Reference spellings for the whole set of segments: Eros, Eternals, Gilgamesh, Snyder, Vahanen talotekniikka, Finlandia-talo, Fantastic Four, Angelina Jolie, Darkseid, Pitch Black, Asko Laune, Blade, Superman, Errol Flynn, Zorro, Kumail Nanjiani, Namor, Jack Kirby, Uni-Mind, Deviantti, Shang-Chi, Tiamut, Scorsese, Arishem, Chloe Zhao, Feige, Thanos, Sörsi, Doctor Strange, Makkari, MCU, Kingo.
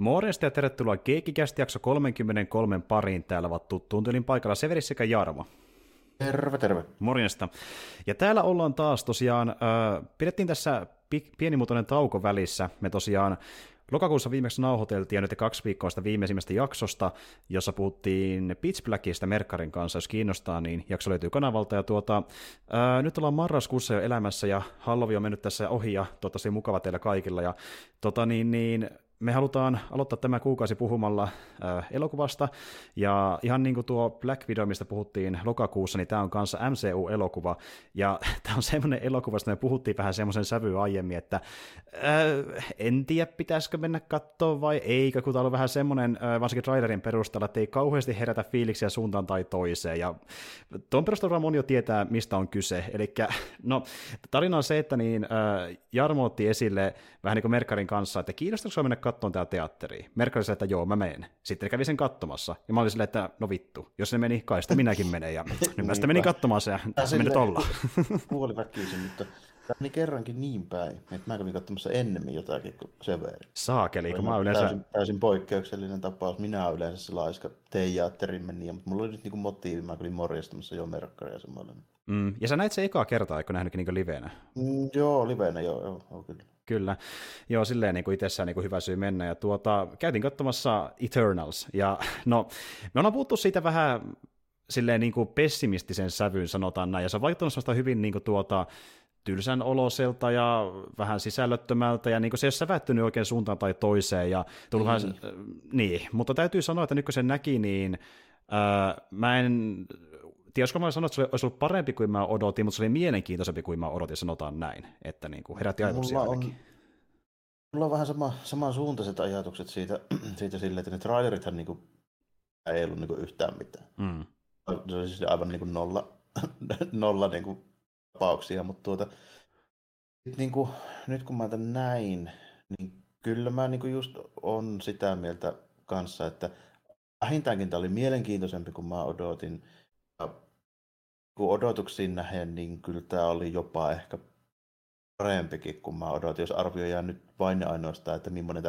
Morjesta ja tervetuloa Geekikästi jakso 33 pariin. Täällä ovat tuttuun tyylin paikalla Severi sekä Jarmo. Terve, terve. Morjesta. Ja täällä ollaan taas tosiaan, pidettiin tässä pienimuotoinen tauko välissä. Me tosiaan lokakuussa viimeksi nauhoiteltiin ja nyt 2 viikkoa sitä viimeisimmästä jaksosta, jossa puhuttiin Pitch Blackista Merkkarin kanssa, jos kiinnostaa, niin jakso löytyy kanavalta. Ja nyt ollaan marraskuussa jo elämässä ja Halloween on mennyt tässä ohi ja toivottavasti mukava teillä kaikilla. Ja me halutaan aloittaa tämä kuukausi puhumalla elokuvasta, ja ihan niin kuin tuo Black Widow, mistä puhuttiin lokakuussa, niin tämä on kanssa MCU-elokuva, ja tämä on semmoinen elokuva, josta me puhuttiin vähän semmoisen sävyyn aiemmin, että en tiedä, pitäisikö mennä katsoa vai eikö, kun tämä on vähän semmoinen, varsinkin trailerin perusteella, että ei kauheasti herätä fiiliksiä suuntaan tai toiseen, ja tuon perusteella moni jo tietää, mistä on kyse, eli no, tarina on se, että Jarmo otti esille vähän niin kuin Merkkarin kanssa, että kiinnostaisiko mennä kattoon tää teatteri. Merkka oli sille, että joo, mä menen. Sitten kävi sen katsomassa. Ja mä olin silleen, että no vittu, jos se meni, kai sitä minäkin menen. Ja nyt mä sitä menin katsomaan se, ja tässä me nyt ollaan. Puoli väkisin, mutta tämä meni kerrankin niin päin, että mä kävin katsomassa ennemmin jotakin kuin Severi. Saakeli, kun mä yleensä... Täysin poikkeuksellinen tapaus. Minä yleensä se laiska teatterin meni, mutta mulla oli nyt niinku motiivi. Mä kävin morjastamassa jo Merkkaria ja semmoilla. Ja sä näit se ekaa kertaa, eikö nähnytkin niinku livenä? Joo, livenä, joo, kyllä. Kyllä. Joo, silleen niin kuin itsessään niin kuin hyvä syy mennä. Ja käytiin katsomassa Eternals. Ja no, me ollaan puhuttu siitä vähän silleen niin kuin pessimistisen sävyyn, sanotaan näin. Ja se on vaikuttanut sellaista hyvin niin kuin tylsän oloselta ja vähän sisällöttömältä, ja niin kuin se ei ole sävättynyt oikein suuntaan tai toiseen. Ja niin, mutta täytyy sanoa, että nyt kun sen näki, niin mä en... Tiesko mä sanoa, että se olisi ollut parempi kuin mä odotin, mutta se oli mielenkiintoisempi kuin mä odotin, sanotaan näin, että niin kuin herätti ajatuksia ainakin. Mulla on vähän samansuuntaiset ajatukset siitä silleen, että ne trailerithan niin kuin, ei ollut niin kuin yhtään mitään. Se oli siis aivan niin kuin nolla niin kuin tapauksia, mutta niin kuin, nyt kun mä tämän näin, niin kyllä mä niin kuin just on sitä mieltä kanssa, että vähintäänkin tämä oli mielenkiintoisempi kuin mä odotin. Kun odotuksiin nähen, niin kyllä tämä oli jopa ehkä parempikin kuin mä odotin, jos arvioidaan nyt vain ja ainoastaan, että millainen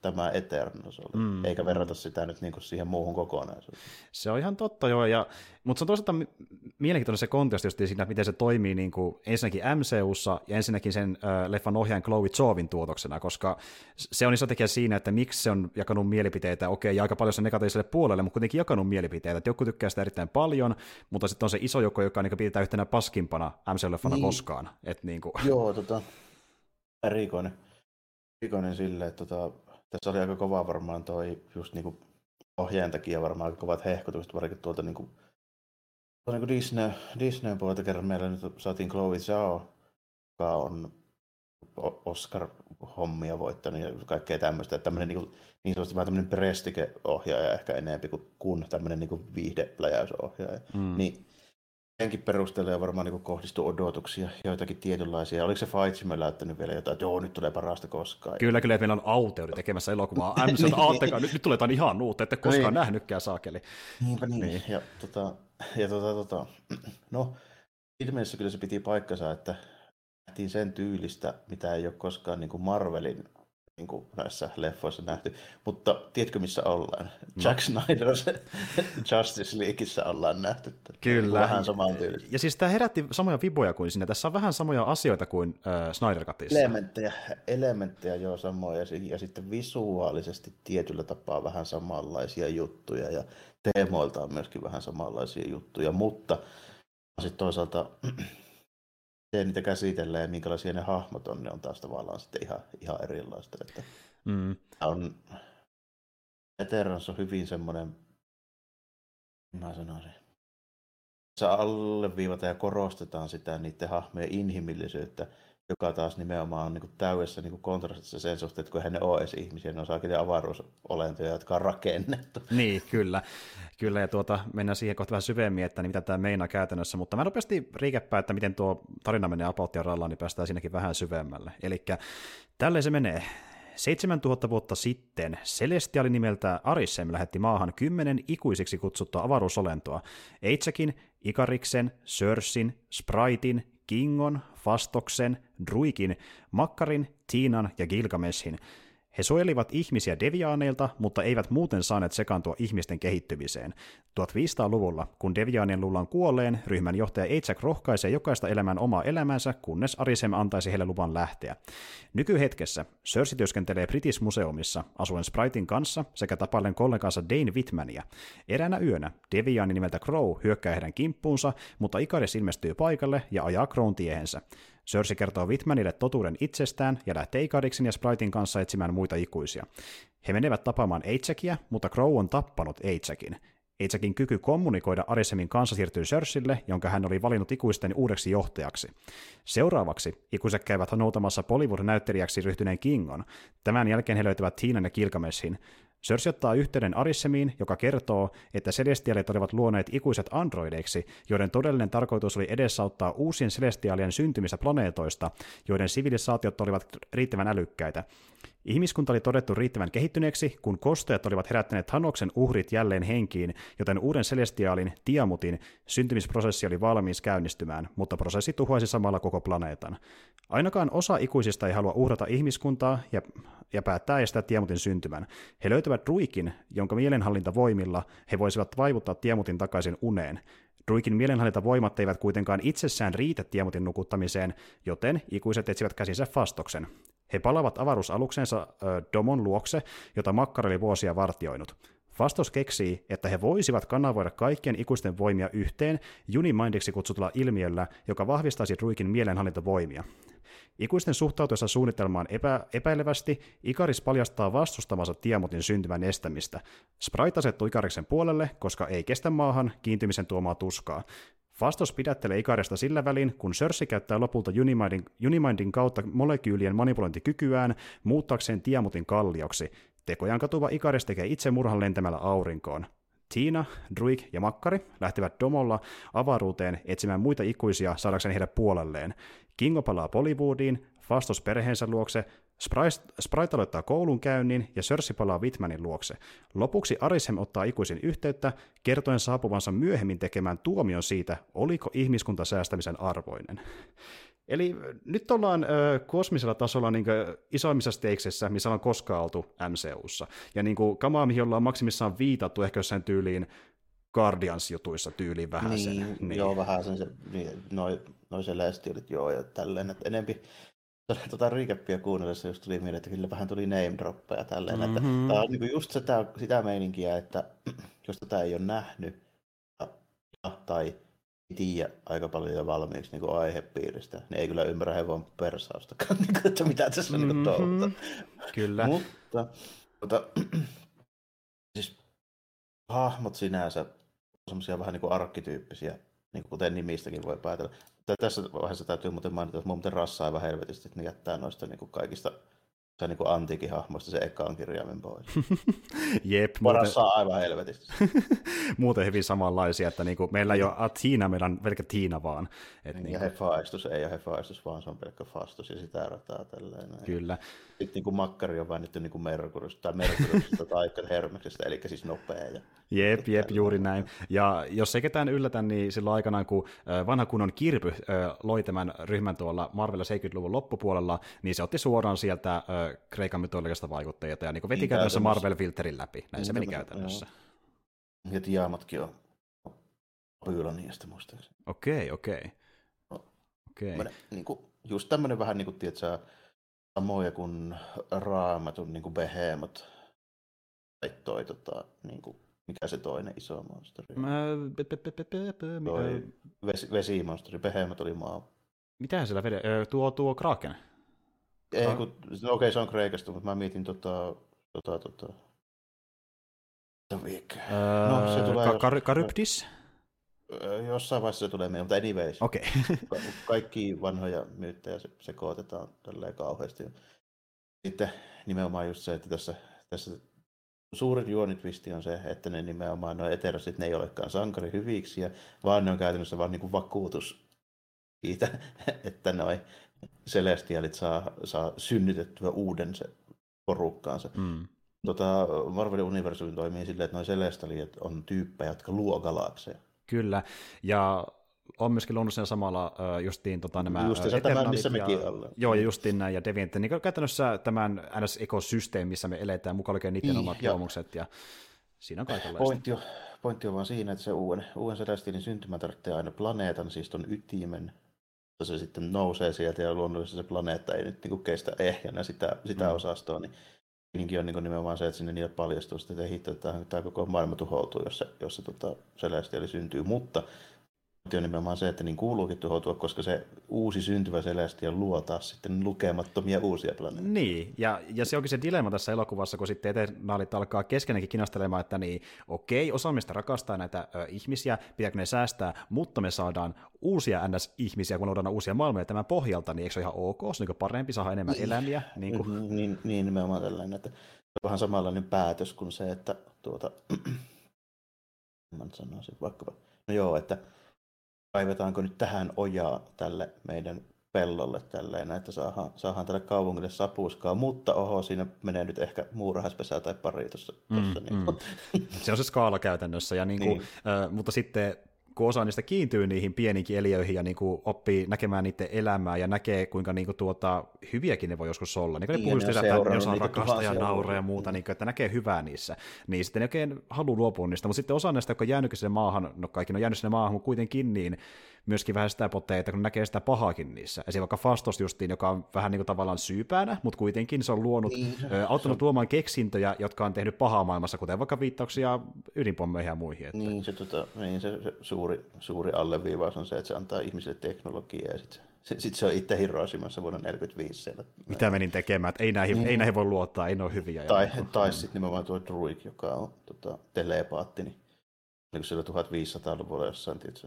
tämä Eternals oli, eikä verrata sitä nyt niinku siihen muuhun kokonaisuuteen. Se on ihan totta, joo, mutta se on toisaalta mielenkiintoinen se konteksti siinä, miten se toimii niinku ensinnäkin MCUssa ja ensinnäkin sen leffan ohjaajan Chloe Zhaovin tuotoksena, koska se on iso tekijä siinä, että miksi se on jakanut mielipiteitä, okei, ja aika paljon se negatiiviselle puolelle, mutta kuitenkin jakanut mielipiteitä, että joku tykkää sitä erittäin paljon, mutta sitten on se iso joukko, joka niinku pidetään yhtenä paskimpana MCU-leffana koskaan. Et niinku. Joo, erikoinen silleen, että tässä oli aika kova varmaan toi just niinku ohjaajan takia varmaan aika kovat hehkutukset, varsinkin tuolta niinku Disneyn puolelta kerran meillä nyt saatiin Chloe Zhao, joka on Oscar-hommia voittanut ja kaikkea tämmöistä, että tämmöinen niin sanotusti vähän tämmöinen prestige-ohjaaja ehkä enempi kuin tämmöinen niinku viihdepläjäysohjaaja. Niin senkin perusteella ja varmaan niin kohdistui odotuksia, joitakin tietynlaisia. Oliko se Faitsime läyttänyt vielä jotain, että joo, nyt tulee parasta koskaan? Kyllä, että meillä on auteuri tekemässä elokuvaa. Aattekaa, nyt tulee jotain ihan uutta, ette koskaan nähnytkään, saakeli. Niin. No, ilmeisesti kyllä se piti paikkansa, että nähtiin sen tyylistä, mitä ei ole koskaan niin kuin Marvelin niin kuin näissä leffoissa nähty. Mutta tiedätkö, missä ollaan? Jack Snyder Justice Leagueissä ollaan nähty. Kyllä. Vähän samaan tyyliin. Ja siis tämä herätti samoja viboja kuin siinä. Tässä on vähän samoja asioita kuin Snyder Cutissa. Elementtejä joo, samoja. Ja sitten visuaalisesti tietyllä tapaa vähän samanlaisia juttuja. Ja teemoilta on myöskin vähän samanlaisia juttuja. Mutta sitten toisaalta... Se niitä käsitellään ja minkälaisia ne hahmot on, ne on taas tavallaan sitten ihan erilaista. Että Eternals on hyvin semmoinen, mä sanoisin, se alleviivataan ja korostetaan sitä niiden hahmojen inhimillisyyttä, joka taas nimenomaan on niinku täydessä niinku kontrastissa sen suhteen, että kun eihän ne ole edes ihmisiä, ne on saakin avaruusolentoja, jotka on rakennettu. Niin, kyllä, ja mennään siihen kohta vähän syvemmin, että niin mitä tämä meinaa käytännössä, mutta mä nopeasti riikäppään, että miten tuo tarina menee apauttia rallaan, niin päästään siinäkin vähän syvemmälle. Eli tälleen se menee. 7000 vuotta sitten Celestiali nimeltä Arishem lähetti maahan 10 ikuisiksi kutsuttua avaruusolentoa. Eitsäkin, Ikariksen, Sörsin, Spritein, Kingon, Fastoksen, Druigin, Makkarin, Tiinan ja Gilgameshin. He suojelivat ihmisiä deviaaneilta, mutta eivät muuten saaneet sekaantua ihmisten kehittymiseen. 1500-luvulla, kun deviaanien luullaan kuolleen, ryhmän johtaja Eitsäk rohkaisee jokaista elämään omaa elämänsä, kunnes Arishem antaisi heille luvan lähteä. Nykyhetkessä Sörsi työskentelee British-museumissa, asuen Spriten kanssa sekä tapaillen kollegansa Dane Whitmania. Eräänä yönä deviaani nimeltä Crow hyökkää heidän kimppuunsa, mutta Ikaris ilmestyy paikalle ja ajaa Crown tiehensä. Sörsi kertoo Whitmanille totuuden itsestään ja lähtee Ikariksen ja Spriten kanssa etsimään muita ikuisia. He menevät tapaamaan Eitsäkiä, mutta Crow on tappanut Eitsäkin. Eitsäkin kyky kommunikoida Arishemin kanssa siirtyy Sörsille, jonka hän oli valinnut ikuisten uudeksi johtajaksi. Seuraavaksi ikuiset käyvät noutamassa Bollywood-näyttelijäksi ryhtyneen Kingon. Tämän jälkeen he löytävät Tiinan ja Gilgameshin. Sörsi ottaa yhteyden Arishemiin, joka kertoo, että Celestialit olivat luoneet ikuiset androideiksi, joiden todellinen tarkoitus oli edesauttaa uusien Celestialien syntymistä planeetoista, joiden sivilisaatiot olivat riittävän älykkäitä. Ihmiskunta oli todettu riittävän kehittyneeksi, kun kosteet olivat herättäneet Thanoksen uhrit jälleen henkiin, joten uuden Celestialin, Tiamutin, syntymisprosessi oli valmis käynnistymään, mutta prosessi tuhoaisi samalla koko planeetan. Ainakaan osa ikuisista ei halua uhrata ihmiskuntaa ja päättää estää Tiamutin syntymän. He löytävät Druigin, jonka mielenhallintavoimilla he voisivat vaivuttaa Tiamutin takaisin uneen. Druigin mielenhallintavoimat eivät kuitenkaan itsessään riitä Tiamutin nukuttamiseen, joten ikuiset etsivät käsinsä Fastoksen. He palaavat avaruusaluksensa Domon luokse, jota Makkari oli vuosia vartioinut. Fastos keksii, että he voisivat kanavoida kaikkien ikuisten voimia yhteen Uni-Mindiksi kutsutulla ilmiöllä, joka vahvistaisi Druigin mielenhallintavoimia. Ikuisten suhtautuessa suunnitelmaan epäilevästi, Ikaris paljastaa vastustamansa Tiamutin syntymän estämistä. Sprite asettuu Ikariksen puolelle, koska ei kestä maahan kiintymisen tuomaa tuskaa. Fastos pidättelee Ikarista sillä välin, kun Sörsi käyttää lopulta Uni-Mindin kautta molekyylien manipulointikykyään muuttaakseen Tiamutin kallioksi. Tekojaan katuva Ikaris tekee itsemurhan lentämällä aurinkoon. Tiina, Druig ja Makkari lähtevät Domolla avaruuteen etsimään muita ikuisia saadakseen heidän puolelleen. Kingo palaa Bollywoodiin, Fastos perheensä luokse, Sprite aloittaa koulunkäynnin ja Sörsi palaa Whitmanin luokse. Lopuksi Arishem ottaa ikuisin yhteyttä, kertoen saapuvansa myöhemmin tekemään tuomion siitä, oliko ihmiskunta säästämisen arvoinen. Eli nyt ollaan kosmisella tasolla niin isoimmissa steiksessä, missä on koskaan oltu MCUssa. Ja niin kamaa, mihin ollaan maksimissaan viitattu ehkä jossain tyyliin Guardians-jutuissa tyyliin vähäsen. Niin. Joo, vähäsen. Noin Celestialit, joo, ja tälleen. Että enempi recapia kuunnellessa just tuli mieleen, että kyllä vähän tuli name-droppeja tälleen. Mm-hmm. Että, tämä on niin just sitä meininkiä, että jos tätä ei ole nähnyt tai tiedä aika paljon valmiiksi niin kuin aihepiiristä, niin ei kyllä ymmärrä hevon persaustakaan, että mitä tässä mm-hmm. touhutaan. Kyllä. Mutta siis hahmot sinänsä on semmoisia vähän niin kuin arkkityyppisiä, niin kuin kuten nimistäkin voi päätellä. Tässä vaiheessa täytyy muuten mainita, että muuten rassaa aivan helvetisti, että ne jättää noista niin kuin kaikista niin kuin antiikin hahmoista se ekaan kirjaimen pois. Jep. Rassaa aivan helvetisti. Muuten hyvin samanlaisia, että niin kuin meillä ei ole Athena, meillä on pelkkä Tiina vaan. Et ja niin Hefaistus ei ole Hefaistus, vaan se on pelkkä Fastus ja sitä rataa tälleen. Kyllä. Sitten niin kuin Makkari on väännetty niin kuin Merkurysta tai Hermeksesta, eli siis nopea. Ja jep, juuri näin. Ja jos ei ketään yllätä, niin silloin aikanaan, kun vanha kunnon Kirby loi tämän ryhmän tuolla Marvelilla 70-luvun loppupuolella, niin se otti suoraan sieltä Kreikan mytologiasta vaikutteita ja niin veti käytännössä Marvel-filterin läpi. Näin se meni käytännössä. Ja Tiamatkin on Babyloniasta muistaakseni. Okei. Niin just tämmöinen vähän niin kuin, tiedätkö, samoja kuin Raamatun niin kuin behemot laittoi, niin kuin, mikä se toinen iso monsteri? Vesimonsteri, behemot oli maa. Mitähän siellä vede? Tuo Kraken? Okei, se on Kreikasta, mutta mä mietin No, se tulee Charybdis? Jossain vaiheessa se tulee meille, mutta anyways. Okei. Okay. Kaikki vanhoja myyttejä sekootetaan tälleen kauheasti. Sitten nimenomaan just se, että tässä suurin juonitvisti on se, että ne nimenomaan nuo eterosit, ne ei olekaan sankari hyviksi, vaan ne on käytännössä vaan niinku vakuutus siitä, että noi Celestialit saa synnytettyä uuden se porukkaansa. Mm. Marvelin universumi toimii silleen, että noi Celestialit on tyyppejä, jotka luo galakseja. Kyllä, ja on myöskin luonut sen samalla justiin nämä Eternaalit, missä mekin ollaan. Joo, ja justiin näin, ja Deviantti, niin käytännössä tämän NS-ekosysteemissä, missä me eletään, mukaan lukee niiden omat tuomukset, ja siinä on kaikenlaista. Pointti on vaan siinä, että se uuden Celestialin syntymä tarvitsee aina planeetan, siis ton ytimen, ja se sitten nousee sieltä, ja luonnollisesti se planeetta ei nyt niin kestä ehjänä sitä osastoa, niin on niin nimenomaan se, että sinne niille paljastuu, että hitto, että tämä koko maailma tuhoutuu, jos se Celestial syntyy, mutta on nimenomaan se, että niin kuuluukin tuhoutua, koska se uusi syntyvä Celestial luo taas sitten lukemattomia uusia planeettoja. Niin, ja se onkin se dilemma tässä elokuvassa, kun sitten Eternaalit alkaa keskenäkin kinastelemaan, että niin, okei, osa meistä rakastaa näitä ihmisiä, pitääkö ne säästää, mutta me saadaan uusia NS-ihmisiä, kun luodaan uusia maailmoja tämän pohjalta, niin eikö se ole ihan ok, se on niin parempi, saada enemmän eläimiä. Niin nimenomaan tällainen, että vähän samanlainen päätös kuin se, että mä nyt sanoisin vaikkapa, että kaivetaanko nyt tähän ojaa tälle meidän pellolle tälleen, että saadaan tälle kaupungille sapuskaa, mutta oho, siinä menee nyt ehkä muurahaispesää tai pari tuossa. Se on se skaala käytännössä, ja mutta sitten kun osa niistä kiintyy niihin pieniinkin eliöihin ja niinku oppii näkemään niiden elämää ja näkee, kuinka niinku hyviäkin ne voi joskus olla. Niin, ne puhuisivat, että ne osaa rakastaa ja nauraa ja muuta, niin, että näkee hyvää niissä. Niin sitten ne oikein haluaa luopua niistä, mutta sitten osa näistä, jotka on jäänytkin sinne maahan, no kaikki on jäänyt sinne maahan, mutta kuitenkin niin myöskin vähän sitä potee, että kun näkee sitä pahaakin niissä. Esimerkiksi vaikka Fastos justiin, joka on vähän niin kuin tavallaan syypäänä, mutta kuitenkin se on luonut, auttanut luomaan keksintöjä, jotka on tehnyt pahaa maailmassa, kuten vaikka viittauksia ydinpommeihin ja muihin. Että. Niin, se suuri alleviivaus on se, että se antaa ihmisille teknologiaa ja sitten se on itse Hiroshimassa vuonna 1945 siellä. Mitä menin tekemään, että ei näihin voi luottaa, ei ne ole hyviä. Tai sitten nimenomaan tuo Druig, joka on telepaatti, niin sillä 1500-luvulla jossain tietysti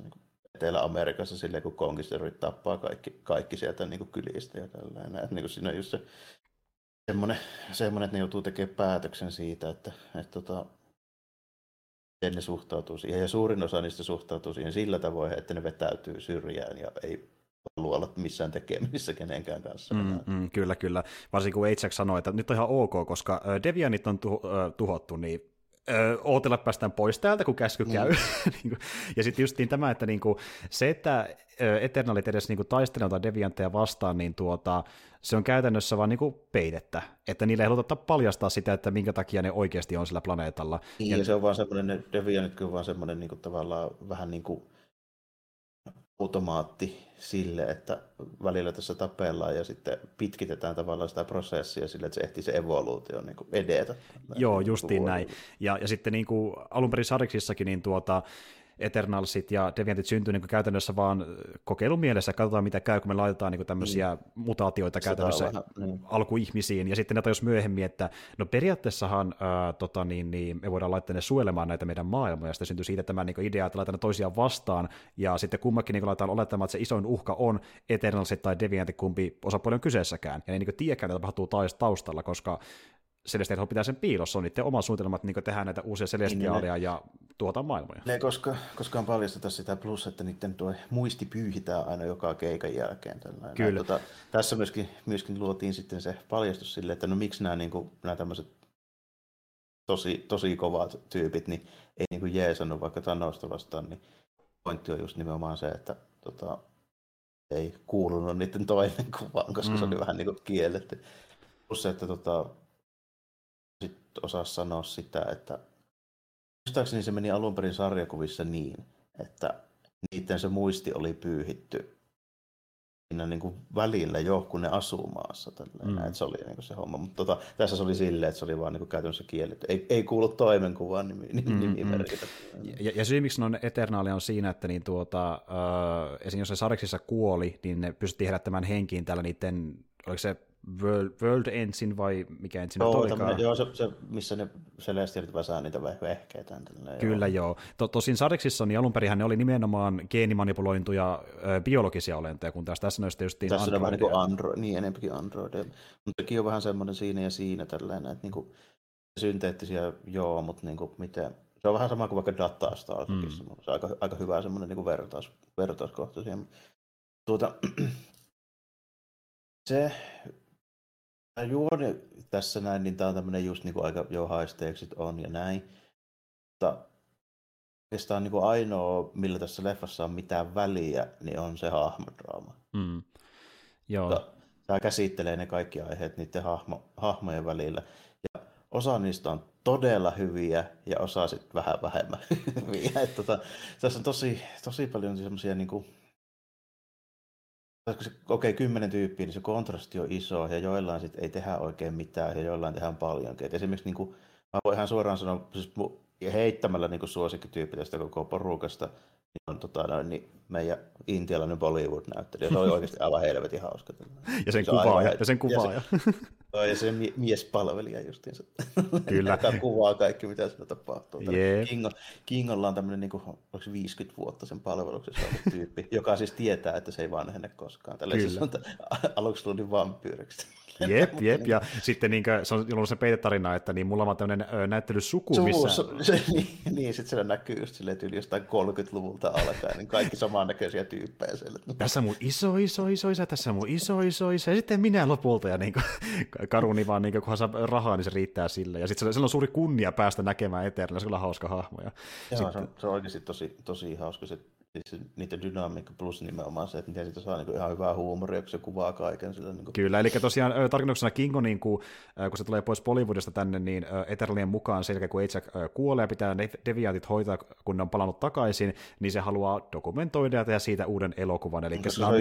Etelä-Amerikassa silleen, kun konkisterit tappaa kaikki sieltä niin kuin kylistä ja tällainen. Että niin kuin siinä on just semmoinen, että ne joutuu tekemään päätöksen siitä, että miten ne suhtautuu siihen. Ja suurin osa niistä suhtautuu siihen sillä tavoin, että ne vetäytyy syrjään ja ei halua olla missään tekemisissä kenenkään kanssa. Kyllä. Varsinkin kun Jack sanoi, että nyt on ihan ok, koska Deviantit on tuhottu, niin ootella päästään pois täältä, kun käsky käy. Ja sitten justiin tämä, että se, että Eternaalit edes taistelevat Deviantteja vastaan, niin se on käytännössä vaan peitettä. Että niillä ei haluta paljastaa sitä, että minkä takia ne oikeasti on sillä planeetalla. Ja se on vaan semmoinen, ne Deviantit on vaan semmoinen tavallaan vähän niin kuin automaatti sille, että välillä tässä tapellaan ja sitten pitkitetään tavallaan sitä prosessia sille, että se ehtii se evoluutio edetä. Joo, justiin näin. Ja sitten alunperin sariksissakin niin Eternalsit ja Deviantit syntyy käytännössä vaan kokeilumielessä, katsotaan mitä käy, kun me laitetaan tämmöisiä mutaatioita käytännössä alkuihmisiin, ja sitten ne tajus myöhemmin, että no periaatteessahan me voidaan laittaa ne suojelemaan näitä meidän maailmoja, ja sitten syntyy siitä tämä idea, että laitetaan toisiaan vastaan, ja sitten kummakin laitetaan olettamaan, että se isoin uhka on Eternalsit tai Deviantit, kumpi osapuoli on kyseessäkään, ja ne tiedäkään, mitä tapahtuu taustalla, koska Celestialit pitää sen piilossa, on niiden omat suunnitelmat tehdään näitä uusia Celestiaaleja ja tuotaan maailmoja. Ne koskaan paljasteta sitä, plus että niiden tuo muisti pyyhitään aina joka keikan jälkeen. Tällainen. Kyllä. Tässä myöskin luotiin sitten se paljastus sille, että no miksi nämä tämmöiset tosi kovat tyypit niin ei jeesannut vaikka Thanosta vastaan, niin pointti on just nimenomaan se, että ei kuulunut niiden toimenkuvaan, koska se oli vähän kielletty. Plus se, että sitten osaa sanoa sitä, että muistaakseni se meni alun perin sarjakuvissa niin, että niiden se muisti oli pyyhitty siinä välillä jo, kun ne asuu maassa. Että se oli se homma, mutta tässä se oli silleen, että se oli vaan käytännössä kielletty. Ei kuulu toimenkuvaan nimimerkitä. Ja syy, miksi noin Eternaalia on siinä, että esimerkiksi jos se sarjaksissa kuoli, niin ne pystyttiin herättämään henkiin tällä niiden, oliko se World Engine vai mikä Engine olikaan? Joo, se missä ne Celestialit väsää niitä vehkeitään. Kyllä joo. Tosin sarjaksissa niin alunperinhän ne oli nimenomaan geenimanipulointuja biologisia olentoja, kun tässä noista just tässä on vähän niin enempikin androideja. Mutta sekin on vähän semmoinen siinä ja siinä tällainen, että synteettisiä joo, mutta miten. Se on vähän sama kuin vaikka datasta alkuissa, mutta se on aika hyvä semmoinen vertauskohta siihen. Se juuri tässä näin, niin tämä on tämmöinen just aika jo haisteeksit on ja näin, mutta oikeastaan niin kuin ainoa, millä tässä leffassa on mitään väliä, niin on se hahmodraama. Mm. Joo. Tämä käsittelee ne kaikki aiheet niiden hahmojen välillä. Ja osa niistä on todella hyviä ja osa sitten vähän vähemmän hyviä. Tässä on tosi paljon semmoisia niin kuin... Okei, 10 tyyppiä, niin se kontrasti on iso ja joillain sit ei tehdä oikein mitään ja joillain tehdään paljonkin. Et esimerkiksi niin kuin, mä voin ihan suoraan sanoa, siis heittämällä niin kuin suosikkityyppi tästä koko porukasta, niin on meidän intialainen Bollywood-näyttelijä. Se on oikeasti aivan helvetin hauska. Ja sen kuvaaja. Ja sen miespalvelija justiinsa. Kyllä. Tämä kuvaa kaikki, mitä sillä tapahtuu. Yeah. Kingolla on tämmöinen, niin kuin, oliko 50 vuotta sen palveluksessa ollut tyyppi, joka siis tietää, että se ei vanhene koskaan. Tällä siis on aluksi luulin vampyyriksi. Jep. Ja sitten niin kuin, se on ollut se peitetarina, että niin mulla on tämmöinen näyttelysuku, missä... Niin, sitten siellä näkyy just silleen tyyli jostain 30-luvulta alkaen, niin kaikki samannäköisiä tyyppejä siellä. Tässä on mun isoisä, tässä on mun isoisä, ja sitten minä lopulta, ja niin kuin, karuni vaan, niin kuin, kunhan saa rahaa, niin se riittää sille. Ja sitten sillä on suuri kunnia päästä näkemään Eternals, se on kyllä hauska hahmo. Ja joo, sitten... se on oikeasti tosi hauska se. Siis niiden dynamiikka plus nimenomaan se, että miten siitä saa niinku ihan hyvää huumoria, kun se kuvaa kaiken. Sillä niinku... Kyllä, eli tosiaan tarkennuksena Kingo, niin kun se tulee pois Bollywoodista tänne, niin Eternalien mukaan sen jälkeen, kun Jack kuolee, pitää deviantit hoitaa, kun ne on palannut takaisin, niin se haluaa dokumentoida ja tehdä siitä uuden elokuvan. Eli se on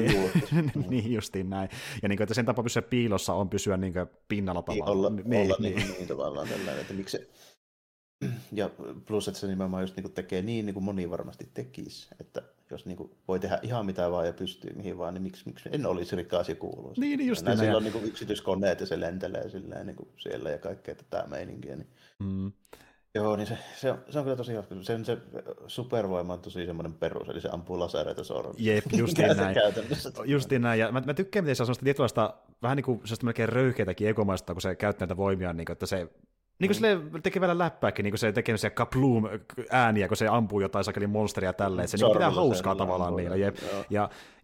niin justiin näin. Ja niin kuin, että sen tapa pysyä piilossa on pysyä niin kuin pinnalla tavallaan. Olla niin tavallaan tällainen, että miksi se... Ja plus, että se nimenomaan just niin tekee niin kuin moni varmasti tekisi, että jos niin voi tehdä ihan mitä vaan ja pystyy mihin vaan, niin miksi en olisi rikas ja kuuluisa. Niin, just näin. Sillä on niin yksityiskoneet ja se lentelee sillä, niin siellä ja kaikkea tätä meininkiä. Niin. Mm. Joo, niin se on kyllä tosi hauska. Se supervoima on tosi semmoinen perus, eli se ampuu lasereita sormilla. Jep, justiin näin. Justiin näin. Ja mä tykkään, miten se on semmoista tietynlaista, vähän niin kuin semmoista melkein röyhkeitäkin ekomaista, kun se käyttää näitä voimia, niin kuin, että se... Niin kuin sille tekee vielä läppääkin, niin kuin se tekee semmoisia kaploom-ääniä, kun se ampuu jotain sakeli monsteria tälleen, että se niin pitää hauskaa tavallaan niillä.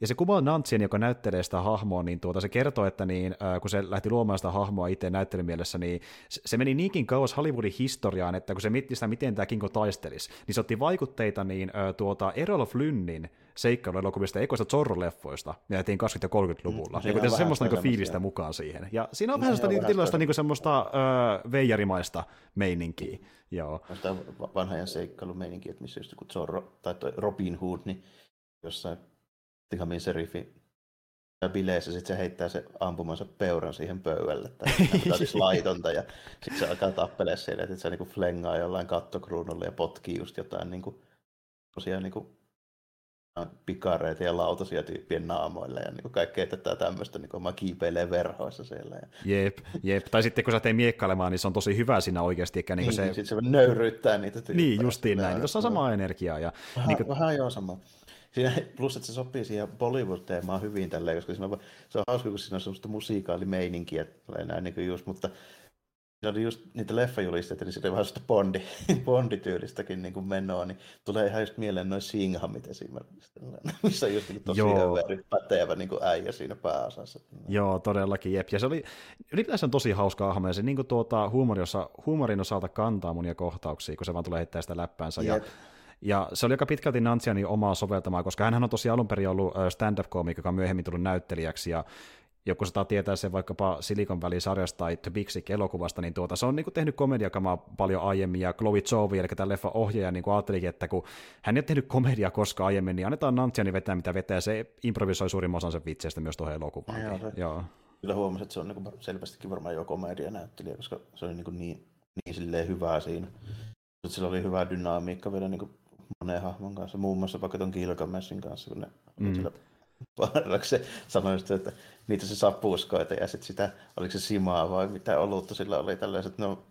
Ja se Kumail Nanjiani, joka näyttelee sitä hahmoa, niin se kertoo, että niin, kun se lähti luomaan sitä hahmoa itse näyttelymielessä, niin se meni niinkin kauas Hollywoodin historiaan, että kun se mietti sitä, miten tämä Kingo taistelisi, niin se otti vaikutteita niin, Errol Flynnin seikkailuelokuvista, ekoista Zorro-leffoista, ne jätiin 20- ja 30-luvulla. Ja se on semmoista niinku fiilistä mukaan siihen. Ja siinä on vähän sellaista niinku semmoista veijarimaista meininkiä. Joo. Sitä vanhajan seikkailumeininkiä, että missä just joku Zorro tai Robin Hood, niin jossain Tihamin serifin bileissä sit se heittää se ampumansa peuran siihen pöydälle, tai se laitonta, ja sitten se alkaa tappelemaan siellä, että se niinku flengaa jollain kattokruunulla ja potkii just jotain niinku tosiaan niinku pikareita ja lautasia tyyppien naamoilla ja niin kaikkea tätä tämmöistä, niin kuin mä kiipeilee verhoissa siellä. Jep. Tai sitten kun sä teet miekkailemaan, niin se on tosi hyvä siinä oikeasti. Eikä niin, se... Sitten se nöyryyttää niitä tyyppejä. Niin, justiin näin. Tuossa on samaa energiaa. Ja... Vähän joo sama. Siinä, plus, että se sopii siihen Bollywood-teemaan hyvin tälleen, koska siinä on, se on hauska, kun siinä on semmoista musiikaalimeininkiä, niin just, mutta se oli just niitä leffajulisteita, niin se oli vähän sitä bondityylistäkin niin menoa, niin tulee ihan just mieleen noin Singhamit esimerkiksi, missä on just niin tosi överi, pätevä niin äijä siinä pääosassa. Joo, todellakin, jep. Ja se oli, ylipäänsä on tosi hauska ahma, ja se niin huumorin osalta kantaa monia kohtauksia, kun se vaan tulee heittää sitä läppäänsä. Jep. Ja se oli aika pitkälti Nanjianin omaa soveltamaa, koska hänhän on tosiaan alun perin ollut stand-up-koomikko, joka on myöhemmin tullut näyttelijäksi, ja joku saattaa tietää sen vaikkapa Silicon Valley-sarjasta tai The Big Sick-elokuvasta, niin se on niin kuin tehnyt komediakamaa paljon aiemmin, ja Chloe Zhao, eli tämän leffan ohjaaja, niin ajattelikin, että kun hän ei ole tehnyt komediaa koskaan aiemmin, niin annetaan Nanjianin vetää mitä vetää, ja se improvisoi suurimman osan sen vitseistä myös tuohon elokuvaan. Joo. Kyllä huomasin, että se on niin selvästikin varmaan jo komedianäyttelijä, koska se oli niin hyvää siinä. Sillä oli hyvä dynamiikka vielä niin monen hahmon kanssa, muun muassa vaikka ton Gilgameshin kanssa, kun ne se sanoi sitä, että niitä se sapuskoita ja sitten sitä, oliko se simaa vai mitä olutta sillä oli tällaiset, että no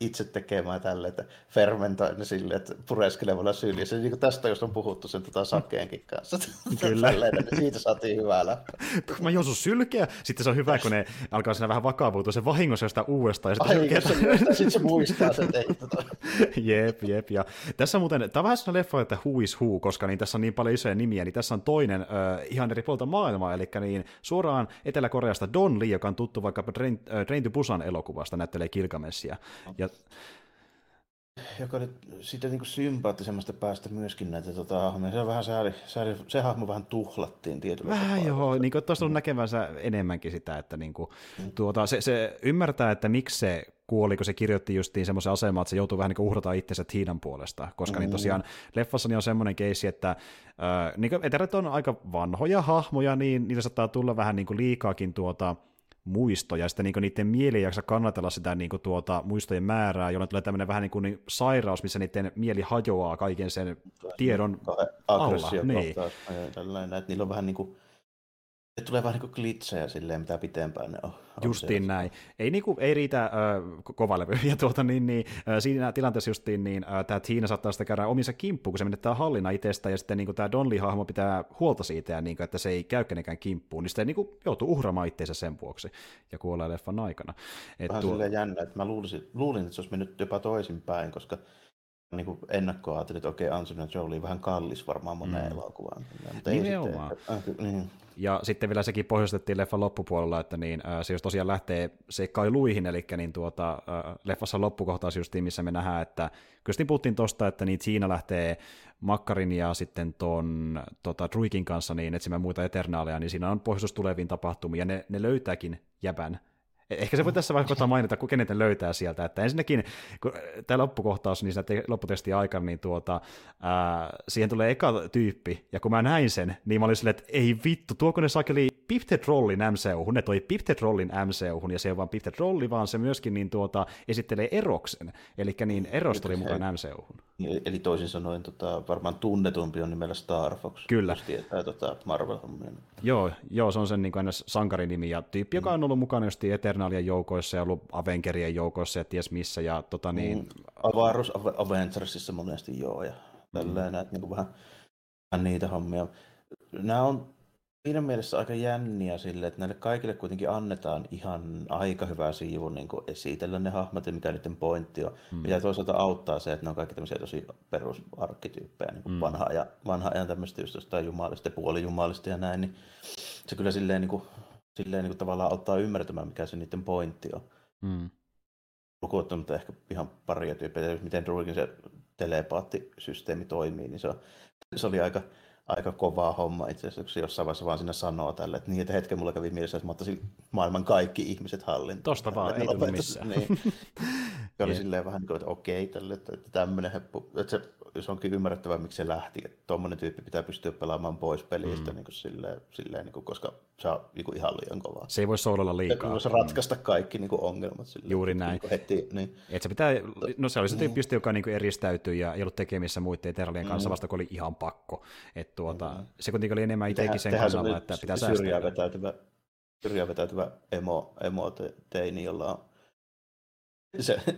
itse tekemään tälleen, että fermentoi ne silleen, että pureskelevalla syyliä. Se niin tästä, jos on puhuttu sen sakeenkin kanssa. Kyllä. Tälleen, niin siitä saatiin hyvää läppä. Mä joon sun sylkeä. Sitten se on hyvä, kun ne alkaa siinä vähän vakaavuutua. Se vahingossa jostain uudestaan. Sitten se muistaa sen tehtyä. Jep. Ja tässä muuten, tää on vähän sellainen leffa, että who is who, koska niin tässä on niin paljon isoja nimiä, niin tässä on toinen ihan eri puolta maailmaa, eli niin suoraan Etelä-Koreasta Don Lee, joka on tuttu vaikka Train to Busan elokuvasta, näyttelee Gilgameshia. Ja joka nyt sitten niin kuin sympaattisemmasta päästä myöskin näitä hahmoja. Se hahmo vähän tuhlattiin tietyllä tavalla. Vähän joo, niin kuin tuossa on näkevänsä enemmänkin sitä, että niin kuin, se ymmärtää, että miksi se kuoli, kun se kirjoitti justiin semmoisen asemaan, että se joutuu vähän niin kuin uhrataan itsensä Tiinan puolesta, koska niin tosiaan leffassa niin on semmoinen keissi, että niin etäret on aika vanhoja hahmoja, niin niillä saattaa tulla vähän niin kuin liikaakin muistoja, ja sitten niinku niiden mieli ei jaksa kannatella sitä niinku muistojen määrää, jolloin tulee tämmöinen vähän niinku niin sairaus, missä niiden mieli hajoaa kaiken sen tiedon alla. Niin. Tällainen, niillä on vähän niinku, että tulee vähän niinku glitsejä silleen, mitä pitempään ne on. Justiin näin. Ei riitä kovalevyjä siinä tilanteessa justiin, niin tämä Tiina saattaa sitä käydä omissa kimppuun, kun se menettää hallinnan itsestä, ja sitten niin tämä Donli-hahmo pitää huolta siitä, ja, niin kuin, että se ei käy kenenkään kimppuun, niin sitten niin joutuu uhraamaan itseensä sen vuoksi, ja kuolee leffan aikana. Vähän silleen jännä, että mä luulin, että se olisi mennyt jopa toisinpäin, koska niin ennakkoa ajattelin, että okei, Angelina Jolie on vähän kallis varmaan moneen elokuvaan. Nimenomaan. Ja sitten vielä sekin pohjustettiin leffan loppupuolella, että niin, se jos tosiaan lähtee seikkailuihin, eli niin leffassa loppukohtaus justiin, missä me nähdään, että kyllä puhuttiin tuosta, että niin Tiina lähtee Makkarin ja sitten tuon Druigin kanssa niin etsimään muita eternaaleja, niin siinä on pohjustus tuleviin tapahtumiin, ja ne löytääkin jäbän. Ehkä se voi tässä vaikka mainita, kenet ne löytää sieltä, että ensinnäkin tämä loppukohtaus, niin siinä lopputestin aikana, niin siihen tulee eka tyyppi, ja kun mä näin sen, niin mä olin silleen, että ei vittu, tuoko ne sakeli Pipted-rollin MCU-hun, ne toi Pipted-rollin MCU-hun, ja se ei ole vaan Pipted-rolli, vaan se myöskin niin esittelee Eroksen, eli niin Eros tuli mukaan MCU-hun. Eli toisin sanoen varmaan tunnetumpi on nimellä Star Fox. Kyllä. Jos tietää Marvel-hommia. Joo, se on sen niin kuin aina sankarinimi, ja tyyppi, joka on ollut mukana justiin Eternalien joukoissa ja ollut Avengerien joukoissa ja ties missä. Ja, Avaruus Avengersissa monesti joo, ja tälleen näet niin vähän niitä hommia. Nämä on siinä mielessä aika jänniä sille, että näille kaikille kuitenkin annetaan ihan aika hyvää siivu niin kuin esitellä ne hahmot ja mikä niiden pointti on. Mitä toisaalta auttaa se, että ne on kaikki tämmöisiä tosi perusarkkityyppejä, niin kuin vanha ajan tämmöistä just jostain jumalista ja puolijumalista ja näin, niin se kyllä silleen niin kuin tavallaan auttaa ymmärtämään, mikä se niiden pointti on. Lukuottamatta ehkä ihan paria tyyppiä, miten Druigin se telepaattisysteemi toimii, niin se oli aika kovaa homma itse asiassa, kun se jossain vaiheessa vaan siinä sanoo tälle, että niitä hetken mulla kävi mielessä, että mä ottaisin maailman kaikki ihmiset hallintaan. Tosta vaan, ei tullut missään. Niin. Se oli silleen vähän niin kuin, että okei, tälle, että tämmöinen heppu, että se onkin ymmärrettävää, miksi se lähti, että tuommoinen tyyppi pitää pystyä pelaamaan pois pelistä, niin kuin silleen niin kuin, koska se on niin kuin ihan liian kovaa. Se ei voi soololla liikaa. Se voisi ratkaista kaikki niin kuin ongelmat. Silleen, juuri näin. Niin heti, niin. Et se pitää, no se oli se tyyppi, joka niin kuin eristäytyi ja ei ollut tekemissä muiden Eternalien kanssa vasta, kun oli ihan pakko. Et se kuitenkin oli enemmän itsekin sen kannalla, että pitää säästää. Syrjään vetäytyvä emo teini, jolla on.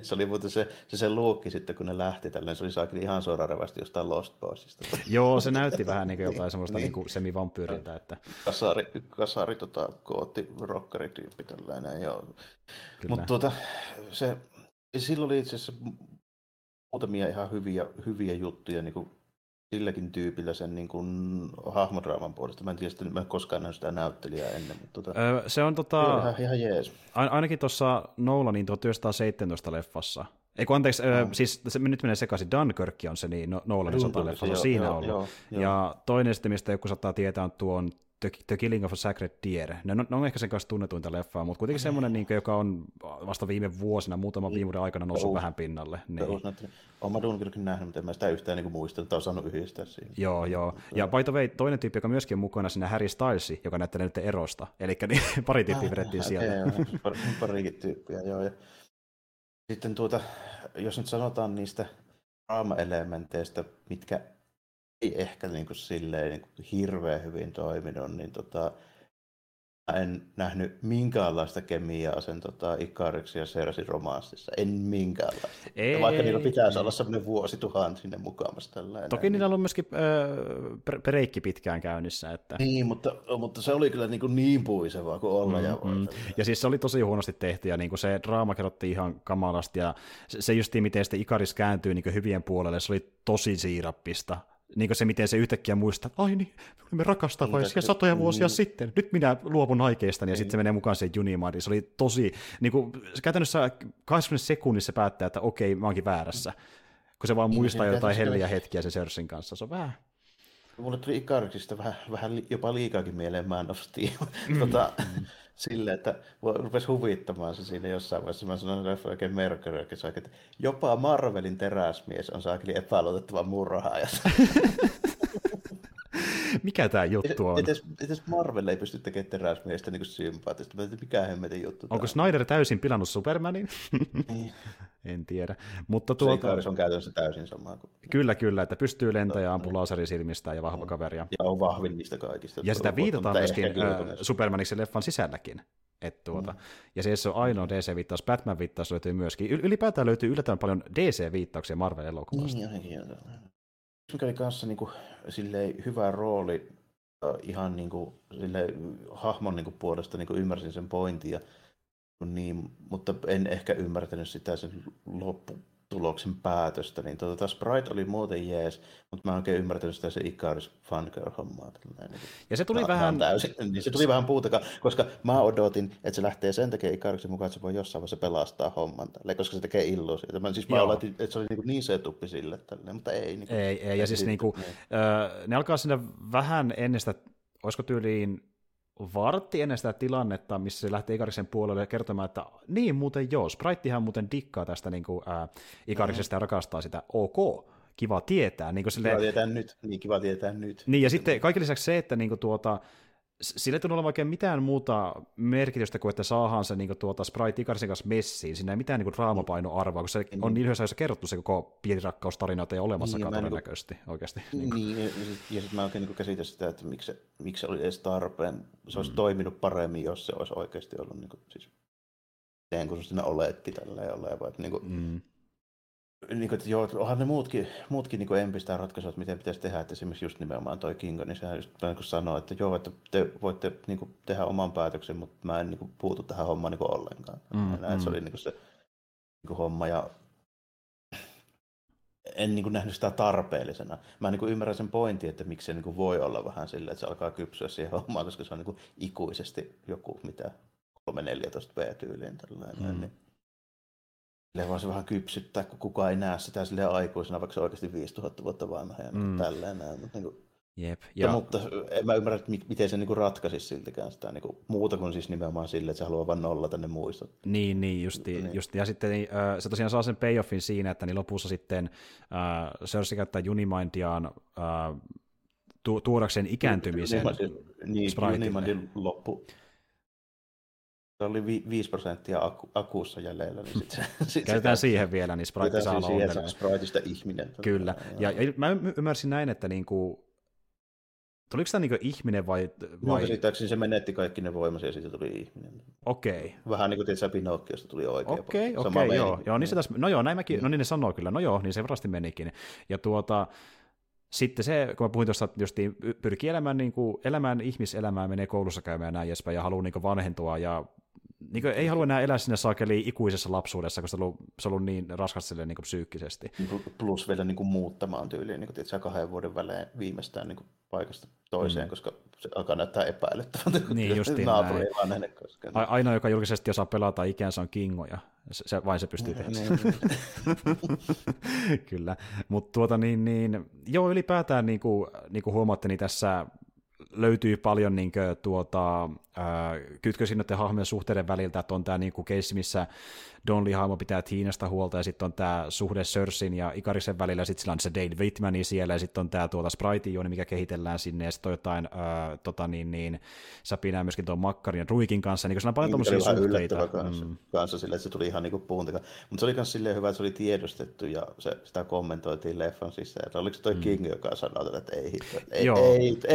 Se oli muuten se luukki sitten, kun ne lähti tälleen, se oli saakin ihan suoraan revästi jostain Lost Boysista. Joo, se näytti vähän niin kuin jotain semmoista niin semivampyyriltä. Että Kasari kootti rockerityyppi tällainen, joo. Mutta silloin oli itse asiassa muutamia ihan hyviä juttuja niin kuin silläkin tyypillä sen niin kuin hahmodraaman puolesta. Mä en tiedä, että mä en koskaan nähnyt sitä näyttelijää ennen. Mutta se on ihan jees. Ainakin tuossa Nolanin 1917-leffassa. Siis nyt menee sekaisin, Dunkirk on se niin Nolanin sotaleffa, on siinä ollut. Joo. Ja toinen sitten, mistä joku saattaa tietää, on tuon The Killing of a Sacred Deer. Ne on ehkä sen kanssa tunnetuinta leffaa, mutta kuitenkin semmoinen, joka on vasta viime vuosina, muutaman viime vuoden aikana noussut vähän pinnalle. Niin. Olen mä Dunkirkin nähnyt, mutta en mä sitä yhtään niin muista, tai on saanut yhdistää siinä. Joo. Ja by the way, toinen tyyppi, joka myöskin on mukana siinä, Harry Styles, joka näyttelee nyt Erosta. Eli niin, pari tyyppiä vedettiin sieltä. Parikin tyyppiä, joo. Ja sitten jos nyt sanotaan niistä draama-elementeistä, mitkä ei ehkä niin kuin hirveän hyvin toiminut, niin en nähnyt minkäänlaista kemiaa sen Ikariksen ja Sörsin romanssissa. En minkäänlaista. Ei, vaikka niillä pitäisi olla semmoinen vuosituhan sinne mukaamassa. Toki niillä on ollut myöskin breikki pitkään käynnissä. Että. Niin, mutta se oli kyllä niin puisevaa kuin olla ja voi. Ja siis se oli tosi huonosti tehty ja niin se draama kerrottiin ihan kamalasti ja se justiin miten sitten Ikaris kääntyy niin hyvien puolelle, se oli tosi siirappista. Niin kuin se, miten se yhtäkkiä muistaa, ai niin, me olimme rakastavaisia satoja vuosia sitten, nyt minä luopun aikeistani, ja sitten se menee mukaan siihen Uni-Mindiin. Se oli tosi, niin kuin, käytännössä 20 sekunnissa päättää, että okei, mä oonkin väärässä. kun se vaan muistaa jotain helliä hetkiä se Sörsin kanssa. Se on vähän... Mulle tuli Ikariksista vähän jopa liikaakin mieleen Man of Steel. Silleen, että rupesi huvittamaan se siinä jossain vaiheessa. Mä sanoin oikein Mercurykin, että jopa Marvelin teräsmies on saakeli epäluotettava murhaaja. Mikä tää juttu on? Etes Marvel ei pysty tekemään teräsmiestä niin sympaattista. Mikä hemmetin juttu. Onko Snyder täysin pilannut Supermanin? En tiedä. Mutta Ikaris on käytännössä täysin samaa kuin... Kyllä, että pystyy lentämään ja ampuu laserin silmistään ja vahva kaveria. Ja on vahvin niistä kaikista. Ja sitä viitataan myöskin Supermaniksi leffan sisälläkin. Ja se on ainoa DC-viittaus. Batman-viittaus löytyy myöskin. Ylipäätään löytyy yllättävän paljon DC-viittauksia Marvel-elokuvasta. Mikä oli kanssa niin kuin, silleen, hyvä rooli ihan niin kuin, silleen, hahmon niin kuin, puolesta, niin kuin, ymmärsin sen pointin, ja, niin, mutta en ehkä ymmärtänyt sitä sen lopputuloksen päätöstä. Niin, Sprite oli muuten jees, mutta mä en oikein ymmärtänyt sitä se Ikaris fangirl-hommaa. Ja se tuli vähän... Täysin, niin se tuli vähän puutakaan, koska mä odotin, että se lähtee sen takia Ikariksen mukaan, että se voi jossain vaiheessa pelastaa homman, tälle, koska se tekee illuusioita. Mä oletin, että se oli niin setuppi sille, tälle, mutta ei. Niin kuin, ei ja siis niinku, ne alkaa sinne vähän ennen sitä, olisiko tyyliin vartti ennen sitä tilannetta, missä se lähtee Ikariksen puolelle kertomaan, että niin muuten joo, Spritehan muuten dikkaa tästä niinku, Ikariksesta ja rakastaa sitä, ok. Kiva tietää. Niin silleen... Kiva tietää nyt. Niin, ja sitten kaiken lisäksi se, että niin sillä ei tunnu olemaan oikein mitään muuta merkitystä kuin, että saadaan se niin Sprite Ikarisen kanssa messiin. Siinä ei mitään niin raamapainoarvoa, kun se on niin lyhyessä kerrottu se koko pienirakkaustarinaa ei olemassakaan niin, todennäköisesti. Oikeasti. Niin, ja sitten mä oikein niin käsitän sitä, että miksi se oli edes tarpeen. Se olisi toiminut paremmin, jos se olisi oikeasti ollut niin kuin, siis sen, kun se siinä oletti tällä ei oleva. Niin kuin, että joo, onhan ne muutkin niin empistää ratkaisua, että miten pitäisi tehdä, että esimerkiksi just nimenomaan toi Kingo, niin sehän just niin sanoo, että joo, että te voitte niin kuin, tehdä oman päätöksen, mutta mä en niin kuin, puutu tähän hommaan niin kuin, ollenkaan. Se oli niin kuin, se niin kuin, homma, ja en niin kuin, nähnyt sitä tarpeellisena. Mä niin kuin, ymmärrän sen pointin, että miksi se niin kuin, voi olla vähän silleen, että se alkaa kypsyä siihen hommaan, koska se on niin kuin, ikuisesti joku, mitä 3-14B-tyyliin tällainen. Silleen vaan se vähän kypsyttää, kun kukaan ei näe sitä silleen aikuisena, vaikka se oikeasti 5000 vuotta vanha ja tälleen näin. Mutta en mä ymmärrä, miten se niinku ratkaisisi siltikään sitä niinku, muuta kuin siis nimenomaan silleen, että se haluaa vaan nollata ne muistot. Niin, justiin. Ja sitten se tosiaan saa sen payoffin siinä, että niin lopussa sitten Sörsi käyttää Uni-Mindiaan tuodakseen ikääntymisen. Niin, Uni-Mindin loppu. Se oli 5% akuussa jäljellä. Niin käytetään siihen vielä, niin Sprite saa olla uudelleen. Spriteista ihminen. Kyllä. Ja mä ymmärsin näin, että niinku, tuliko tämä niinku ihminen vai... Käsittääkseni se menetti kaikki ne voimansa ja siitä tuli ihminen. Okei. Vähän niin kuin tietysti Pinocchiosta tuli oikea. Okei, joo. Näin ne sanoo kyllä. No joo, niin se varasti menikin. Ja sitten se, kun mä puhuin tuossa, että pyrkii elämään ihmiselämään, menee koulussa käymään ja näin edespäin, ja haluaa niin kuin vanhentua, ja niin ei halua enää elää siinä saakeli ikuisessa lapsuudessa, koska se on ollut niin raskas silleen, niin psyykkisesti. Plus vielä niin kuin muuttamaan tyyliin, niin tietysti 2 vuoden välein viimeistään niin kuin paikasta toiseen, koska se alkaa näyttää epäilyttävältä, kun naapuri ei vaan nähnyt koskaan. Ainoa, joka julkisesti osaa pelata ikänsä, on Kingo, ja se pystyy tehdä. Kyllä, mutta ylipäätään niin kuin huomaatte, niin tässä... löytyy paljon kytkösiä noiden hahmojen suhteiden väliltä, että on tämä keissi, missä Don Lee-hahmo pitää Tiinasta huolta, ja sitten on tämä suhde Sörsin ja Ikarisen välillä, ja sitten sillä on se Dane Whitmani siellä, ja sitten on tämä Sprite-juoni, mikä kehitellään sinne, ja sitten on jotain säpinää myöskin tuon Makkarin ja Druigin kanssa, niin kuin siinä on paljon tommosia suhteita. Kanssa sillä, että se tuli ihan niin kuin puuntakaan. Mutta se oli myös silleen hyvä, että se oli tiedostettu, ja sitä kommentoitiin leffan sisään. Oliko se toi King, joka sanoi, että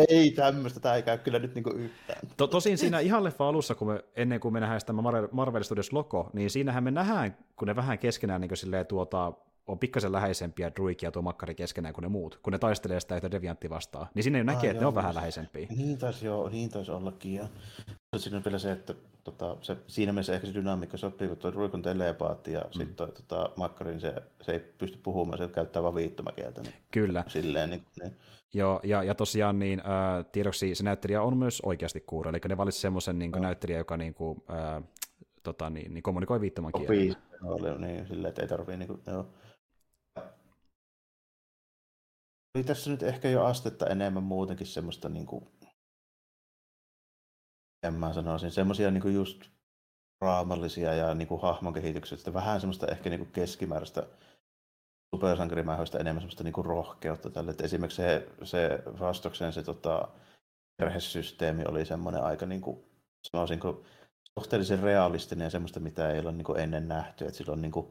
ei tämmöistä, tämä ei käy kyllä nyt niinku yhtään. Tosin siinä ihan leffa alussa, ennen kuin me nähdään tämä Marvel Studios logo, niin siinähän me nähdään, kun ne vähän keskenään niin on pikkasen läheisempiä Druig ja tuo Makkari keskenään kuin ne muut, kun ne taistelee sitä yhtä Devianttia vastaan, niin siinä näkee, että ne on vähän läheisempiä. Niin taisi ollakin. Ja. Siinä on vielä se, että siinä mielessä ehkä se dynamiikka sopii, kun tuo Druig on telepaatti ja sitten tuo Makkarin se ei pysty puhumaan, se käyttää vaan viittomakieltä. Niin kyllä. Silleen niin. Joo, ja tosiaan niin, tiedoksi se näyttelijä on myös oikeasti kuuro, eli ne valitsi semmoisen näyttelijä, joka kommunikoi viittomakielellä. Opii, että ei tarvii. Oli tässä nyt ehkä jo astetta enemmän muutenkin semmoista niinku, en mä sanoisin, semmoisia niinku just raamallisia ja niinku hahmon kehityksestä, vähän semmoista ehkä niinku keskimääräistä supersankarimähöistä enemmän semmoista niinku rohkeutta tälle. Et esimerkiksi se Fastoksen se perhesysteemi oli semmoinen aika niinku, sanoisinko suhteellisen realistinen ja semmoista, mitä ei ole niinku ennen nähty, että silloin niinku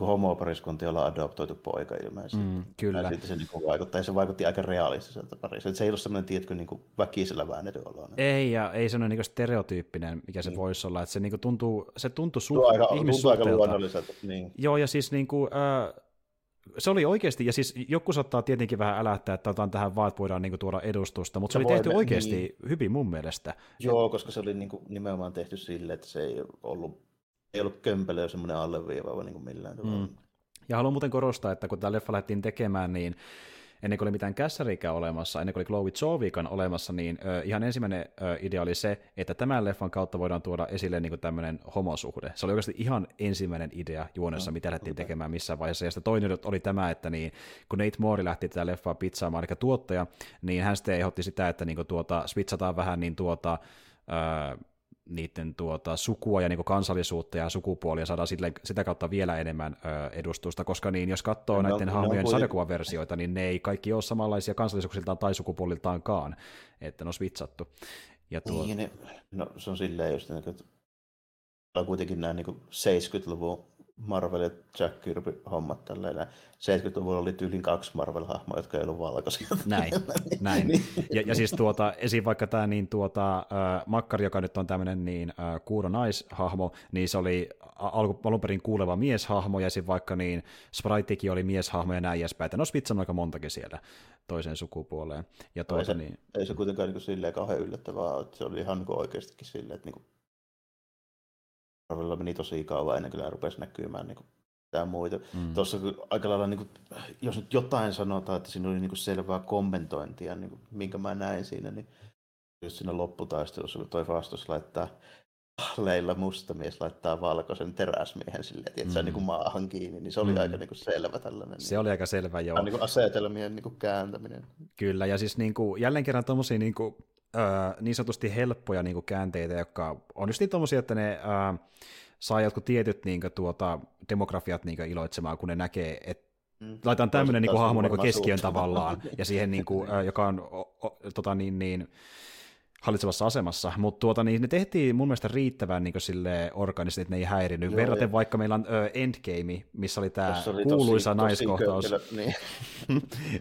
homopariskuntia ollaan adoptoitu poika ilmeisesti. Kyllä. Ja sitten se niinku vaikuttaa, ja se vaikutti aika realistiselta parissa. Se ei ole semmoinen, tiedätkö, niinku väkisellä väännetty olo. Ei, ja ei semmoinen niinku stereotyyppinen, mikä se voisi olla. Että se niinku tuntuu, ihmissuhteelta. Tuntuu aika luonnolliselta. Niin. Joo, ja siis niinku, se oli oikeasti, ja siis joku saattaa tietenkin vähän älähtää, että otan tähän vaan, että voidaan niinku tuoda edustusta, mutta se oli tehty oikeasti niin hyvin mun mielestä. Joo, koska se oli niinku nimenomaan tehty sille, että se ei ollut kömpelö ja semmoinen alleviiva niin kuin millään tavalla. Ja haluan muuten korostaa, että kun tämä leffa lähdettiin tekemään, niin ennen kuin oli mitään käsärikää olemassa, ennen kuin oli Chloe Zhao olemassa, niin ihan ensimmäinen idea oli se, että tämän leffan kautta voidaan tuoda esille niin kuin tämmöinen homosuhde. Se oli oikeasti ihan ensimmäinen idea juonessa, mitä lähdettiin tekemään missään vaiheessa. Ja sitten toinen oli tämä, että niin, kun Nate Moore lähti tätä leffaa pizzaamaan, eli tuottaja, niin hän sitten ehdotti sitä, että niin kuin switchataan vähän niin niiden sukua ja niin kuin kansallisuutta ja sukupuolia saadaan sitä kautta vielä enemmän edustusta, koska niin, jos katsoo näiden hahmojen sarjakuvaversioita, niin ne ei kaikki ole samanlaisia kansallisuuksiltaan tai sukupuoliltaankaan, että ne on switchattu. Ja niin, no se on silleen just, että on kuitenkin nämä niin 70-luvun Marvel ja Jack Kirby hommat tälleen. 70-luvulla oli tyylin 2 Marvel-hahmoa, jotka ei ollut valkoisia. Näin. Ja siis esiin vaikka tämä niin Makkari, joka nyt on tämmöinen niin kuuro naishahmo, niin se oli alun perin kuuleva mieshahmo, ja sitten vaikka niin Spritekin oli mieshahmo ja näin edespäin. No Spitsan on aika montakin siellä toiseen sukupuoleen. Ja ei se kuitenkaan niin silleen kauhean yllättävää, että se oli ihan niin oikeastikin silleen, että niin Marvelilla meni tosi kauan ennen kyllä rupesi näkymään niin mitään muita. Tuossa aika lailla, niin kuin, jos nyt jotain sanotaan, että siinä oli niin selvää kommentointia, niin minkä mä näin siinä, niin just siinä lopputaistelussa, kun toi Fastos laittaa leillä mustamies laittaa valkoisen teräsmiehen silleen, että se on niin maahan kiinni, niin se oli aika niin selvä tällainen. Se oli aika selvä, joo. Niin asetelmien niin kääntäminen. Kyllä, ja siis niin kuin, jälleen kerran tommosia niin sanotusti helppoja niin kuin käänteitä, jotka on just niin tommosia, että ne saa jotkut tietyt niin kuin, demografiat niin kuin, iloitsemaan, kun ne näkee, että laitetaan tämmöinen niin kuin, hahmo niin kuin keskiön tavallaan, ja siihen, niin kuin, joka on hallitsevassa asemassa, mutta niin ne tehtiin mun mielestä riittävän niin sille organisesti, että ne ei häirinyt. Joo, verraten vaikka meillä on Endgame, missä oli tämä kuuluisa naiskohtaus. Niin.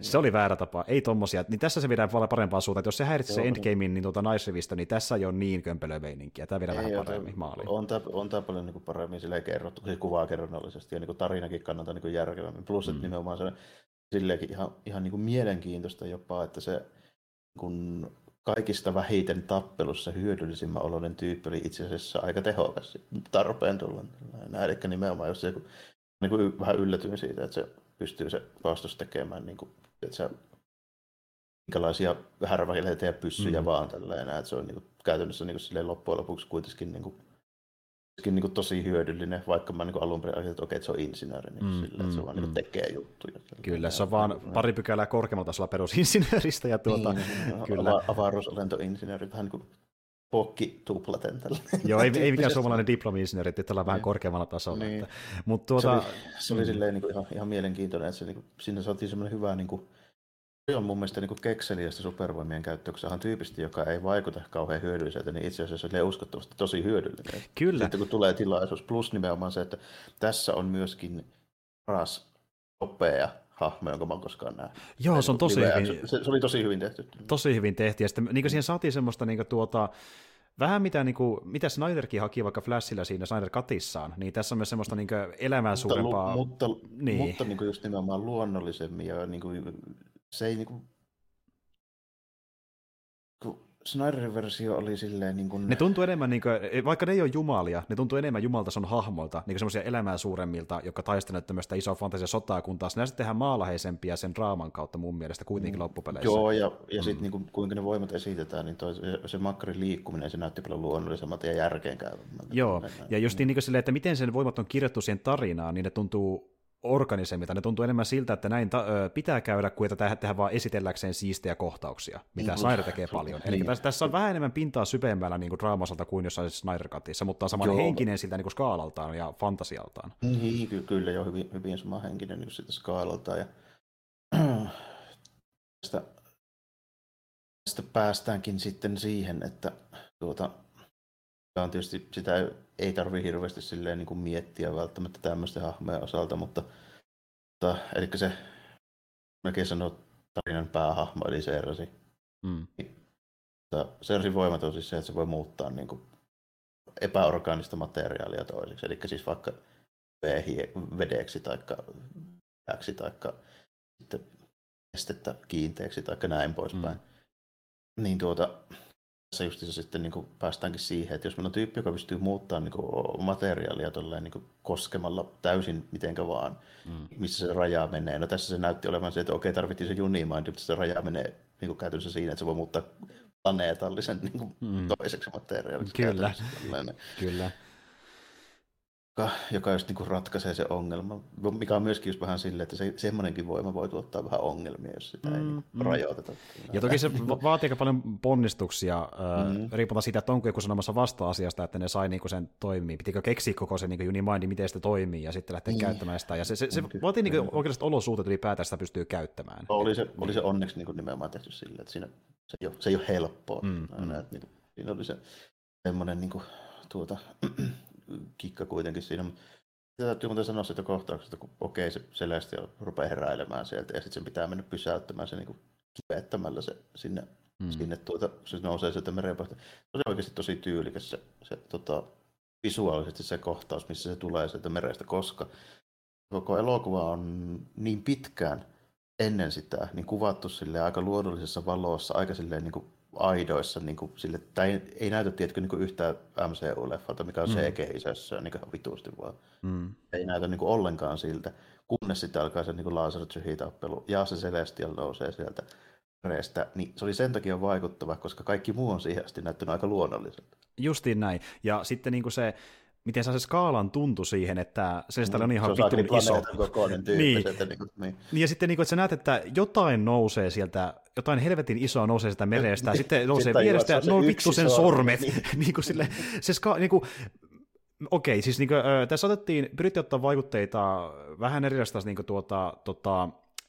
Se oli väärä tapa, ei tommosia. Niin tässä se viedään parempaan suuntaan, että jos se häiritsee se Endgamein niin naisrivistö, niin tässä ei ole niin kömpelömeininkiä. Tämä viedään vähän paremmin maaliin. On tämä paljon niin paremmin kerrottu, siis kuvaa kerronnallisesti ja niin tarinakin kannattaa niin järkevämmin. Plus, että nimenomaan se on silleenkin ihan niin mielenkiintoista jopa, että se kun kaikista vähiten tappelussa hyödyllisimmän oloinen tyyppi oli itse asiassa aika tehokas tarpeen tullut. Eli nimenomaan jos se niin vähän yllätyin siitä, että se pystyy se Vastus tekemään, niin kuin, että se minkälaisia härvähileitä ja pyssyjä vaan tälleen. Että se on niin kuin, käytännössä niin kuin, loppujen lopuksi kuitenkin niin kuin tosi hyödyllinen, vaikka mä niin alun perin ajattelin, että okei, se on insinööri, niin se vaan niin tekee juttuja. Kyllä, se on vaan pari pykälää korkeammalla tasolla perusinsinööristä. Ja kyllä. Avaruusolentoinsinööri, vähän niin kuin pokki tuplaten tällainen. Joo, ei mikään suomalainen diplomi-insinööri, että tällä vähän korkeammalla tasolla. Niin. Että, mutta se oli silleen niin kuin ihan mielenkiintoinen, että se, niin kuin, siinä saatiin semmoinen hyvä, niin kuin, se on mun mielestä niin kekseliästä supervoimien käyttöä, kun se on tyypillisesti, joka ei vaikuta kauhean hyödylliseltä, niin itse asiassa se on uskottavasti tosi hyödyllinen. Kyllä. Sitten kun tulee tilaisuus, plus nimenomaan se, että tässä on myöskin paras opea hahmo, jonka mä oon koskaan nähnyt. Joo, se on tosi hyvin. Se oli tosi hyvin tehty. Tosi hyvin tehty, ja sitten niin siihen saatiin semmoista niin vähän mitä Snyderkin haki vaikka Flashilla siinä Snyder-katissaan, niin tässä on myös semmoista niin elämää suurempaa. Mutta niin just nimenomaan luonnollisemmin ja niin kuin, se ei niinku Snyder-versio oli silleen niinku ne tuntuu enemmän niinku, vaikka ne ei ole jumalia, ne tuntuu enemmän jumaltason hahmoilta, niinku semmoisia elämää suuremmilta, jotka taistelevat tämmöistä isoa fantasiasotaa, kun taas näistä tehdään maalaheisempiä sen draaman kautta mun mielestä kuitenkin loppupeleissä. Joo, ja sitten niinku, kuinka ne voimat esitetään, niin se Makkarin liikkuminen, se näytti paljon luonnollisemmalta ja järkeenkäyvämmältä. Joo, ja just niin silleen, että miten sen voimat on kirjoittu siihen tarinaan, niin ne tuntuu organismita. Ne tuntuu enemmän siltä, että näin pitää käydä, kuin että tehdään vaan esitelläkseen siistejä kohtauksia, mitä Snyder tekee paljon. Eli tässä on vähän enemmän pintaa syvemmällä niin draamasalta kuin jossain Snyder Cutissa, mutta on saman henkinen siltä niin skaalaltaan ja fantasialtaan. Niin, kyllä jo hyvin sama henkinen niin siltä skaalaltaan. Ja tästä päästäänkin sitten siihen, että on tietysti sitä ei tarvitse hirveästi silleen niin kuin miettiä välttämättä tämmöisten hahmojen osalta, mutta eli se melkein sanoo tarinan päähahmo, eli Sörsi. Sörsin voimat on siis se, että se voi muuttaa niin kuin epäorgaanista materiaalia toiseksi, eli siis vaikka vedeksi tai pääksi tai estettä kiinteäksi tai näin poispäin. Niin tässä justiinsa sitten niin kuin päästäänkin siihen, että jos meillä on tyyppi, joka pystyy muuttamaan niin kuin materiaalia tolleen, niin kuin koskemalla täysin mitenkä vaan, missä se raja menee. No tässä se näytti olevan se, että okei, tarvittiin se Uni-Mind, mutta se raja menee niin kuin käytännössä siinä, että se voi muuttaa planeetallisen niin kuin toiseksi materiaaliksi. Kyllä. Joka just niin kuin ratkaisee se ongelma, mikä on myöskin just vähän silleen, että semmoinenkin voima voi tuottaa vähän ongelmia, jos sitä ei rajoiteta. Ja toki se vaatii aika paljon ponnistuksia, riippuen siitä, että onko joku sanomassa vasta-asiasta, että ne sai niinku sen toimii. Pitikö keksiä koko se niinku Uni-Mind, miten sitä toimii, ja sitten lähteä käyttämään sitä. Ja se vaatii niinku oikeastaan olosuhteet ylipäätään, sitä pystyy käyttämään. Oli se onneksi niinku nimenomaan tehty silleen, että siinä se ei ole helppoa. Siinä oli se semmoinen niinku kikka kuitenkin siinä, mutta täytyy muuten sanoa sitä kohtauksesta, kun okei, se Celestial rupeaa heräilemään sieltä ja sitten sen pitää mennä pysäyttämään se niin kuin kivettämällä se sinne se nousee sieltä merenpohjasta. Se on oikeasti tosi tyylikäs se visuaalisesti se kohtaus, missä se tulee sieltä merestä, koska koko elokuva on niin pitkään ennen sitä niin kuvattu silleen aika luonnollisessa valossa, aika silleen niin kuin aidoissa, niin kuin sille, ei näytä tiedätkö, niin kuin yhtään MCU-leffalta, mikä on CG-isässä, niin kuin vitusti vaan. Ei näytä niin kuin ollenkaan siltä, kunnes sitten alkaa se niin lasertsyhitappelu ja se Celestial nousee sieltä reestä. Niin se oli sen takia vaikuttava, koska kaikki muu on siihen asti näyttänyt aika luonnolliselta. Justiin näin. Ja sitten niin kuin se miten se skaalan tuntui siihen, että Celestial on ihan vitun iso. Ja sitten että sä näet, että jotain nousee sieltä, jotain helvetin isoa nousee sieltä merestä, ja sitten nousee vierestä ja noin vittu sen sormet. Okei, siis niin kuin, tässä pyrittiin ottaa vaikutteita vähän erilaisista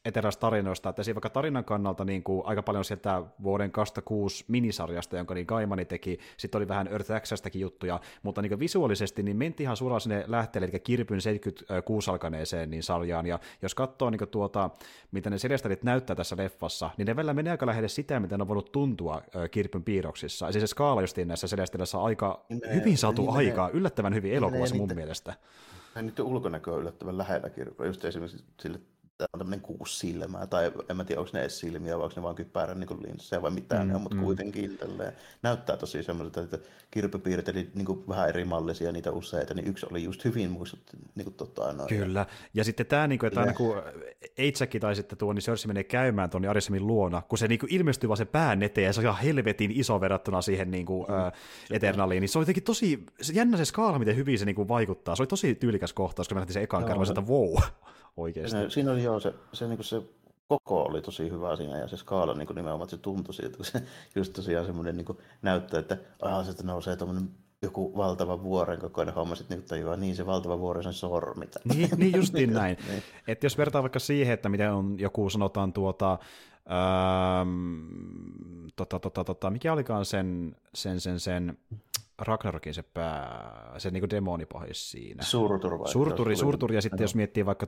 eteräistä tarinoista, että vaikka tarinan kannalta niin kuin aika paljon sieltä vuoden 2006 minisarjasta, jonka niin Gaimani teki, sitten oli vähän Earth Access-täkin juttuja, mutta niin kuin visuaalisesti niin mentiin ihan suoraan sinne lähteelle, eli Kirpyn 76 alkaneeseen niin sarjaan, ja jos katsoo niin kuin mitä ne Celestialit näyttää tässä leffassa, niin ne välillä menee aika lähelle sitä, mitä ne on voinut tuntua Kirpyn piirroksissa, ja siis se skaala justiin näissä Celestialissa aika hyvin saatu aikaa, yllättävän hyvin elokuvassa mun mielestä. Nyt ulkonäkö on yllättävän lähellä Kirpyä, just esimerkiksi sille tämä on tämmöinen kuusi silmää, tai en mä tiedä, onko ne edes silmiä, vai onko ne vaan kypärän niin linssejä vai mitään ne on, mutta kuitenkin tälleen. Näyttää tosi semmoiselta, että Kirpy piirteli niin vähän eri mallisia niitä useita, niin yksi oli just hyvin muistutti niin noin. Kyllä, ja sitten tämä, niin kuin, että aina kun Eitsäkki tai sitten niin Sörsi menee käymään tuon Arishemin luona, kun se niin kuin ilmestyy vaan se pään eteen, ja se on ihan helvetin iso verrattuna siihen niin kuin, Eternaliin, niin se on jotenkin tosi, se jännä se skaala, miten hyvin se niin kuin vaikuttaa, se oli tosi tyylikäs kohtaus, kun mä nähtiin sen ekan kerran, että wow. Oikeasti. Siinä oli se koko oli tosi hyvä siinä ja se skaala niin kuin nimenomaan se tuntui siitä, kun se just tosiaan semmoinen niin näyttää, että sieltä nousee tuommoinen joku valtava vuoren kokoinen homma, sitten niin tajuaa, niin se valtava vuori sen sormi. Niin justiin näin. Niin. Että jos vertaa vaikka siihen, että miten on joku sanotaan mikä olikaan sen Ragnarokin se niinku demonipahis siinä. Surturi ja sitten jos miettii vaikka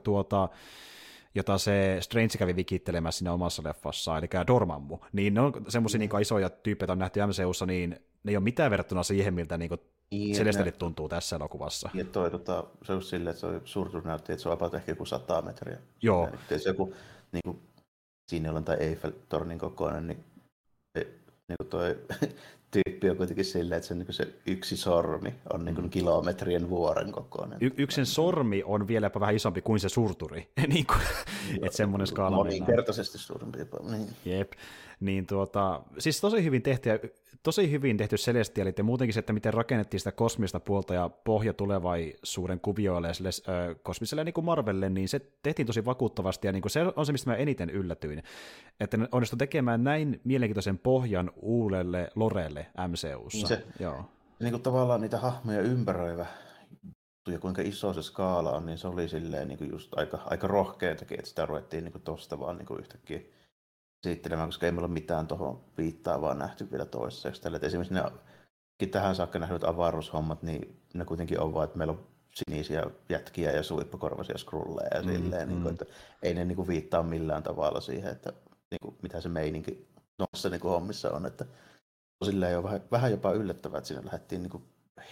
jota se Strange kävi vikittelemässä siinä omassa leffassa, eli Dormammu, niin ne on semmoisia niinku isoja tyyppejä, on nähty MCUssa, niin ne ei ole mitään verrattuna siihen, miltä niinku Celestialit tuntuu tässä elokuvassa. Ja se on silleen, että se Surturi näytti, että se on about ehkä joku 100 metriä. Joo. Se joku niinku Sinjolan tai Eiffel-tornin kokoinen, niin toi tyyppi on kuitenkin silleen, että se yksi sormi on niin kilometrien vuoren kokoinen. Yksen sormi on vieläpä vähän isompi kuin se surturi. Että semmoinen skaala mennään. Moninkertaisesti suurempi. Niin. Jep. niin siis tosi hyvin tehty Celestialit ja muutenkin se, että miten rakennettiin sitä kosmista puolta ja pohja tulevaisuuden kuvioille ja sille kosmiselle niin kuin Marvelle, niin se tehtiin tosi vakuuttavasti ja niin kuin se on se, mistä mä eniten yllätyin, että ne onnistu tekemään näin mielenkiintoisen pohjan uudelle lorelle MCU:ssa. Se, joo. Niin kuin tavallaan niitä hahmoja ympäröivä ja kuinka iso se skaala on, niin se oli silleen niin kuin just aika rohkeatakin, että sitä ruvettiin niin kuin tosta vaan niin kuin yhtäkkiä esittelemään, koska ei meillä ole mitään tuohon viittaavaa nähty vielä toiseksi. Tällä, esimerkiksi ne tähän saakka nähdyt avaruushommat, niin ne kuitenkin on vaan, että meillä on sinisiä jätkiä ja suippakorvaisia skrulleja ja silleen, niin kuin, että ei ne niin kuin viittaa millään tavalla siihen, että niin kuin, mitä se meininki noissa niin kuin hommissa on. Että, silleen on vähän jopa yllättävää, että siinä lähdettiin niin kuin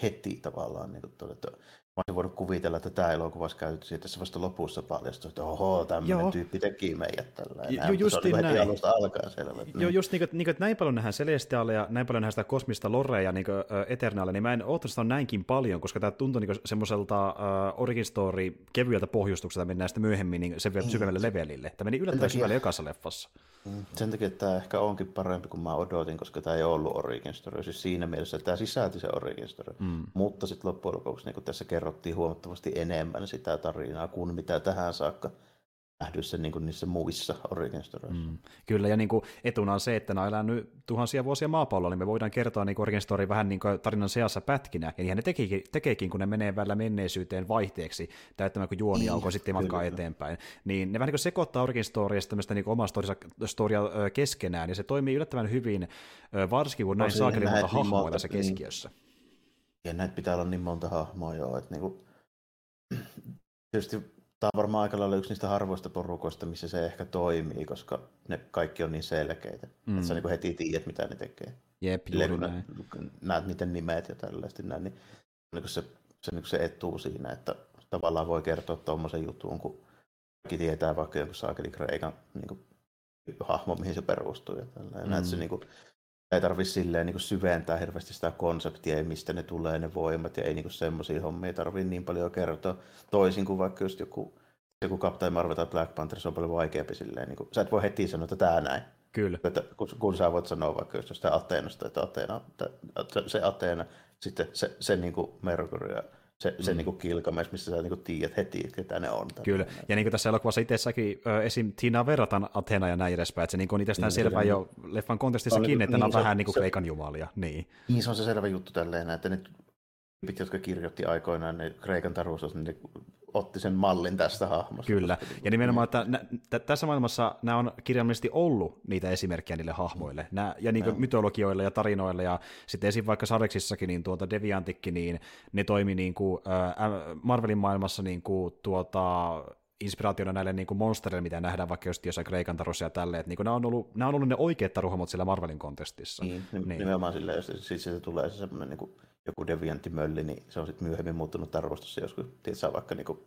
heti tavallaan niin kuin todettua. Mä olisin voinut kuvitella, että tämä elokuva olisi käytetty siitä, se vasta lopussa paljastui, että oho, tämmöinen tyyppi teki meidät tällainen. Se oli heti alusta alkaa selvä. Joo, just niin kuin, että näin paljon nähdään Celestialeja, näin paljon nähdään sitä kosmista lorea, niin Eternaleja, niin mä en oottanut sitä näinkin paljon, koska tämä tuntui niin semmoiselta origin story kevyeltä pohjustukselta mennään sitten myöhemmin niin sen vielä syvemmälle levelille. Tämä meni yllättävän syvälle jokaisessa leffassa. Sen takia, että tämä ehkä onkin parempi kuin mä odotin, koska tämä ei ollut origin story. Siis siinä mielessä tämä sisälti se origin story, mutta sitten loppujen lopuksi niin tässä kerrottiin huomattavasti enemmän sitä tarinaa kuin mitä tähän saakka nähdyissä niin niissä muissa origin storyissa. Kyllä, ja niin kuin etuna on se, että nämä on elänyt tuhansia vuosia maapallolla, niin me voidaan kertoa niin origin story vähän niin tarinan seassa pätkinä, ja niinhän ne tekeekin, kun ne menee välillä menneisyyteen vaihteeksi, täyttämään kuin juoni alkoi sitten matkaa eteenpäin. Niin ne vähän niin sekoittaa origin storia ja tämmöistä niin omaa storia keskenään, ja se toimii yllättävän hyvin, varsinkin kun näin saakeli monta hahmoa tässä keskiössä. Ja näitä pitää olla niin monta hahmoa, joo, että niinku, tietysti tämä on varmaan aika lailla yksi niistä harvoista porukoista, missä se ehkä toimii, koska ne kaikki on niin selkeitä, että sä niinku heti tiedät, mitä ne tekee. Jep, juuri näin. Näet niiden nimet ja tällaisesti näin, niin niinku se etu siinä, että tavallaan voi kertoa tuommoisen jutun, kun kaikki tietää vaikka jonkun saakeli Kreikan niinku, hahmo, mihin se perustuu ja tällainen. Näet se niinku, ei tarvitse silleen niin kuin syventää hirveästi sitä konseptia ja mistä ne tulee ne voimat ja ei niin kuin semmoisia hommia tarvitse niin paljon kertoa. Toisin kuin vaikka just joku Captain Marvel tai Black Panther, se on paljon vaikeampi silleen. Niin kuin, sä et voi heti sanoa, että tää näin. Kyllä. Että, kun sä voit sanoa vaikka just sitä Ateenasta, että se Ateena, sitten se niin kuin Mercury ja se niin kuin Gilgamesh, mistä sä niin kuin tiedät heti, että ketä ne on. Kyllä, ja niin kuin tässä elokuvassa itsessäkin esim. Tiinaa verrataan Athenaa ja näin edespäin, että se niin on itsestään selvä jo leffan kontekstissakin, että nämä on vähän niin kuin Kreikan jumalia. Niin, se on se selvä juttu tälleen, että ne tyypit, jotka kirjoitti aikoinaan ne Kreikan taruusat, niin ne otti sen mallin tästä hahmosta. Kyllä, ja nimenomaan, että tässä maailmassa nämä on kirjallisesti ollut niitä esimerkkejä niille hahmoille, ja niin kuin mytologioille ja tarinoille, ja sitten esim. Vaikka Sareksissakin, niin Deviantikki, niin ne toimi niin kuin Marvelin maailmassa niin kuin inspiraationa näille niin kuin monsterille, mitä nähdään vaikka jossain Kreikan tarussa ja tälleen, että niin kuin nämä on ollut ne oikeat taruhomot siellä Marvelin kontestissa. Niin. Nimenomaan silleen, jos siitä tulee se semmoinen niin kuin joku deviantimölli, niin se on sitten myöhemmin muuttunut tarustossa joskus, tietysti vaikka niinku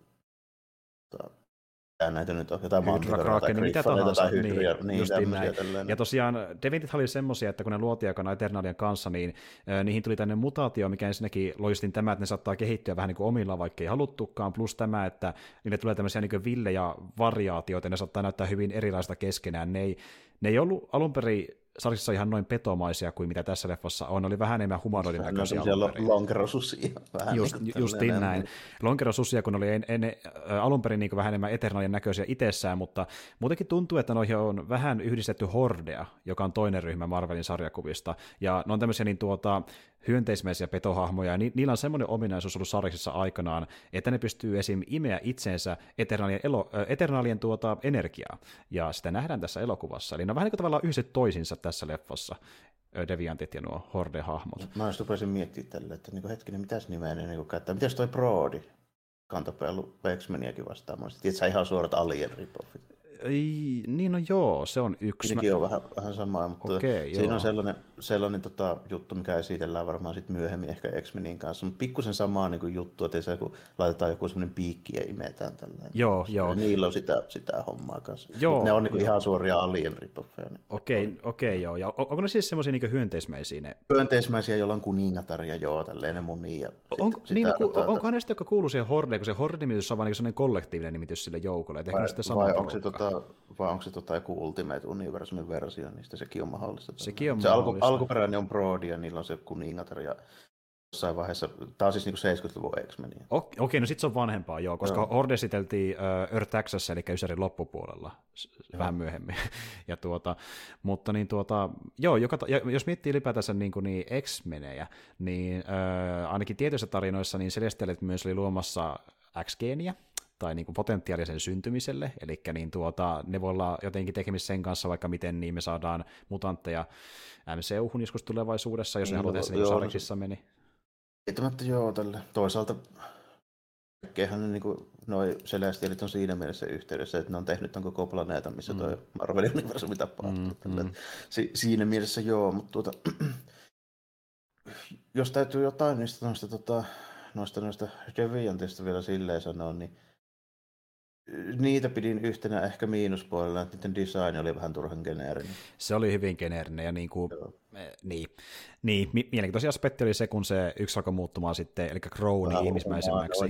näitä nyt on, jotain maantikoita tai griffaleita tai hydria, niin tämmöisiä tällainen. Ja tosiaan Deviantit oli semmoisia, että kun ne luotiin aikana Eternalien kanssa, niin niihin tuli tänne mutaatio, mikä ensinnäkin loistin tämä, että ne saattaa kehittyä vähän niin kuin omillaan, vaikka ei haluttukaan, plus tämä, että niille tulee tämmöisiä niin kuin villejä variaatioita, ja ne saattaa näyttää hyvin erilaisilta keskenään. Ne ei ollut alun perin Sarkissa ihan noin petomaisia kuin mitä tässä leffassa on. Oli vähän enemmän humanoidin näköisiä. Lonkerosusia. Justiin näin. Lonkerosusia, kun oli alun perin niin vähän enemmän Eternalien näköisiä itsessään, mutta muutenkin tuntuu, että noihin on vähän yhdistetty Hordea, joka on toinen ryhmä Marvelin sarjakuvista. Ja ne on tämmöisiä niin hyönteismäisiä petohahmoja, ja niillä on semmoinen ominaisuus ollut Sarksissa aikanaan, että ne pystyy esim. Imeä itseensä Eternalien energiaa, ja sitä nähdään tässä elokuvassa. Eli ne on vähän niin kuin tavallaan yhdistetty toisinsa tässä leffassa, Deviantit ja nuo Horde-hahmot. Mä just rupesin miettimään tälle, että niin hetkinen, mitäs nimeä ne niin käyttää, mitäs toi Brody? Kantapellu X-Meniäkin vastaan, tiedätkö ihan suorat alien ripoffit? Ei, niin no joo, se on yksi. Sekin on vähän samaa, mutta okei, siinä on sellainen juttu, mikä esitellään varmaan sit myöhemmin ehkä X-Menin kanssa, mutta pikkusen samaa niin kuin juttua, että se, kun laitetaan joku semmoinen piikki ja imetään tällainen. Joo. Niillä on sitä hommaa kanssa. Joo, ne on niin kuin ihan suoria alien ripoffeja. Niin. Okei, joo. Ja onko ne siis semmoisia niin hyönteismäisiä? Hyönteismäisiä, joilla on kuninataria, joo, tälleen ne munia. Onko hänestä, joka kuuluu siihen Hordeen, kun se Horde-nimitys on vain niin sellainen kollektiivinen nimitys sille joukolle? Vai onko se vai onko se joku Ultimate Universumin versio, niin sekin on mahdollista. Sekin on se mahdollista. Alkuperäinen on Brody ja niillä on se kuningatar ja jossain vaiheessa, tämä on siis niinku 70-luvun X-Meniä. Okei, no sit se on vanhempaa, joo, koska Horde esiteltiin Earth Access, eli Ysärin loppupuolella, vähän myöhemmin. Ja mutta niin joo, jos miettii ylipäätänsä niin X-Menejä, niin ainakin tietyissä tarinoissa niin Celestialit myös oli luomassa X-geeniä, tai niin kuin potentiaalisen syntymiselle, eli niin ne voi olla jotenkin tekemisissä sen kanssa, vaikka miten niin me saadaan mutantteja MCU:hun joskus tulevaisuudessa, jos ne halutaan sen sarjaksissa meni. Eittämättä joo, tälle. Toisaalta kaikkeihan ne niinku, noi Celestialit on siinä mielessä yhteydessä, että ne on tehnyt ton koko planeetan, missä toi Marvelin universumi tapahtuu. Siinä mielessä joo, mutta jos täytyy jotain niistä noista Deviantista vielä silleen sanoa, niin niitä pidin yhtenä ehkä miinuspuolella, että niiden design oli vähän turhan geneerinen. Se oli hyvin geneerinen ja mielenkiintoisia aspekti oli se, kun se yksi alkoi muuttumaan sitten, eli Crow niin ihmismäisemmäksi.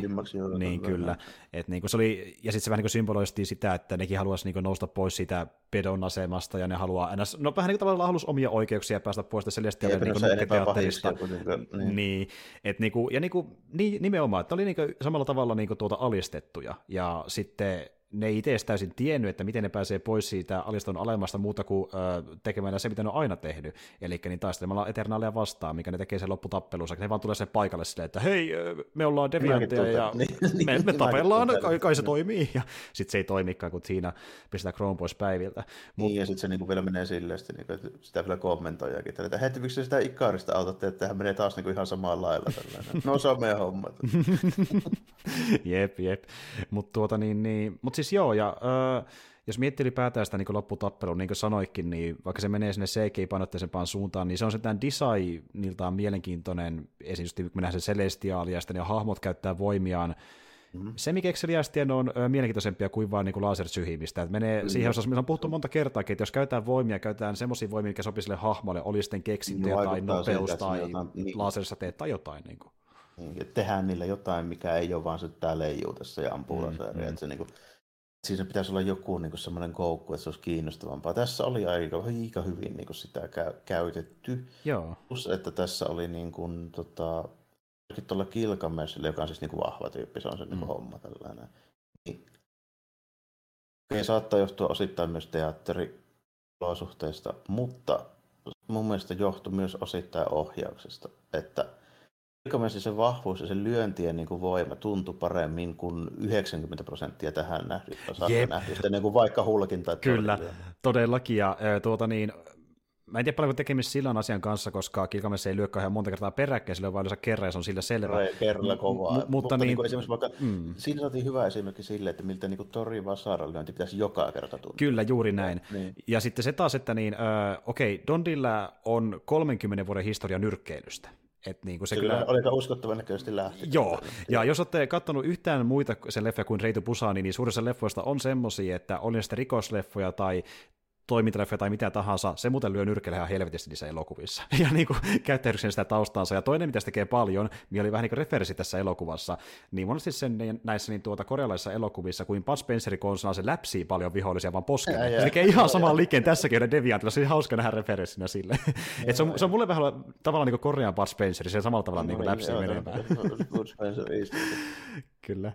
Niin kyllä. Et niin kuin se oli, ja sitten se vähän niin kuin symboloisti sitä, että nekin haluaisi niin kuin nousta pois siitä pedon asemasta ja ne haluaa aina, no vähän niin kuin tavallaan halusi omia oikeuksia ja päästä pois tästä Celestialille niin teatterista. Nimenomaan, että ne oli niin kuin samalla tavalla niin kuin alistettuja ja sitten ne ei itse täysin tiennyt, että miten ne pääsee pois siitä aliston alemmasta muuta kuin tekemällä se, mitä ne on aina tehnyt. Eli niin taistelemalla Eternaaleja vastaan, mikä ne tekee sen lopputappelussa. Ne vaan tulee sen paikalle silleen, että hei, me ollaan Deviantteja ja me tapellaan, kai se toimii. Ja sitten se ei toimikaan, kun Tiina pistää Chrome pois päiviltä. Ja sitten se niinku vielä menee silleen, että sitä vielä kommentoijakin. Että heti, miksi sitä Ikarista autatte, että hän menee taas niinku ihan samaan lailla. Tällainen. No se on meidän homma. Jep. Mutta siis joo, ja jos miettii ylipäätään sitä niin lopputappelua, niin kuin sanoikin, niin vaikka se menee sinne CG-painotteisempaan suuntaan, niin se on sitten designiltaan mielenkiintoinen, esimerkiksi kun me nähdään se Celestiaali, ja sitten ne hahmot käyttää voimiaan. Semikekseliästien on mielenkiintoisempia kuin vain niin lasersyhimistä. Siihen osassa, mitä on puhuttu monta kertaakin, että jos käytetään voimia, käytetään semmoisia voimia, mikä sopii sille hahmolle, oli sitten keksintöjä tai nopeus tai laserissa teet tai jotain. Niin kuin. Tehdään niillä jotain, mikä ei ole vaan se, että tämä leijuu tässä ja ampuu laseria, että se niin kuin siinä pitäisi olla joku niin kuin semmoinen koukku, että se olisi kiinnostavampaa. Tässä oli aika hyvin niin kuin sitä käytetty. Joo. Plus, että tässä oli niin kuin, tuolla Gilgameshillä, joka on siis niin kuin vahva tyyppi, se on se niin kuin homma tällainen. Niin. Ja saattaa johtua osittain myös teatteriolosuhteista, mutta mun mielestä johtui myös osittain ohjauksesta, että Gilgameshin se vahvuus ja sen lyöntien niin voima tuntui paremmin kuin 90% tähän nähdystä, niin kuin vaikka hullakin. Tai kyllä, todellakin. Ja, mä en tiedä paljonko tekemistä sillä on asian kanssa, koska Gilgamesh ei lyökkää ihan monta kertaa peräkkäin, sillä on vain kerran ja se on sillä selvä. Kerralla kovaa. Mutta niin esimerkiksi vaikka siinä saatiin hyvä esimerkki sille, että miltä niin tori vasara lyönti pitäisi joka kerta tuntua. Kyllä, juuri näin. Niin. Ja sitten se taas, että Dondilla on 30 vuoden historia nyrkkeilystä. Niin se kyllä oli uskottavan näköisesti lähti. Joo, ja jos olette katsonut yhtään muita sen leffoja kuin Reitu Busani, niin suurissa leffoista on semmoisia, että oli ne sitten rikosleffoja tai toimintaleffoja tai mitä tahansa, se muuten lyö nyrkkeellä ihan helvetisti niissä elokuvissa. Ja niin kuin käyttää sitä taustansa. Ja toinen, mitä se tekee paljon, niin oli vähän niin kuin referenssi tässä elokuvassa. Niin monesti sen näissä niin korealaisissa elokuvissa, kuin Bud Spencer konsana, se läpsii paljon vihollisia, vaan poskella. Se tekee ihan saman liikkeen tässäkin, joiden Deviantilla. Se on hauska nähdä referenssinä sille. Se on mulle vähän tavallaan niin kuin Korean Bud Spencer, se samalla tavalla niin kuin läpsii menemään. Kyllä.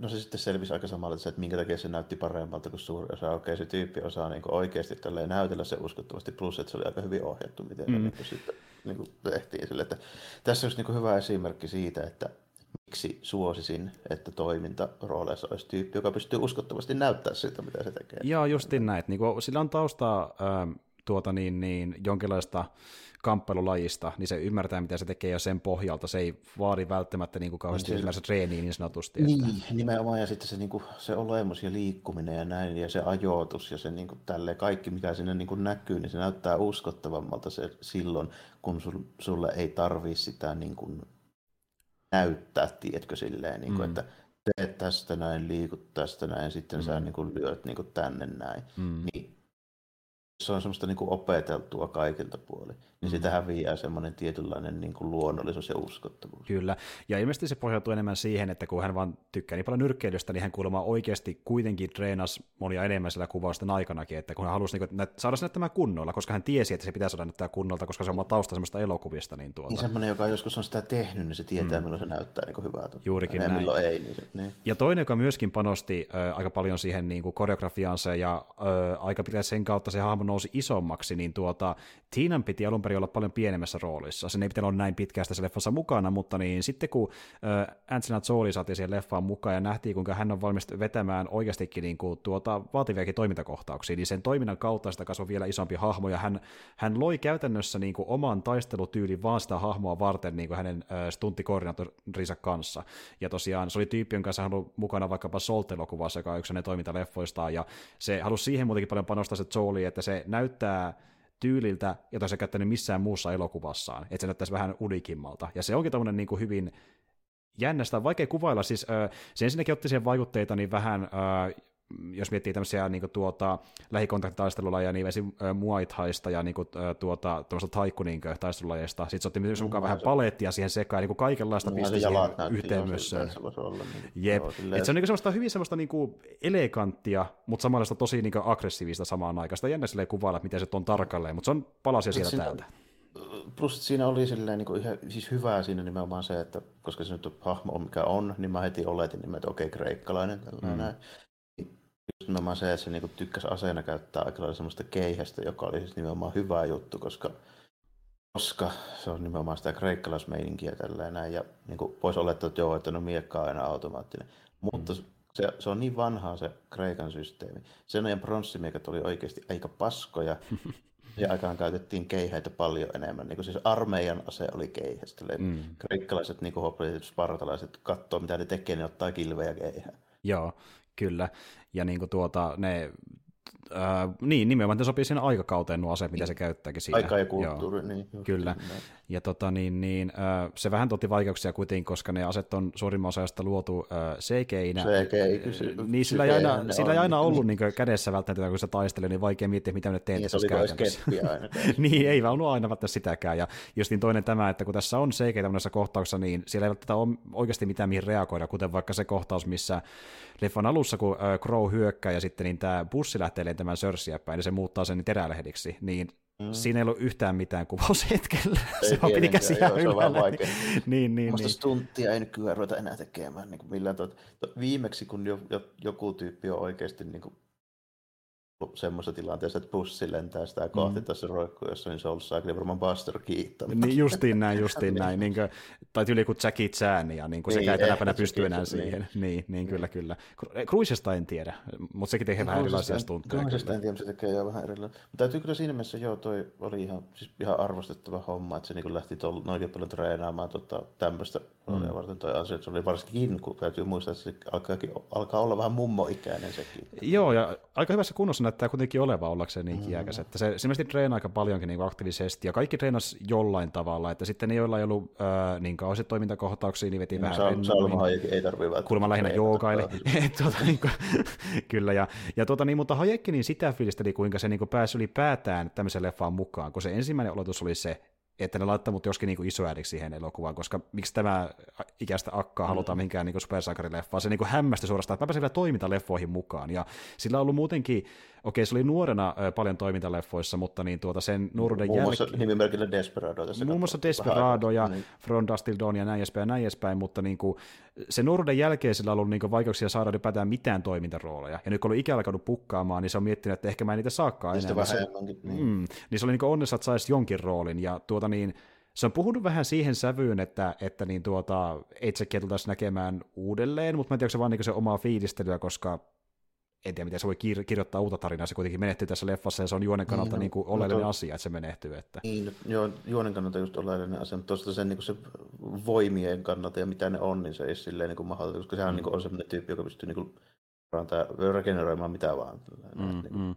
No se sitten selvisi aika samalla, että minkä takia se näytti paremmalta kuin suuri osa. Okei, se tyyppi osaa niin oikeasti näytellä se uskottavasti, plus että se oli aika hyvin ohjattu, miten se tehtiin sille. Että tässä olisi niin hyvä esimerkki siitä, että miksi suosisin, että toimintarooleissa olisi tyyppi, joka pystyy uskottavasti näyttämään sitä, mitä se tekee. Joo, justiin näin. Niin sillä on taustaa jonkinlaista kamppailulajista, niin se ymmärtää, mitä se tekee, ja sen pohjalta se ei vaadi välttämättä niin kuin kauheasti ymmärrä treeniä niin sanotusti. Niin, nimenomaan, ja sitten se olemus ja liikkuminen ja näin, ja se ajoitus ja se niin kuin tälleen, kaikki, mikä siinä niin kuin näkyy, niin se näyttää uskottavammalta se, silloin, kun sulle ei tarvitse sitä niin kuin näyttää, tiedätkö, silleen, niin kuin, että teet tästä näin, liikut tästä näin, sitten sä niin kuin lyöt niin kuin tänne näin. Niin. se on semmoista niinku opeteltua kaikilta puolin, niin siitä häviää semmoinen tietynlainen niinku luonnollisuus ja uskottavuus. Kyllä, ja ilmeisesti se pohjautuu enemmän siihen, että kun hän vaan tykkää niin paljon nyrkkeilystä, niin hän kuulemma oikeasti kuitenkin treenasi monia enemmän sillä kuvausten aikanakin, että kun hän halusi niinku saada sen näyttämään kunnolla, koska hän tiesi, että se pitää saada näyttää kunnolta, koska se on tausta semmoista elokuvista. Niin, niin semmoinen, joka joskus on sitä tehnyt, niin se tietää, milloin se näyttää niinku hyvältä. Juurikin näin. Milloin ei, niin se, niin. Ja toinen, joka myöskin panosti aika paljon siihen niinku koreografiaansa ja aika pitää sen kautta se hahmo nousi isommaksi, niin Tiinan piti alun perin olla paljon pienemmässä roolissa. Sen ei pitänyt olla näin pitkään tässä leffassa mukana, mutta niin sitten kun Angelina Jolie saatiin siihen leffaan mukaan ja nähtiin, kuinka hän on valmis vetämään oikeastikin niin kuin, vaativiakin toimintakohtauksia, niin sen toiminnan kautta sitä kasvoi vielä isompi hahmo, ja hän loi käytännössä niin kuin, oman taistelutyylin vaan sitä hahmoa varten niin kuin hänen stunttikoordinaattorinsa kanssa. Ja tosiaan se oli tyyppi, jonka hän oli mukana vaikkapa Salt-elokuvassa, joka on yksi hänen toimintaleffoistaan, ja se halusi siihen muutenkin paljon panostaa se Jolie, että se näyttää tyyliltä, jota se on käyttänyt missään muussa elokuvassaan, että se näyttäisi vähän unikimmalta. Ja se onkin tämmöinen niin kuin hyvin jännästä, vaikea kuvailla. Siis, se ensinnäkin otti siihen vaikutteita niin vähän, jos miettii tämmöisiä niin kuin, lähikontaktitaistelulajeja, niin esim. Muay Thaista ja niin kuin, tämmöistä taikku-taistelulajeista. Sitten se otti myös mukaan vähän palettia siihen sekaan, niin kuin kaikenlaista pisti siihen yhteen myös. Jep. Se on niin semmoista, hyvin semmoista niin kuin eleganttia, mutta samanlaista tosi niin kuin aggressiivista samaan aikaan. Sitä jännä silleen kuvailla, miten se on tarkalleen, mutta se on palasia sieltä täältä. Plus siinä oli silleen, niin kuin ihan, siis hyvää siinä nimenomaan se, että koska se nyt on hahmo mikä on, niin mä heti oletin, niin että okei, kreikkalainen tällainen. Nimenomaan se, että se niinku tykkäsi aseena käyttää aika lailla semmoista keihästä, joka oli siis nimenomaan hyvä juttu, koska se on nimenomaan sitä kreikkalaismeininkiä tälleen näin, ja niinku voisi olettaa, että joo, että no miekka on aina automaattinen. Mutta se on niin vanhaa se Kreikan systeemi. Sen ajan bronssimiekät oli oikeasti aika paskoja, ja aikaan käytettiin keihäitä paljon enemmän. Niin siis armeijan ase oli keihästä. Kreikkalaiset, niin hopliset, spartalaiset katsoo mitä ne tekee, ne ottaa kilvejä keihää. Joo. Kyllä, ja niin kuin ne, niin nimenomaan ne sopii siinä aikakauteen nuo aseet, mitä se käyttääkin siinä. Aika ja kulttuuri, joo. Niin. Just kyllä, niin. Ja se vähän totti vaikeuksia kuitenkin, koska ne aset on suurimman osasta luotu CGI-nä. Niin sillä ei aina ollut niin kädessä välttämättä, kun se taisteli, niin vaikea miettiä, mitä me nyt teemme tässä käytännössä. Niin, ei vaan ollut aina välttämättä sitäkään, ja just niin toinen tämä, että kun tässä on CGI tämmöisessä kohtauksessa, niin siellä ei välttämättä ole oikeasti mitään mihin reagoida, kuten vaikka se kohtaus, missä leffan alussa, kun Crow hyökkää ja sitten niin tämä bussi lähtee lentämään Sörsiä päin, niin se muuttaa sen terälehdiksi, niin siinä ei ollut yhtään mitään kuvaushetkellä. Se vaan piti käsiä ylhäällä. Niin. Musta stuntia ei nykyään ruveta enää tekemään. Niin millään viimeksi, kun joku tyyppi on oikeasti niin semmoisessa tilanteessa, että bussi lentää sitä kohti tässä roikkuu, jossa niin se on ollut saakeli varmaan Buster kiittämättä. Niin justiin näin. Niin kuin, tai tyyli kuin Jack Kirby, ja niin kuin niin, sekä ei tänäpänä pysty enää siihen. Niin, kyllä. Cruisesta en tiedä, mutta sekin tekee vähän erilaisia stuntteja. Cruisesta en tiedä, mutta se tekee jo vähän erilaisia. Mutta täytyy kyllä siinä mielessä, toi oli ihan arvostettava homma, että se niin lähti noin paljon treenaamaan tämmöistä roolia varten. Toi asia, että se oli varsinkin, kun täytyy muistaa, että se alkaa olla vähän mummoikäinen sekin. Joo, ja aika hyvässä kunnossa näyttää kuitenkin olevaa ollakseen niin iäkäs, että se ilmeisesti treenaa aika paljonkin niin aktiivisesti, ja kaikki treenasi jollain tavalla, että sitten ne, joilla ei ollut niin kauheasti toimintakohtauksia, niin veti vähän rennoihin. Ei tarvitse välttämättä. Kuulemma lähinnä joogaili. Kyllä, ja mutta Hayekki niin sitä fiilisteli, kuinka se niin pääsi ylipäätään tämmöiseen leffaan mukaan, kun se ensimmäinen oletus oli se, että ne laittaa mut joskin niinku isoäidiksi siihen elokuvaan, koska miksi tämä ikäistä akkaa halutaan mihinkään niinku supersankarileffaan. Se niinku hämmästyi suorastaan, että mä pääsin vielä toimintaleffoihin mukaan. Ja sillä on ollut muutenkin, okei se oli nuorena paljon toimintaleffoissa, mutta niin sen nuoruuden jälkeen... Muun muassa nimimerkillä Desperado. Muun muassa Desperado ja niin. From Dusk Till Dawn ja näin edespäin, mutta niinku, se nuoruuden jälkeen sillä on ollut niinku vaikeuksia saada ylipäätään mitään toimintarooleja. Ja nyt kun on ikä alkanut pukkaamaan, niin se on miettinyt, että ehkä mä en niitä saakaan enää. Niin se oli niinku onnessa, että saisi jonkin roolin. Ja niin se on puhunut vähän siihen sävyyn, että niin itsekin tultaisi näkemään uudelleen, mutta mä en tiedä, onko se vaan niin se omaa fiilistelyä, koska en tiedä, miten se voi kirjoittaa uutta tarinaa, se kuitenkin menehtyy tässä leffassa, ja se on juonen kannalta niin kuin oleellinen asia, että se menehtyy. Että... Niin, joo, juonen kannalta just oleellinen asia, mutta tuosta sen, niin se voimien kannalta ja mitä ne on, niin se ei silleen niin mahdollista, koska sehän niin on sellainen tyyppi, joka pystyy niin regeneroimaan mitä vaan. Niin.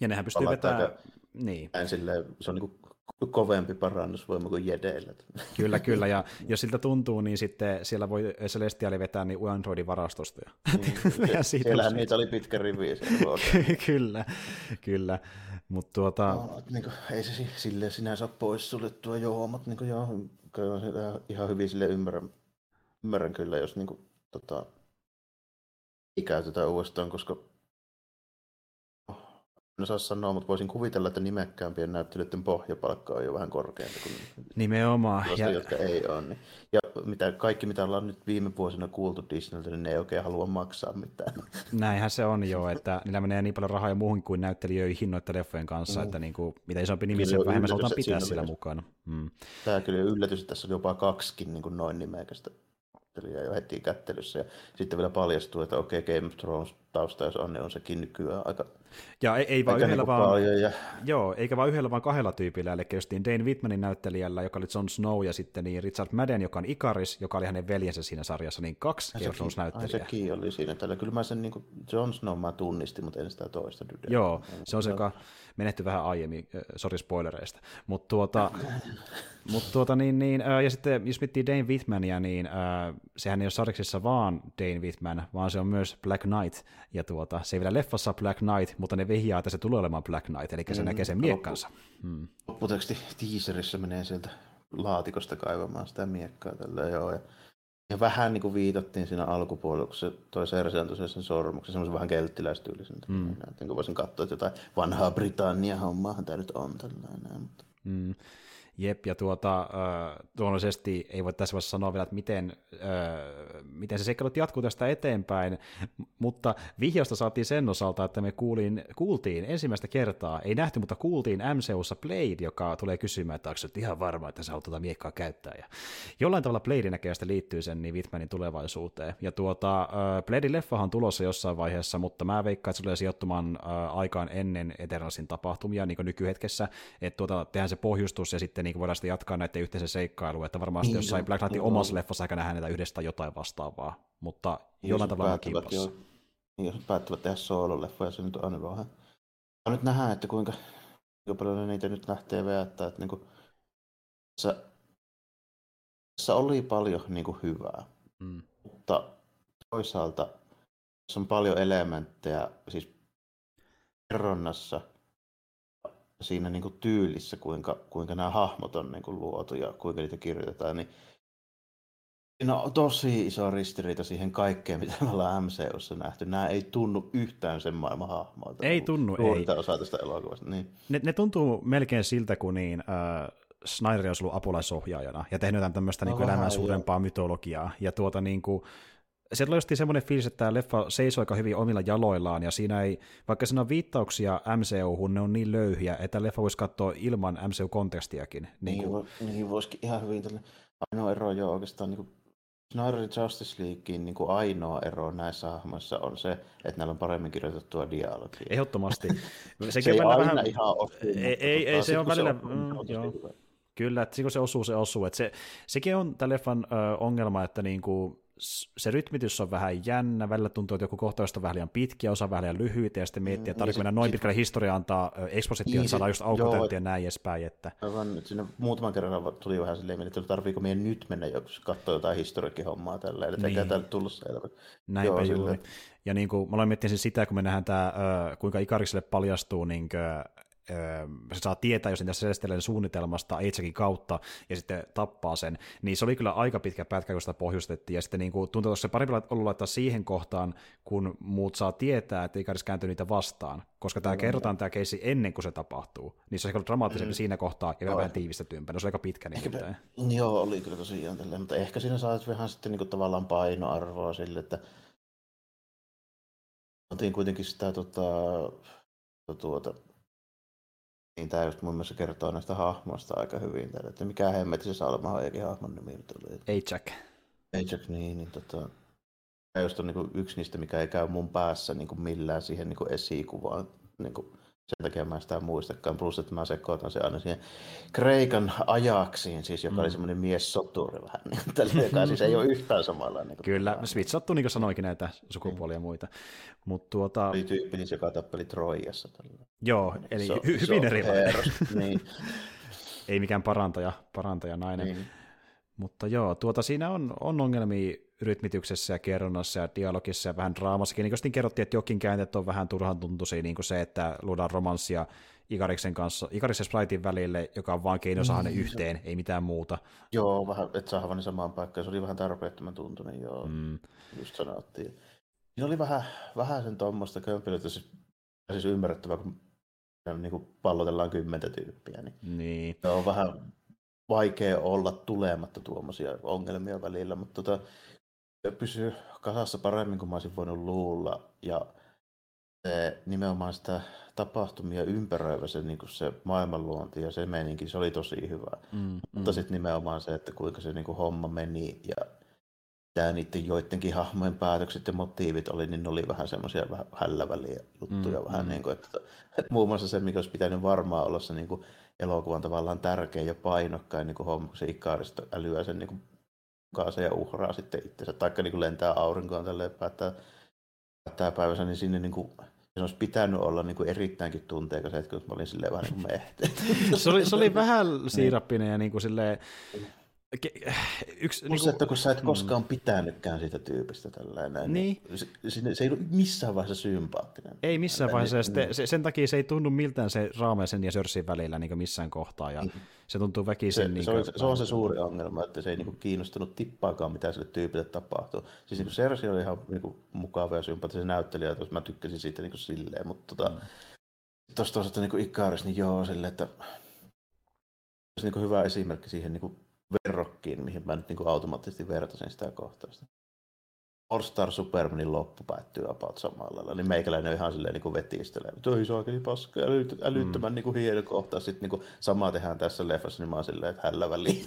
Ja nehän pystyy vetämään... Niin. Se on niin kuin kovempi parannusvoima kuin jedeillä. Kyllä, ja jos siltä tuntuu, niin sitten siellä voi Celestiali vetää niin Androidin varastosta. Siellähän niitä oli pitkä rivi. Kyllä. Mut no, niinku, ei se silleen sinänsä pois suljettua, joo, mutta niinku, joo, ihan hyvin silleen ymmärrän kyllä, jos niinku, ikäytetään uudestaan, koska en saa sanoa, mutta voisin kuvitella, että nimekkäämpien näyttelijöiden pohjapalkka on jo vähän korkeampi kuin nimenomaan. Tuosta, jotka ei ole. Niin. Ja kaikki, mitä ollaan nyt viime vuosina kuultu Disneyltä, niin ne ei oikein halua maksaa mitään. Näinhän se on jo, että niillä menee niin paljon rahaa muuhun kuin näyttelijöihin noiden leffojen kanssa, että niin kuin, mitä isompi nimi, sen vähemmän halutaan pitää sillä mukana. Tämä kyllä yllätys, että tässä on jopa kaksikin niin kuin noin nimekästä ja jo heti kättelyssä, ja sitten vielä paljastuu, että okei, Game of Thrones tausta, jos on, niin on sekin nykyään aika eikä vaan yhdellä, vaan kahdella tyypillä, eli just niin Dane Whitmanin näyttelijällä, joka oli Jon Snow, ja sitten niin Richard Madden, joka on Ikaris, joka oli hänen veljensä siinä sarjassa, niin kaksi Game of Thrones-näyttelijää. Sekin oli siinä, tällä kyllä mä sen niin kuin Jon Snow mä tunnistin, mutta en sitä toista. Joo, se on se, joka menehtyi vähän aiemmin, sori spoilereista, mutta ja sitten jos miettii Dane Whitmania, niin sehän ei ole sarjaksissa vaan Dane Whitman, vaan se on myös Black Knight, ja se ei vielä leffassa Black Knight, mutta ne vihjaa, että se tulee olemaan Black Knight, eli se näkee sen miekkansa. Lopputeksti teaserissä menee sieltä laatikosta kaivamaan sitä miekkaa tällä, joo, ja vähän niin kuin viitattiin siinä alkupuolella, kun se toi Sörsi antoi sen sormuksen, semmoisen vähän kelttiläistyylisentä. Niin voisin katsoa, että jotain vanhaa Britannia-hommaahan tämä nyt on tällainen, mutta... Jep, ja luonnollisesti ei voi tässä vaiheessa sanoa vielä, että miten se seikkailut jatkuu tästä eteenpäin, mutta vihjausta saatiin sen osalta, että me kuultiin ensimmäistä kertaa, ei nähty, mutta kuultiin MCU:ssa Blade, joka tulee kysymään, että onko ihan varma, että sä haluat tuota miekkaa käyttää, ja jollain tavalla Blade näkee, josta liittyy sen niin Whitmanin tulevaisuuteen, ja Bladein leffahan on tulossa jossain vaiheessa, mutta mä veikkaan, että se tulee sijoittumaan aikaan ennen Eternalsin tapahtumia, niin kuin nykyhetkessä, että tehdään se pohjustus, ja sitten niin voidaan sitten jatkaa näiden yhteisen seikkailuun, että varmaan niin, jossain Black Knightin omassa leffassa aika nähdään näitä yhdestä jotain vastaavaa, mutta jollain tavalla kimpassa. Jos päättävät tehdä soololeffoja, se nyt on vähän. Nyt nähdään, että kuinka paljon niitä nyt lähtee veättää. Niinku, tässä oli paljon niinku hyvää, mutta toisaalta tässä on paljon elementtejä siis kerronnassa, siinä niinku tyylissä, kuinka nämä hahmot on niinku luotu ja kuinka niitä kirjoitetaan, niin no, tosi iso ristiriita siihen kaikkeen, mitä me ollaan MCU:ssa nähty. Nämä ei tunnu yhtään sen maailman hahmoilta. Ei tunnu, ei. Osaa tästä elokuvasta. Niin. Ne tuntuu melkein siltä, kun Snyder olisi ollut apulaisohjaajana ja tehnyt jotain tämmöistä niinku elämän suurempaa mytologiaa. Ja niinku... Se oli just semmoinen fiilis, että tämä leffa seisoo aika hyvin omilla jaloillaan, ja siinä ei, vaikka siinä on viittauksia MCU-hun, ne on niin löyhiä, että leffa voisi katsoa ilman MCU-kontekstiakin. Niin voisikin ihan hyvin tällainen. Ainoa ero jo oikeastaan, niin Snyder Justice Leaguein niin ainoa ero näissä hahmoissa on se, että näillä on paremmin kirjoitettua dialogia. Ehdottomasti. Se ei aina vähän... ihan osin. Ei se on välillä... Kyllä, että kun se osuu. Että sekin on tämän leffan ongelma, että niinku... Se rytmitys on vähän jännä, välillä tuntuu, että joku kohtaus on vähän liian pitkiä, osa vähän liian lyhyitä, ja sitten miettii, että tarvitsen mennä noin pitkälle historia antaa ekspositioon, että saadaan just aukoteltia ja näin edespäin. Että... Siinä muutaman kerran tuli vähän silleen, että tarviiko meidän nyt mennä, jos katsoo jotain historiikkihommaa tälleen, että eikä täällä tullut selvä. Näinpä juuri. Ja niin kuin, mä aloin miettiä sitä, kun me nähdään tämä, kuinka Ikarikselle paljastuu niin kuin, se saa tietää, jos niitä Celestialin suunnitelmasta Aitsakin kautta, ja sitten tappaa sen, niin se oli kyllä aika pitkä pätkä, kun sitä pohjustettiin, ja sitten niin kuin, tuntuu, että se parempi ollut laittaa siihen kohtaan, kun muut saa tietää, että Ikaris kääntyy niitä vastaan, koska tämä kerrotaan tämä keissi ennen kuin se tapahtuu, niin se on dramaattisempi siinä kohtaa, ja vielä vähän tiivistetympänä, no, se oli aika pitkä. Joo, oli kyllä tosiaan tälleen, mutta ehkä siinä saat vähän sitten niin kuin, tavallaan painoarvoa sille, että otin kuitenkin sitä niin tämä just mun mielestä kertoo näistä hahmoista aika hyvin täällä, että mikä hemmetti se Salmahoijakin hahmon nimi tuli. Ei Jack, niin tämä just on niinku yksi niistä, mikä ei käy mun päässä niinku millään siihen niinku esikuvaan. Niinku, sen takia mä en sitä muistakaan, plus että mä sekoitan sen aina siihen Kreikan Ajaksiin, siis, joka oli semmoinen miessoturi vähän, niin, tälle, joka siis ei ole yhtään samalla. Niin kyllä, switchattu niin kuin sanoikin näitä sukupuolia ja muita. Mut oli tyyppi, joka tappeli Troijassa. Tälle. Joo, eli hyvin erilainen. Niin. Ei mikään parantaja nainen. Niin. Mutta joo, siinä on ongelmia rytmityksessä ja kerronnassa ja dialogissa ja vähän draamassakin. Niin kuin kerrottiin, että jokin käänteet on vähän turhan tuntuisia, niin kuin se, että luodaan romanssia Ikariksen kanssa, Ikariksen Spriten välille, joka on vaan keino saada ne yhteen, ei mitään muuta. Joo, vähän, et saada ne samaan paikkaan. Se oli vähän tarpeettoman tuntunut, joo, just sanottiin. Siinä oli vähän sen tuommoista kömpilöitä, siis ymmärrettävää, kun niin pallotellaan 10 tyyppiä. Niin. Se on vähän vaikea olla tulematta tuommoisia ongelmia välillä, mutta pysyy kasassa paremmin kuin mä olisin voinut luulla. Ja se, nimenomaan sitä tapahtumia ympäröivä se, niin kuin se maailmanluonti ja se meininki, se oli tosi hyvä. Mutta sitten nimenomaan se, että kuinka se niin kuin homma meni ja tämä niiden joidenkin hahmojen päätökset ja motiivit oli, niin ne oli vähän semmoisia hälläväliä juttuja. Vähän niin kuin, että muun muassa se, mikä olisi pitänyt varmaan olla se niin kuin elokuvan tavallaan tärkeä ja painokkain niin kuin homma, kun se Ikaris älyä sen niin kuin kaasa ja uhraa sitten itsensä, taikka niin kuin lentää aurinkoon tälleen päättää päivänsä, niin sinne niin kuin se olisi pitänyt olla niin kuin erittäinkin tunteekas hetki, kun mä olin silleen vähän niin kuin mehteen. Se oli vähän siirappinen ja niin kuin silleen... Yksi, että kun sä et koskaan pitänytkään siitä tyypistä tällainen, niin se ei ole missään vaiheessa sympaattinen. Ei missään vaiheessa, sen takia se ei tunnu miltään se Raameisen ja Sörssin välillä niin missään kohtaa, ja se tuntuu väkisin... Se on se suuri ongelma, että se ei niin kiinnostanut tippaakaan, mitä sille tyypille tapahtuu. Siis niin Sörssi oli ihan niin mukava ja sympaattinen näyttelijä, että mä tykkäsin siitä niin silleen, mutta tuosta on niin Ikaris, niin joo, silleen, että se on niin hyvä esimerkki siihen... Niin verrokkiin, mihin mä nyt niin kuin automaattisesti vertasin sitä kohtausta. All Star Supermanin loppu päättyy about samalla lailla, niin meikäläinen ihan silleen niin kuin vetistelee. Toi se on oikein paska, älyttömän niin kuin hieno kohtaus. Sitten niin kuin samaa tehdään tässä leffassa, niin mä oon silleen, että hällä väliin.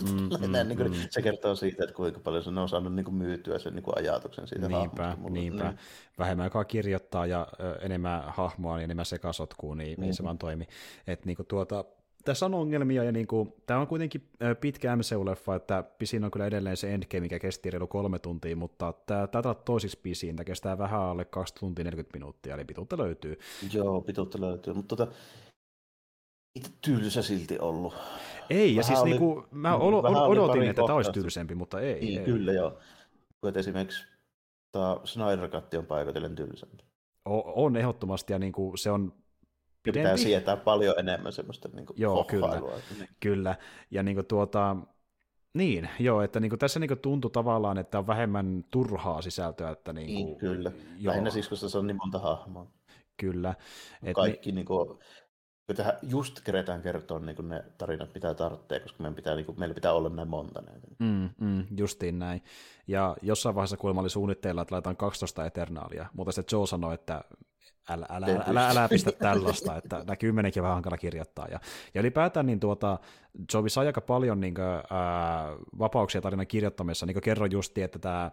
Se kertoo siitä, että kuinka paljon se on saanut niin kuin myytyä sen niin kuin ajatuksen siitä hahmosta. Niinpä. Vähemmän joka kirjoittaa ja enemmän hahmoa, niin enemmän sekasotkuu, niin ei se vaan toimi. Että niin kuin tässä on ongelmia, ja niinku, tämä on kuitenkin pitkä MCU-leffa, että pisin on kyllä edelleen se Endgame, mikä kesti reilu 3 tuntia, mutta tämä toisiksi pisin, tämä kestää vähän alle 2 tuntia 40 minuuttia, eli pituutta löytyy. Joo, pituutta löytyy, mutta ei tylsä silti ollut. Ei, ja siis niinku, mä odotin, että tämä olisi tylsempi, mutta ei. Kyllä joo, että esimerkiksi Snyder-katti on paikotellen tylsempi. On ehdottomasti, ja niinku, se on... Pitää sietää paljon enemmän semmoista niinku hohvailua. Kyllä. Ja niinku että niinku tässä niinku tuntui tavallaan, että on vähemmän turhaa sisältöä, että niinku kyllä. Lähinnä siis, koska se on niin monta hahmoa. Kyllä. Kaikki niinku pitää just keretään kertoa niinku ne tarinat mitä tarvitsee, koska meillä pitää olla näin monta näitä. Justiin näin. Ja jossain vaiheessa kuulemma oli suunnitteilla, että laitaan 12 Eternalia, mutta se Joe sanoi, että älä pistä tällaista, että nämä 10 vähän hankala kirjoittaa. Ja ylipäätään niin Jovi sai aika paljon niin kuin, vapauksia tarinan kirjoittamisessa. Niin kuin kerron justiin, että tämä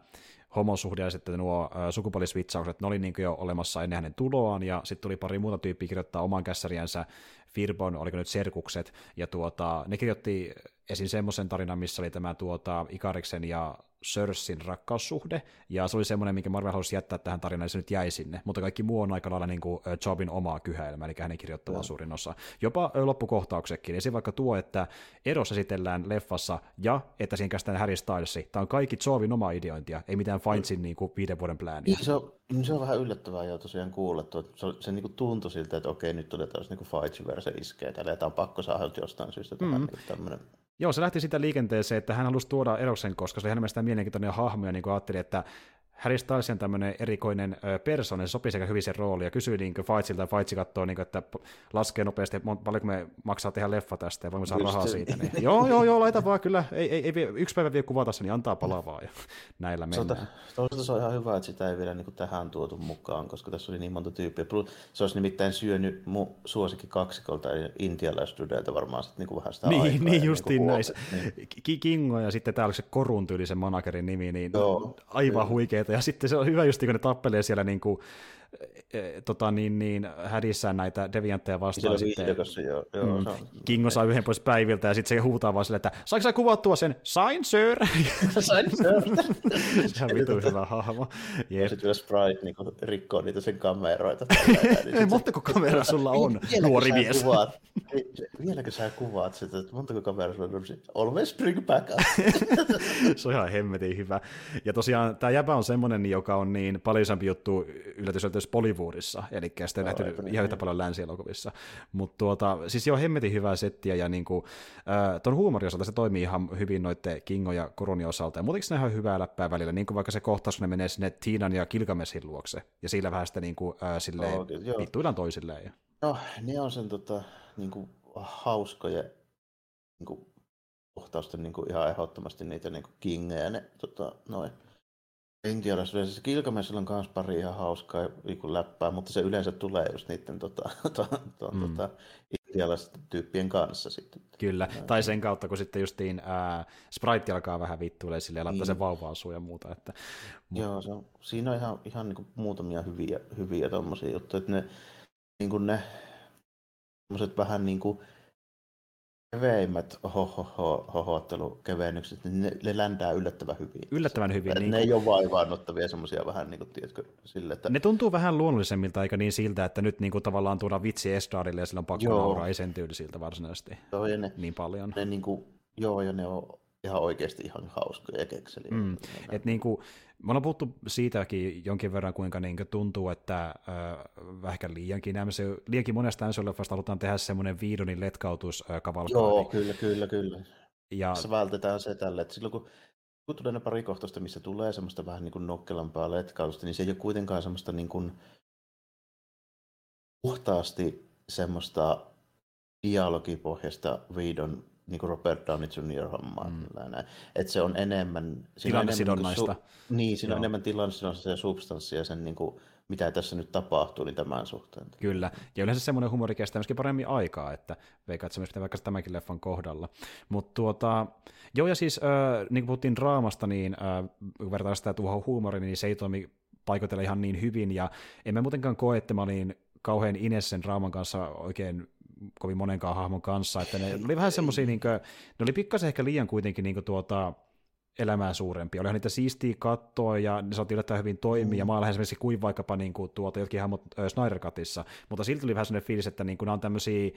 homosuhde ja sitten nuo sukupuolisvitsaukset, ne oli niin kuin jo olemassa ennen hänen tuloaan, ja sitten tuli pari muuta tyyppiä kirjoittaa oman kässäriänsä, Firbon, oliko nyt serkukset, ja ne kirjoitti esiin semmoisen tarinan, missä oli tämä Ikariksen ja Sörssin rakkaussuhde, ja se oli semmoinen, minkä Marvel halusi jättää tähän tarinaan, ja se nyt jäi sinne, mutta kaikki muu on aika lailla niin kuin Jobin omaa kyhäelmää, eli hänen kirjoittamaan suurin osa. Jopa loppukohtauksetkin, esimerkiksi vaikka että Eros esitellään leffassa, ja että siihen käsitään Harry Stylesi, tämä on kaikki Jobin omaa ideointia, ei mitään Finesin niin kuin 5 vuoden plääniä. Se on vähän yllättävää jo tosiaan kuulla, että se niin kuin tuntui siltä, että okei, nyt tulee taas niin Fightverse iskee, täällä tämä on pakko saada jostain syystä tämmöinen. Joo, se lähti siitä liikenteeseen, että hän halusi tuoda Eroksen, koska se oli hänen mielestään mielenkiintoinen hahmo, ja niin kuin ajattelin, että Harry Styles on tämmöinen erikoinen persoona, se sopii sekä hyvin sen rooliin, ja kysyi niin Fightsilta, ja Fightsi katsoo, niin kuin, että laskee nopeasti, paljonko me maksaa tehdä leffa tästä, ja voimme saada rahaa siitä. Niin. Joo, laita vaan kyllä, ei, yksi päivä vielä kuvata sen, niin antaa palavaa, ja näillä mennään. Toisaalta se on ihan hyvä, että sitä ei vielä niin kuin tähän tuotu mukaan, koska tässä oli niin monta tyyppiä. Se olisi nimittäin syönyt mun suosikki kaksikolta, eli intialaistudeilta varmaan sitten niin kuin vähän sitä aikaa. Niin, justiin niin näin. Niin. Kingo ja sitten täällä se Korun tyylisen managerin nimi, niin aivan huikeeta. Ja sitten se on hyvä just, kun ne tappelee siellä niin kuin hädissään näitä deviantteja vastaan. Sitten, joo, Kingo saa yhden pois päiviltä ja sitten se huutaa vaan silleen, että saanko sä kuvattua sen Sign Sir? Sign Sir. Se on vitun hyvä hahmo. Yep. Sitten Sprite niin rikkoo niitä sen kameroita. Niin montako kameraa sulla on, nuori mies? Vieläkö sä kuvaat sitä, että montako kameraa sulla on? Always bring back up. Se on ihan hemmetin hyvä. Ja tosiaan tämä jäpä on semmoinen, joka on niin paljon isompi juttu yllätys Bollywoodissa, eli sitä ei nähty ihan yhtä paljon länsielokuvissa. Mutta siis joo, hemmetin hyvää settiä, ja niinku, ton huumorin osalta se toimii ihan hyvin noitten Kingo ja Kurun osalta, ja muutenkin ne on hyvää läppää välillä, niin kuin vaikka se kohtaus, kun ne menee sinne Tiinan ja Gilgameshin luokse, ja sillä vähän sitä niinku, silleen vittuillaan toisilleen. No, ne on sen niinku, hauskoja niinku, kohtausten niinku, ihan ehdottomasti niitä niinku, Kingoja, ne noin. En tiedä, siis Gilgameshilla on myös pari ihan hauskaa läppää, mutta se yleensä tulee just niiden intialaisten tyyppien kanssa sitten. Kyllä, tai sen kautta, kun sitten justiin Sprite alkaa vähän vittuilemaan silleen, laittaa sen vauva-asuun ja muuta. Että, joo, se on, siinä on ihan niinku muutamia hyviä tommosia juttuja, että ne tommoset vähän niinku keveimmät hohottelukevennykset, niin ne ländää yllättävän hyvin. Ne ei ole vaivaannuttavia semmoisia vähän, niin kuin, tiedätkö, sille, että... Ne tuntuu vähän luonnollisemmilta, eikä niin siltä, että nyt niin kuin, tavallaan tuodaan vitsi estraadille ja sillä on pakko nauraa, ei sen tyylisiltä varsinaisesti niin paljon. Ne, niin kuin, joo, ja ne on ihan oikeasti ihan hauskoja ja kekseliä. Me ollaan puhuttu siitäkin jonkin verran, kuinka niin tuntuu, että ehkä liiankin monesta MCU-leffasta halutaan tehdä semmoinen Viidonin letkautuskavalkaari. Joo, kyllä. Ja... Tässä vältetään se tälle, että silloin kun tulee ne pari kohtausta, missä tulee semmoista vähän niin kuin nokkelampaa letkautusta, niin se ei ole kuitenkaan semmoista niin kuin puhtaasti semmoista dialogipohjasta Viidon niin kuin Robert Downey Jr. hommaa. Että se on enemmän... Tilannesidonnaista. Siinä on enemmän tilannesidonnaista ja substanssia sen, niin kuin, mitä tässä nyt tapahtuu, niin tämän suhteen. Kyllä, ja yleensä semmoinen humori kestää myöskin paremmin aikaa, että veikkaat se myöskin vaikka tämänkin leffan kohdalla. Mutta joo, ja siis niin kuin puhuttiin draamasta, niin kun vertaan sitä tuohon huumoriin, niin se ei toimi paikoitella ihan niin hyvin, ja en mä muutenkaan koe, että mä olin kauhean ines sen draaman kanssa oikein kovin monenkaan hahmon kanssa, että ne oli vähän semmosia, ne oli pikkasen ehkä liian kuitenkin elämää suurempia. Olihan niitä siistiä kattoa ja ne saatiin yllättäen hyvin toimia. Mä olen lähes esimerkiksi kuin vaikkapa jotkin hahmot Snyder-katissa, mutta silti oli vähän semmoinen fiilis, että nämä on tämmöisiä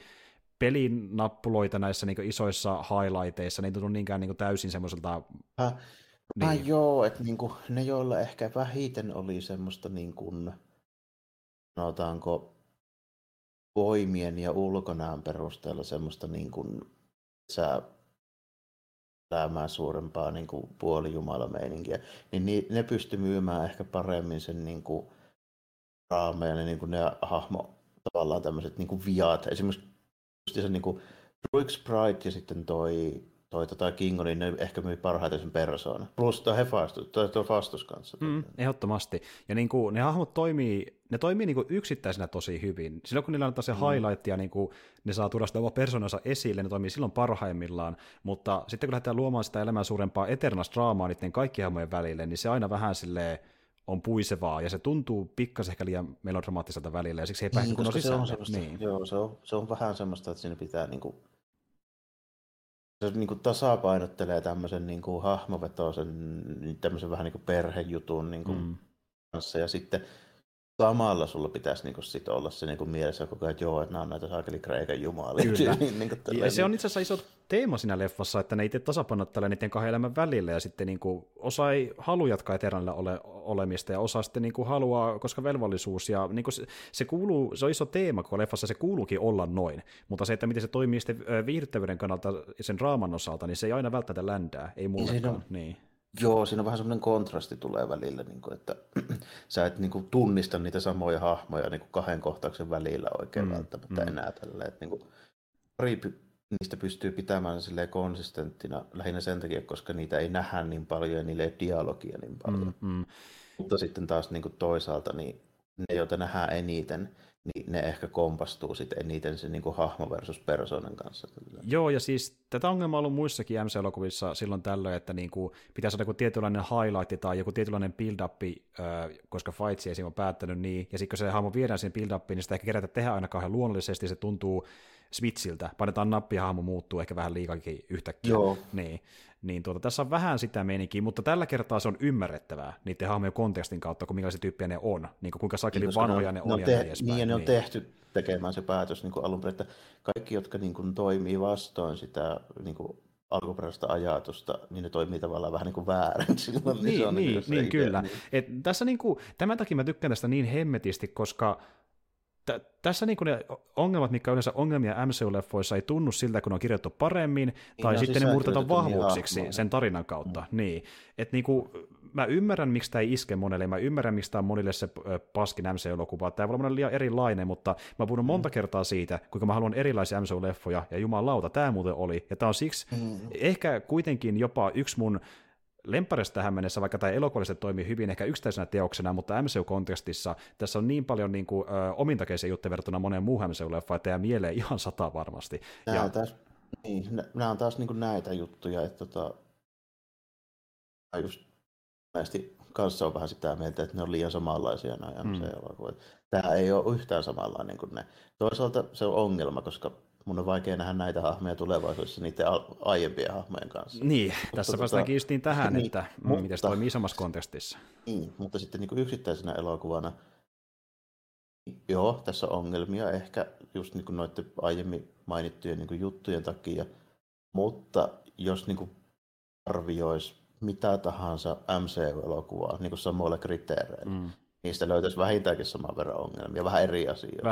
pelinappuloita näissä isoissa highlighteissa, ne ei tuntunut niinkään täysin semmoiselta... Joo, että ne joilla ehkä vähiten oli semmoista sanotaanko voimien ja ulkonäön perusteella semmoista elämää suurempaa puolijumalameininkiä, niin ne pysty myymään ehkä paremmin sen raameja, ne hahmo tavallaan tämmöiset viat. Esimerkiksi se Druig Sprite ja sitten toi Kingo, niin ne ehkä myy parhaiten sen persoona. Plus tuo Fastos kanssa. Ehdottomasti. Ja ne hahmot toimii yksittäisenä tosi hyvin. Silloin kun niillä annetaan se highlight ja ne saa tuoda sitä omaa persoonansa esille, ne toimii silloin parhaimmillaan, mutta sitten kun lähdetään luomaan sitä elämää suurempaa Eternals-draamaa niiden kaikkien hahmojen välille, niin se aina vähän silleen on puisevaa, ja se tuntuu pikkasen ehkä liian melodramaattiselta välillä, ja siksi ei päähdy kun on sisällä. Joo, se on vähän semmoista, että siinä pitää se tasapainottelee tämmöisen hahmovetoisen, tämmöisen vähän perhejutun kanssa, ja sitten samalla sulla pitäisi sitten olla se mielessä koko ajan, että joo, että nämä on näitä saakeli kreikan jumalia. Kyllä. Se on itse asiassa iso teema siinä leffassa, että ne itse tasapainottelee niiden kahden elämän välillä, ja sitten osa ei halua jatkaa Eternalilla olemista, ja osa sitten haluaa, koska velvollisuus, ja se kuuluu, se on iso teema, kun leffassa se kuuluukin olla noin, mutta se, että miten se toimii sitten viihdyttävyyden kannalta sen draaman osalta, niin se ei aina välttämättä ländää, ei mullekaan. Niin. Joo, siinä on vähän semmoinen kontrasti tulee välillä, että sä et tunnista niitä samoja hahmoja kahden kohtauksen välillä oikein välttämättä enää tällä. Että pari niistä pystyy pitämään silleen konsistenttina lähinnä sen takia, koska niitä ei nähdä niin paljon ja niillä ei dialogia niin paljon. Mutta sitten taas toisaalta niin ne, joita nähdään eniten, niin ne ehkä kompastuu sitten eniten sen niin kuin hahmo versus persoonan kanssa. Joo, ja siis tätä ongelmaa on ollut muissakin MC-elokuvissa silloin tällöin, että niin kuin pitäisi olla joku tietynlainen highlight tai joku tietynlainen build-up, koska fightsi esim. On päättänyt niin, ja sitten kun se hahmo viedään siihen build-upiin, niin sitä ehkä kerätä tehdä aina kauhean luonnollisesti, se tuntuu switchiltä, painetaan nappi ja hahmo muuttuu ehkä vähän liikakin yhtäkkiä. Joo. Niin, tässä on vähän sitä meininkiä, mutta tällä kertaa se on ymmärrettävää niiden hahmojen kontekstin kautta, kun minkälaisia tyyppejä ne on, niin kuinka sakelin vanhoja ne on ja näin edespäin. Niin, ja ne on tehty tekemään se päätös niin alun perin, että kaikki, jotka niin kuin, toimii vastoin sitä niin kuin, alkuperäistä ajatusta, niin ne toimii tavallaan vähän niin kuin väärin silloin. Niin, kyllä. Et tässä, niin kuin, tämän takia mä tykkään tästä niin hemmetisti, koska tässä niin kuin ne ongelmat, mitkä yleensä ongelmia MCU-leffoissa ei tunnu siltä, kun on kirjoitettu paremmin, niin, tai sitten ne murtetaan vahvuuksiksi sen tarinan kautta. Niin. Et niin kuin, mä ymmärrän, miksi tämä ei iske monelle, mä ymmärrän, miksi tämä on monille se paskin MCU-elokuva. Tämä voi olla liian erilainen, mutta mä puhun monta kertaa siitä, kuinka mä haluan erilaisia MCU-leffoja, ja jumalauta, tämä muuten oli. Ja tämä on siksi ehkä kuitenkin jopa yksi mun lempparista tähän mennessä, vaikka tämä elokuvallisesti toimii hyvin ehkä yksittäisenä teoksena, mutta MCU-kontekstissa tässä on niin paljon niin kuin, omintakeisia juttuja verrattuna moneen muuhun MCU-leffaan, että jää mieleen ihan sataa varmasti. Nämä on taas niin kuin näitä juttuja, että just näistä kanssa on vähän sitä mieltä, että ne on liian samanlaisia nämä MCU-elokuvat. Tämä ei ole yhtään samanlainen kuin ne. Toisaalta se on ongelma, koska mun on vaikea nähdä näitä hahmoja tulevaisuudessa niiden aiempien hahmojen kanssa. Niin, mutta tässä päästäänkin just niin tähän, niin, että miten se toimii isommassa kontekstissa. Niin, mutta sitten niin kuin yksittäisenä elokuvana, joo, tässä on ongelmia ehkä just niin kuin noiden aiemmin mainittujen niin kuin juttujen takia, mutta jos niin kuin arvioisi mitä tahansa MCU-elokuvaa niin kuin samoilla kriteereillä, niistä löytäisi vähintäänkin saman verran ongelmia, vähän eri asioita.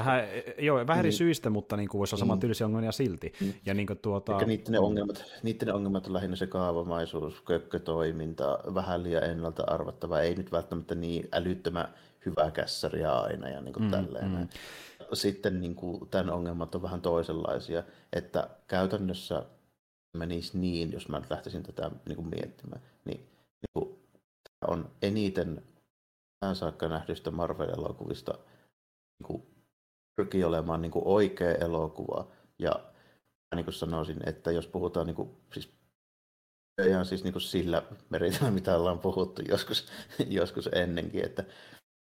Vähän eri syistä, mutta niin kuin voisi olla samantyylisiä ongelmia silti. Ja niin kuin eikä niiden ongelmat on lähinnä se kaavamaisuus, kökkötoiminta, vähän liian ennalta arvattava, ei nyt välttämättä niin älyttömän hyvää kässäriä aina ja niin kuin tälleen. Sitten niin kuin tämän ongelmat on vähän toisenlaisia, että käytännössä menisi niin, jos mä nyt lähtisin tätä niin kuin miettimään, niin kuin, tämä on eniten tähän saakka nähdyistä Marvel-elokuvista niin pyrkii olemaan niin kuin oikea elokuva. Ja niin kuin sanoisin, että jos puhutaan niin kuin, siis niin kuin sillä meritellä, mitä ollaan puhuttu joskus ennenkin, että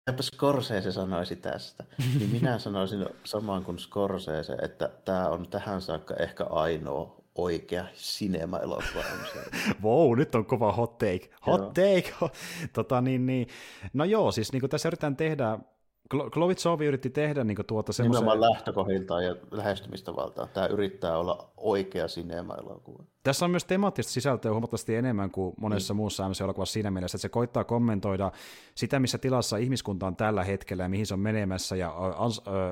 entäpä Scorsese sanoisi tästä, niin minä sanoisin samaan kuin Scorsese, että tämä on tähän saakka ehkä ainoa oikea sinema-elokuva. Wow, nyt on kova hot take. Hot take! Niin. No joo, siis niin tässä yritetään tehdä, Chloe Zhao yritti tehdä niin semmoisen nimenomaan lähtökohdiltaan ja lähestymistavaltaan. Tämä yrittää olla oikea sinema-elokuva. Tässä on myös temaattista sisältöä huomattavasti enemmän kuin monessa muussa MCU-elokuvassa siinä mielessä, että se koittaa kommentoida sitä, missä tilassa ihmiskunta on tällä hetkellä ja mihin se on menemässä ja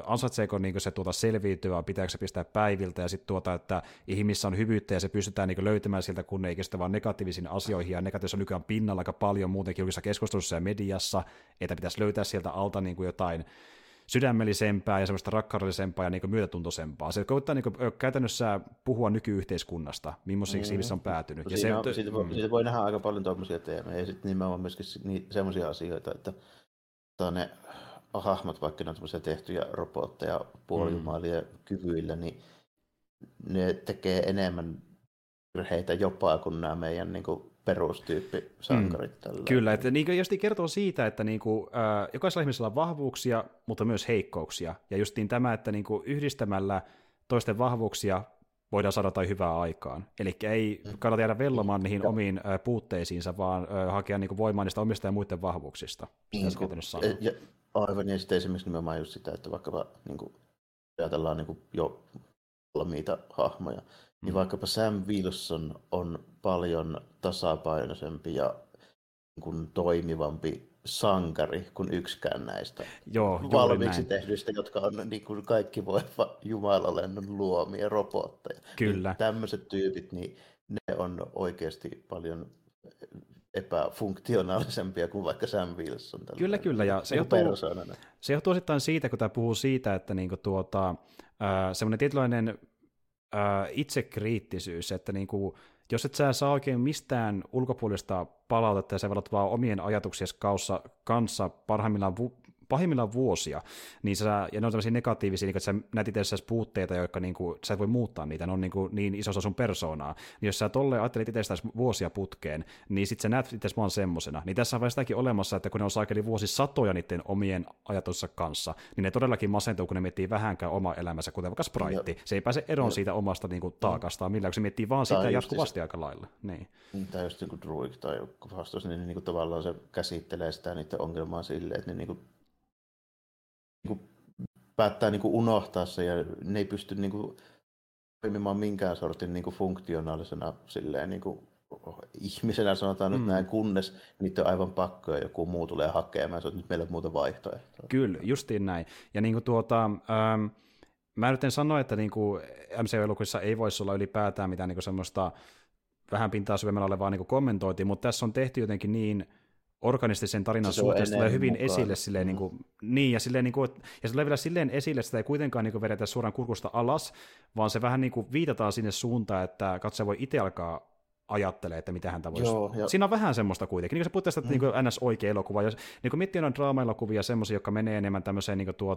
ansaitseeko niin se selviytyä, pitääkö se pistää päiviltä ja sitten että ihmissä on hyvyyttä ja se pystytään niin löytämään sieltä, kun ne ei kestä vaan negatiivisiin asioihin ja negatiivissa on nykyään pinnalla aika paljon muutenkin julkisessa keskustelussa ja mediassa, että pitäisi löytää sieltä alta niin kuin jotain sydämellisempää ja semmoista rakkaudellisempaa ja niin myötätuntoisempaa. Se koittaa niin käytännössä puhua nykyyhteiskunnasta, millaisiksi ihmiset on päätynyt. Ja siitä voi nähdä aika paljon tuommoisia teemejä ja sitten nimenomaan myöskin semmoisia asioita, että ne hahmot, vaikka ne on semmoisia tehtyjä robotteja puolijumalia kyvyillä, niin ne tekee enemmän virheitä jopa kuin nämä meidän niin kuin perustyyppi sankarit. Kyllä, että niin just kertoo siitä, että niin kuin, jokaisella ihmisellä on vahvuuksia, mutta myös heikkouksia. Ja just niin tämä, että niin kuin yhdistämällä toisten vahvuuksia voidaan saada tai hyvää aikaan. Eli ei kannata jäädä vellomaan niihin omiin puutteisiinsa, vaan hakea niin kuin voimaa niistä omista ja muiden vahvuuksista. Aivan, ja sitten esimerkiksi nimenomaan just sitä, että vaikkapa niin kuin, ajatellaan niin kuin jo valmiita hahmoja, niin vaikkapa Sam Wilson on paljon tasapainoisempi ja niin toimivampi sankari kuin yksikään näistä valmiiksi tehdyistä, jotka on niin kuin kaikki voiva jumalalennon luomia robotteja. Kyllä. Niin tämmöiset tyypit, niin ne on oikeasti paljon epäfunktionaalisempia kuin vaikka Sam Wilson. Kyllä, ja se johtuu osittain siitä, kun tämä puhuu siitä, että niinku semmoinen tietynlainen itsekriittisyys, että niinku, jos et sä saa oikein mistään ulkopuolista palautetta ja sä velat vaan omien ajatuksiesi kanssa parhaimmillaan pahimmillaan vuosia, niin sä, ja ne on tämmöisiä negatiivisia, niin että sä näet itseasiassa puutteita, jotka niin kuin, sä et voi muuttaa niitä, ne on niin, niin iso osa sun persoonaa. Niin jos sä tolleen ajattelet itseasiassa vuosia putkeen, niin sit sä näet itseasiassa vaan semmosena. Niin tässä on vain sitäkin olemassa, että kun ne on saakeli vuosisatoja niiden omien ajatuksensa kanssa, niin ne todellakin masentuu, kun ne miettii vähänkään omaa elämänsä, kuten vaikka Sprite. Ja. Se ei pääse eroon siitä omasta niin kuin, taakastaan millään, kun se miettii vaan sitä jatkuvasti aika lailla. Niin. Tai just niin kuin Druig tai Fastos, niin, niin kuin tavallaan se käsittelee sitä niiden ongelmaa silleen, että ne niin kuin päättää niin kuin unohtaa se ja ne ei pysty niin kuin toimimaan minkään sortin niin kuin funktionaalisena silleen, niin kuin ihmisenä sanotaan nyt näin, kunnes niitä on aivan pakko ja joku muu tulee hakemaan, se on nyt meillä muuta vaihtoehtoa. Kyllä, justiin näin. Ja niin kuin mä nyt en sano, että niin kuin MCU-elokuvissa ei voisi olla ylipäätään mitään niin kuin semmoista vähän pintaa syvemmällä olevaa niin kuin kommentointia, mutta tässä on tehty jotenkin niin organistisen tarinan suhteessa tulee hyvin mukaan esille silleen, niin kuin, niin, ja silleen, niin kuin, ja se tulee vielä silleen esille, että sitä ei kuitenkaan niin kuin vedetä suoraan kurkusta alas, vaan se vähän niin kuin viitataan sinne suuntaan, että katsoja voi itse alkaa ajattelee, että mitä häntä voisi. Joo, ja siinä on vähän semmoista kuitenkin. Niin kuin sä puhut tästä, että niin NS-oikea elokuva. Ja niin kuin miettii noin draama-elokuvia, semmoisia, jotka menee enemmän tämmöiseen, niin kuin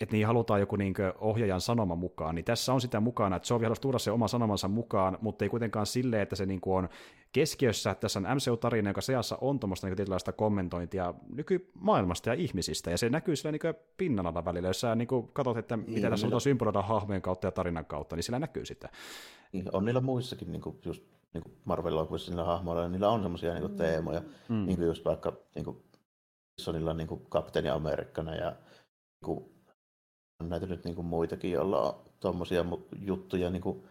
että niihin halutaan joku niin kuin ohjaajan sanoma mukaan, niin tässä on sitä mukana, että Jovi haluaisi tuoda sen oman sanomansa mukaan, mutta ei kuitenkaan silleen, että se niin kuin on keskiössä. Tässä on MCU-tarina, joka seassa on tuommoista niin kuin tietynlaista kommentointia nykymaailmasta ja ihmisistä, ja se näkyy sillä niin kuin pinnan alla välillä. Jos sä niin kuin katsot, että mitä niin, tässä halutaan symboloida hahmojen kautta ja tarinan kautta, niin sillä näkyy sitä. On niillä muissakin niin kuin just niinku Marvel-elokuvissa niillä hahmoilla, niin niillä on semmoisia niinku teemoja, niinku just vaikka niinku Sonilla niinku Kapteeni Amerikkana ja niinku on näitä nyt niinku muitakin, joilla on tommosia juttuja niinku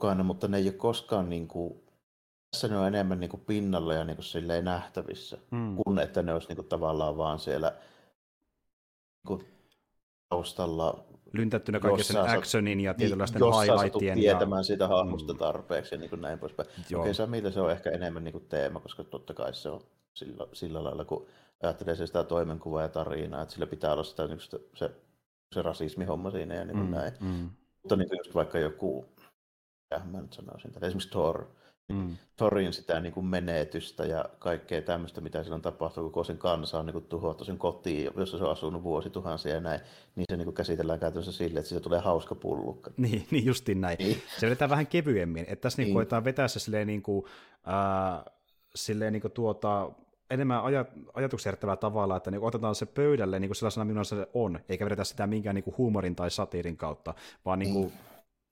mukana, mutta ne ei ole koskaan niinku tässä ne on enemmän niinku pinnalla ja niinku silleen nähtävissä, kun että ne olisi niinku tavallaan vaan siellä niinku taustalla lyntättynä kaiken sen actionin ja tietynlaisten highlightien. Jos tietämään sitä hahmosta tarpeeksi ja niin näin poispäin. Okei, Samilta se on ehkä enemmän niin kuin teema, koska totta kai se on sillä lailla, kun ajattelee se sitä toimenkuvaa ja tarinaa, että sillä pitää olla sitä, niin se rasismihomma siinä ja niin näin. Mutta niin kuin vaikka joku, mä nyt sanoisin, esimerkiksi Thor, Thorin sitä niin kuin menetystä ja kaikkea tämmöistä, mitä silloin tapahtuu, kun sen kansa on niin kuin tuhottu sen kotiin, jossa se on asunut vuosituhansia ja näin, niin se niin kuin käsitellään käytännössä silleen, että siitä tulee hauska pullukka. Niin justiin näin. Se vedetään vähän kevyemmin, että tässä niin koetaan vetää se silleen niin kuin enemmän ajatuksia herättävällä tavalla, että niin otetaan se pöydälle niin kuin sellaisena minun se on, eikä vedetä sitä minkään niin kuin huumorin tai satiirin kautta, vaan niin kuin,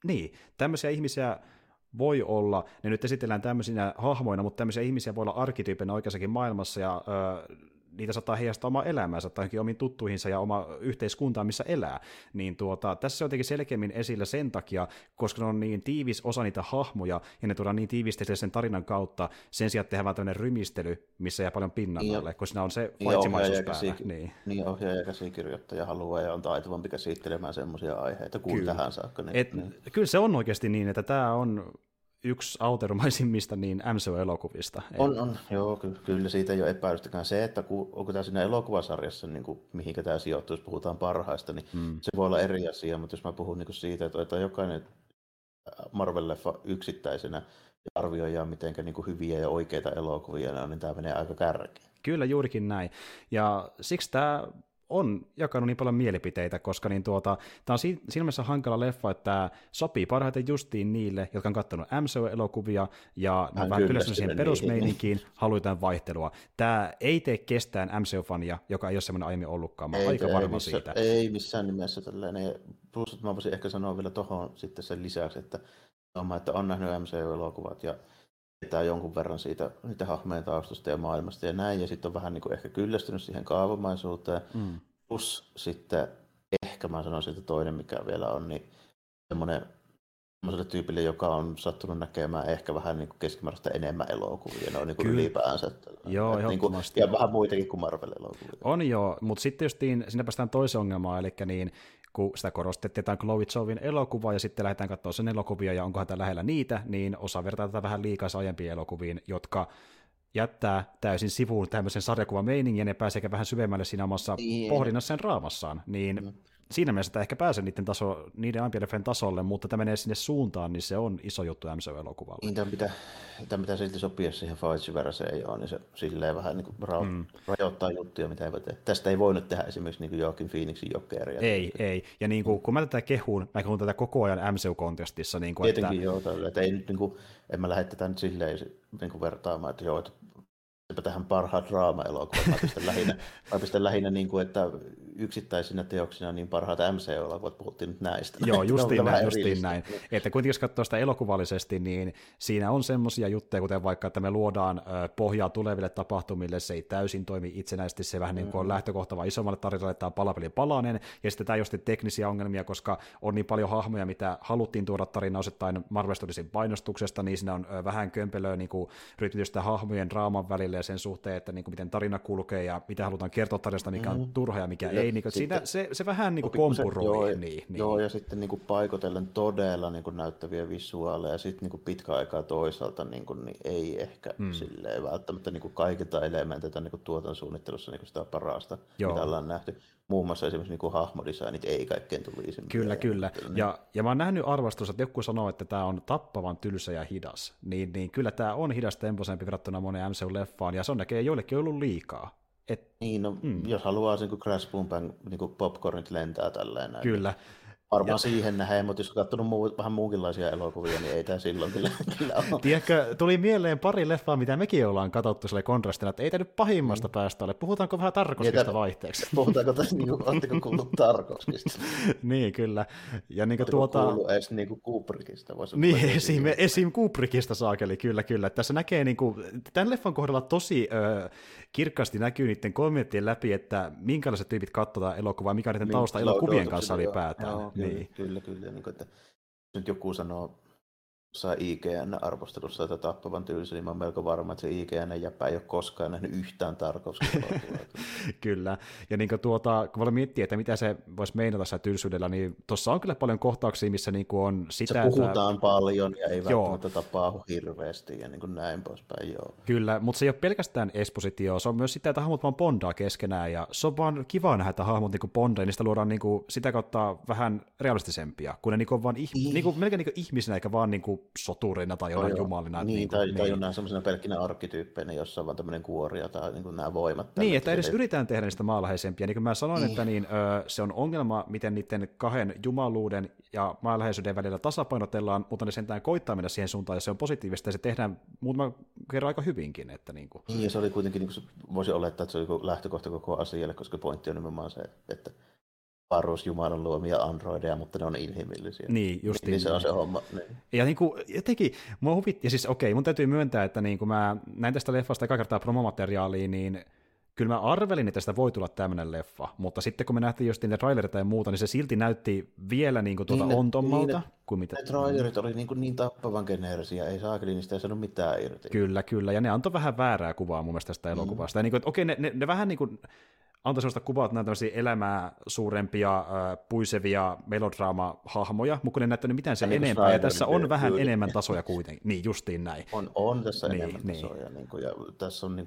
niin, tämmöisiä ihmisiä voi olla, ne nyt esitellään tämmöisinä hahmoina, mutta tämmöisiä ihmisiä voi olla arkkityyppinä oikeassakin maailmassa, ja niitä saattaa heijastaa omaa elämäänsä tai omiin tuttuihinsa ja oma yhteiskuntaan, missä elää. Niin tässä on jotenkin selkeämmin esillä sen takia, koska ne on niin tiivis osa niitä hahmoja, ja ne tuodaan niin tiivisteisille sen tarinan kautta, sen sijaan tehdään tämmöinen rymistely, missä jää paljon pinnan alle, kun siinä on se faitsimaisuus päällä. Niin ohjaaja ja käsikirjoittaja haluaa ja on taitavampi käsittelemään semmoisia aiheita kuin kyllä. Tähän saakka. Niin. Kyllä se on oikeasti niin, että tämä on yksi auteromaisimmista niin MCU-elokuvista. On, joo, kyllä siitä ei ole epäilystäkään. Se, että onko tämä siinä elokuvasarjassa, niin kuin, mihinkä tämä sijoittuu, jos puhutaan parhaista, niin se voi olla eri asia, mutta jos mä puhun niin kuin siitä, että jokainen Marvel-leffa yksittäisenä arvioidaan, miten niin kuin hyviä ja oikeita elokuvia ne on, niin tämä menee aika kärkeen. Kyllä, juurikin näin. Ja siksi tämä on jakanut niin paljon mielipiteitä, koska niin tämä on siinä mielessä hankala leffa, että tämä sopii parhaiten justiin niille, jotka on katsonut MCU-elokuvia ja ne on vähän yleensä siihen perusmeininkiin, halutaan vaihtelua. Tämä ei tee kestään MCU-fania, joka ei ole semmoinen aiemmin ollutkaan, mä oon aika varma siitä. Ei missään nimessä tällainen, plus että mä voisin ehkä sanoa vielä tuohon sitten sen lisäksi, että on nähnyt MCU-elokuvat ja pitää jonkun verran siitä niitä hahmojen taustasta ja maailmasta ja näin, ja sitten on vähän niin kuin ehkä kyllästynyt siihen kaavamaisuuteen, plus sitten ehkä mä sanoisin, että toinen mikä vielä on, niin semmoiselle tyypille, joka on sattunut näkemään ehkä vähän niin kuin keskimääräistä enemmän elokuvia, ne on niin kuin ylipäänsä. Joo, niin kuin, ja vähän muitakin kuin Marvel-elokuvia. On joo, mutta sitten just siinä päästään toiseen ongelmaan, eli niin kun sitä korostettiin tämän Chloe Zhaovin elokuvaa ja sitten lähdetään katsomaan sen elokuvia ja onkohan tämä lähellä niitä, niin osa vertaa tätä vähän liikaa aiempiin elokuviin, jotka jättää täysin sivuun tämmöisen sarjakuvameiningin ja ne pääsee vähän syvemmälle siinä omassa pohdinnassa sen raamassaan, niin siinä mielessä tämä ehkä pääsee niiden aiempien tasolle, mutta tämä menee sinne suuntaan, niin se on iso juttu MCU-elokuvalle. Tämä pitää silti sopia siihen Fajitsi-veräseen joo, niin se silleen vähän niin kuin rajoittaa juttuja, mitä ei voi tehdä. Tästä ei voinut tehdä esimerkiksi niin kuin Joaquin Phoenixin Jokeria. Ei. Ja niin kuin, kun mä kehun tätä koko ajan MCU-kontestissa. Niin tietenkin että... joo, tälle, että ei nyt, niin kuin, en mä lähde tätä nyt silleen niin kuin vertaamaan, että joo, että tähän parhaat draama-elokuvat. Mä pistän lähinnä niin kuin, että yksittäisinä teoksina niin parhaat MCU-elokuvat, puhuttiin nyt näistä. Joo, justiin näin. Että kuitenkin jos katsoo sitä elokuvallisesti, niin siinä on semmoisia juttuja, kuten vaikka, että me luodaan pohjaa tuleville tapahtumille, se ei täysin toimi itsenäisesti, se vähän niin kuin on lähtökohta, vaan isommalle tarinalle tämä palapelin palanen, ja sitten tämä just teknisiä ongelmia, koska on niin paljon hahmoja, mitä haluttiin tuoda tarina osittain Marvel Studiosin painostuksesta, niin siinä on vähän kömpelöä niin kuin rytmitystä hahmojen draaman välillä, sen suhteen, että niin kuin miten tarina kulkee ja mitä halutaan kertoa tarinasta, mikä on turha ja mikä ei. Niin kuin siinä, se vähän niin kuin kompuroi. Joo, ja sitten niin kuin paikotellen todella niin kuin näyttäviä visuaaleja ja sitten niin kuin pitkä aikaa toisaalta niin kuin, niin ei ehkä silleen välttämättä niin kuin kaikilta elementeiltä niin kuin tuotan suunnittelussa niin kuin sitä parasta, mitä ollaan nähty. Muun muassa esimerkiksi niin hahmodesignit ei kaikkein tulisi. Kyllä. Ja mä oon nähnyt arvostelussa, että joku sanoo, että tämä on tappavan tylsä ja hidas. Niin kyllä tämä on hidas tempoisempi verrattuna moneen MCU-leffaan, ja se on näkee joillekin ollut liikaa. Jos haluaa niin kuin Crash Boom Bang, niin kuin popcornit lentää tälleen. Kyllä. Varmaan siihen nähdään, mutta jos on katsonut vähän muunkinlaisia elokuvia, niin ei tämä silloin kyllä ole. Tiedätkö, tuli mieleen pari leffaa, mitä mekin ollaan katsottu sille kontrastina, että ei tämä nyt pahimmasta päästä ole. Puhutaanko vähän Tarkovskista vaihteeksi? Puhutaanko tässä, niin kuin, ootteko kuullut Tarkovskista? Niin, kyllä. Ja niin kuin kuullut edes niin kuin Kubrickista? Niin, esim. Kubrickista saakeli, kyllä. Tässä näkee, niin kuin, tämän leffan kohdalla tosi kirkkaasti näkyy niiden kommenttien läpi, että minkälaiset tyypit katsotaan elokuvaa, mikä niiden tausta elokuvien kanssa ylipäätään. Kyllä. Niin kuin, että nyt joku sanoo IGN-arvostelussa, että tappavan tylsä, niin mä oon melko varma, että se IGN-jäpä ei ole koskaan nähnyt yhtään Tarkovskia. Kyllä, ja niin kuin kun voidaan miettiä, että mitä se voisi meinata sillä tylsyydellä, niin tuossa on kyllä paljon kohtauksia, missä niin kuin on sitä... Se puhutaan paljon ja ei välttämättä tapahdu hirveästi ja niin kuin näin poispäin, joo. Kyllä, mutta se ei ole pelkästään espositioa, se on myös sitä, että hahmot vaan bondaa keskenään, ja se on vaan kiva nähdä, että hahmot niin kuin bondaa, ja niistä luodaan niin kuin sitä kautta vähän realistisempia, kun ne niin kuin on vaan melkein niin kuin ihmisinä, eikä vaan niin kuin soturina tai jonain jumalina. Niin, tai on nämä sellaisena pelkkinä arkkityyppeinä, jossa on vaan tämmöinen kuori tai niin kuin nämä voimat. Niin, että edes yritetään tehdä niistä maanläheisempiä. Niin kuin mä sanoin, että se on ongelma, miten niiden kahden jumaluuden ja maanläheisyyden välillä tasapainotellaan, mutta ne sentään koittaa mennä siihen suuntaan, ja se on positiivista, ja se tehdään muutama kerran aika hyvinkin. Että niin kuin. Niin, ja se oli kuitenkin, niin kuin voisi olettaa, että se oli lähtökohta koko asialle, koska pointti on nimenomaan se, että Varus Jumalan luomia androideja, mutta ne on inhimillisiä. Niin, justiin. Niin se on se homma. Niin. Ja niin kuin jotenkin, mua huvitti, ja siis okei, mun täytyy myöntää, että niin kuin mä näin tästä leffasta eka kertaa promomateriaalia, niin kyllä mä arvelin, että tästä voi tulla tämmöinen leffa, mutta sitten kun me nähtiin just niitä trailereita ja muuta, niin se silti näytti vielä niin kuin ontommalta. Ne trailerit oli niin tappavan geneerisiä, ei saakeli, niistä ei sanonut mitään irti. Kyllä, ja ne antoi vähän väärää kuvaa mun mielestä tästä elokuvasta. Ja niin kuin, että okei, ne vähän niin kuin antaa sellaista kuvaa, että nämä elämää suurempia, puisevia melodraama-hahmoja, mutta kun ei näyttänyt mitään sen enempää, Snyder, ja tässä on vähän enemmän tasoja kuitenkin. Niin, justiin näin. On tässä enemmän tasoja, ja tässä on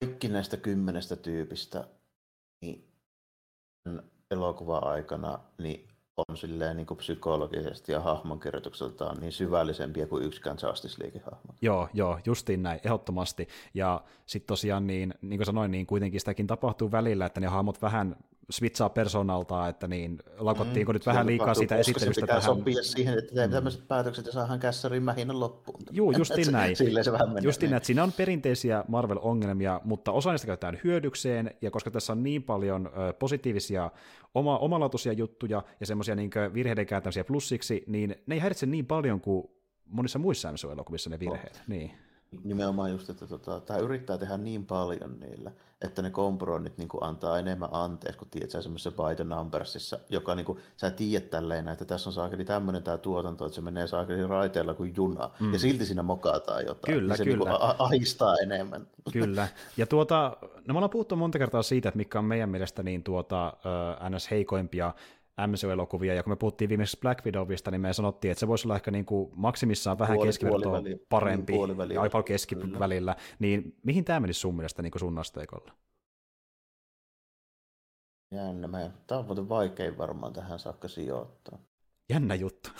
kaikki näistä 10 tyypistä niin elokuva-aikana niin on silleen niin kuin psykologisesti ja hahmonkirjoitukseltaan niin syvällisempiä kuin yksikään Justice League-hahmo. Joo, justiin näin, ehdottomasti. Ja sitten tosiaan, niin kuin sanoin, niin kuitenkin sitäkin tapahtuu välillä, että ne hahmot vähän switchaa persoonaltaan, että niin lakottiinko nyt vähän liikaa siitä esittelystä tähän. Koska se pitää sopia siihen, että teemme tämmöiset päätökset ja saadaan kässäriin mähinän loppuun. Juu, justiin näin. Silleen se vähän menee. Justiin näin, että siinä on perinteisiä Marvel-ongelmia, mutta osa niistä käytetään hyödykseen, ja koska tässä on niin paljon positiivisia omalaatuisia juttuja ja semmoisia niin virheiden käytämisiä plussiksi, niin ne ei häiritse niin paljon kuin monissa muissa MCU-elokuvissa ne virheet. Niin. Nimenomaan just, että tämä yrittää tehdä niin paljon niillä, että ne komproinnit niin antaa enemmän anteeksi, kun tiedät semmoisessa by the numbersissa, joka niin kuin, sä tiedät tälleen, että tässä on saakeli tämmöinen tämä tuotanto, että se menee saakeli raiteella kuin juna, ja silti siinä mokataan jotain, kyllä, niin se kyllä. Niin kuin ahistaa enemmän. Kyllä, ja me ollaan puhuttu monta kertaa siitä, että mikä on meidän mielestä niin ns. Heikoimpia MCU-elokuvia, ja kun me puhuttiin viimeksi Black Widowista, niin me sanottiin, että se voisi olla ehkä niin kuin maksimissaan vähän keskivertoa parempi, ja aika paljon keskivälillä, niin mihin tämä menisi sun mielestä niin kuin sun asteikolla? Jännä. Tämä on muuten vaikein varmaan tähän saakka sijoittaa. Jännä juttu.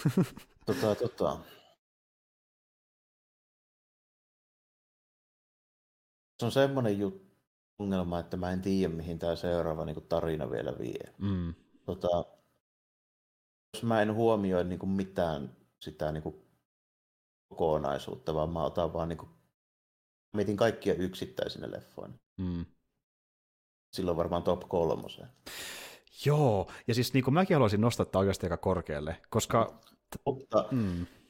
Se on semmoinen ongelma, että mä en tiedä, mihin tämä seuraava tarina vielä vie. Mm. Jos mä en huomioi mitään sitä kokonaisuutta, vaan mä otan vaan mietin kaikkia yksittäisinä leffoina. Mm. Silloin varmaan top 3. Joo, ja siis mäkin haluaisin nostaa tämä oikeasti aika korkealle, koska... Mutta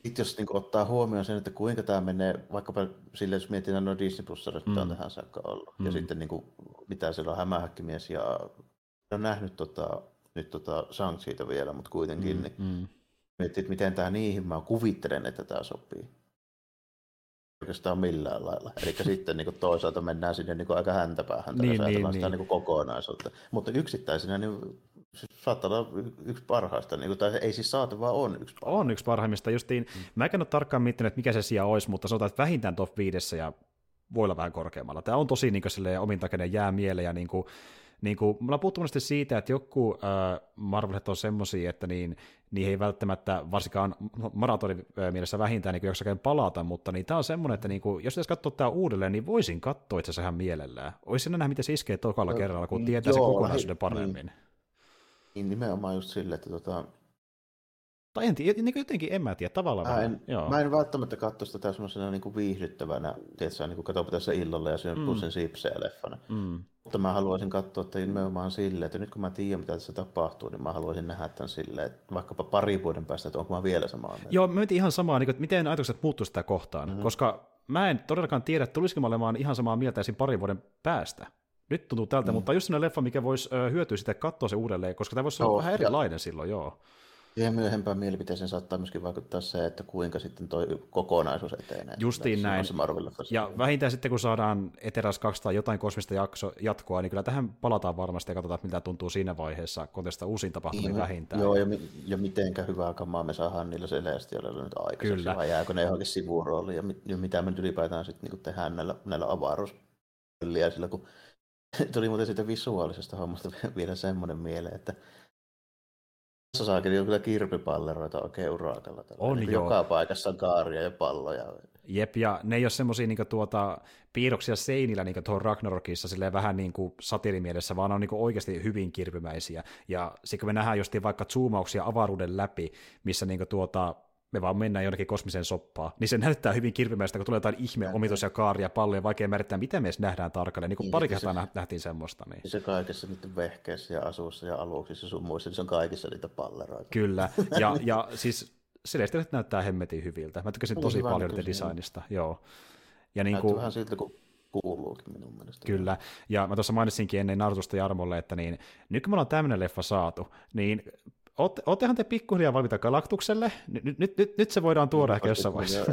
sitten jos ottaa huomioon sen, että kuinka tämä menee, vaikkapa silleen, jos mietitään noin Disney Plussarit, että tämä on tähän saakka ollut, ja sitten mitä siellä on Hämähäkkimies, ja on nähnyt nyt Shang siitä vielä, mutta kuitenkin, niin miettii, miten tämä niihin, mä kuvittelen, että tämä sopii. Oikeastaan millään lailla. Eli sitten toisaalta mennään sinne aika häntäpäähän, jos ajatellaan sitä kokonaisuutta. Mutta yksittäisenä niin saattaa olla yksi parhaista, tai ei siis saata, vaan on yksi parhaista. On yksi parhaimmista justiin. Mä en ole tarkkaan miettinyt, mikä se sija olisi, mutta sanotaan, että vähintään top 5 ja voi olla vähän korkeammalla. Tämä on tosi omintakeinen, jää mieleen. Ja me ollaan puhuttu monesti siitä, että joku Marvelit on semmoisia, että niin ei välttämättä varsinkaan maratonin mielessä vähintään jaksakaan palata, mutta niin tämä on semmoinen, että jos pitäisi katsoa tämä uudelleen, niin voisin katsoa itse asiassa ihan mielellään. Olisi nähdä, miten se iskee tokalla kerralla, kun tietää sen kokonaisuuden paremmin. Niin, nimenomaan just sille, että Tai en mä tiedä, tavallaan. Mä en välttämättä katso sitä semmoisena viihdyttävänä, tietysti katsopa tässä illalla ja syön pussin sipsejä leffana. Mutta mä haluaisin katsoa tämän nimenomaan silleen, että nyt kun mä tiedän, mitä tässä tapahtuu, niin mä haluaisin nähdä tämän silleen, että vaikkapa pari vuoden päästä, että onko mä vielä samaa. Joo, mä mietin ihan samaa, että miten ajatukset muuttuu sitä kohtaan, koska mä en todellakaan tiedä, että tulisiko mä olemaan ihan samaa mieltä esiin parin vuoden päästä. Nyt tuntuu tältä, mutta just sellainen leffa, mikä voisi hyötyä sitä, katsoa se uudelleen, koska tämä voisi olla vähän erilainen silloin, joo. Ja myöhempään mielipiteeseen saattaa myöskin vaikuttaa se, että kuinka sitten tuo kokonaisuus etenee. Justiin näin. Ja vähintään sitten, kun saadaan Eteras 2 tai jotain kosmista jatkoa, niin kyllä tähän palataan varmasti ja katsotaan, miltä tuntuu siinä vaiheessa, kun tästä uusiin tapahtumiin vähintään. Joo, ja mitenkä hyvää kamaa me saadaan niillä Celestialilla nyt aikaiseksi, vai jääkö ne johonkin sivurooliin, ja mitä me nyt ylipäätään sitten tehdään näillä avaruusröllillä, sillä kun tuli muuten siitä visuaalisesta hommasta vielä semmoinen mieleen, että tässä saakin on kyllä kirpipalleroita oikein urakalla. On joka paikassa on kaaria ja palloja. Jep, ja ne ei ole semmoisia piirroksia seinillä tuohon Ragnarokissa silleen vähän satirimielessä, vaan ne on oikeasti hyvin kirpimäisiä. Ja sitten kun me nähdään justiin vaikka zoomauksia avaruuden läpi, missä me vaan mennään jonnekin kosmiseen soppaan, niin se näyttää hyvin kirpimäistä, kun tulee jotain omituisia kaaria, palloja, vaikea määrittää, mitä me edes nähdään tarkalleen. Niin kuin pari kertaa nähtiin semmoista. Niin. Se kaikessa niiden vehkeissä ja asuissa ja aluksissa sun muissa, niin se on kaikissa niitä palleroita. Kyllä, ja siis Celestialit näyttää hemmetin hyviltä. Mä tykkäsin tosi paljon niiden designista. Joo. Ja näyttää vähän siltä, kun kuuluukin minun mielestä. Kyllä, ja mä tuossa mainitsinkin ennen Narutusta Jarmolle, että nyt kun me ollaan tämmöinen leffa saatu, niin oottehan te pikkuhiljaa valmiita Galaktukselle? Nyt se voidaan tuoda ehkä jossain vaiheessa.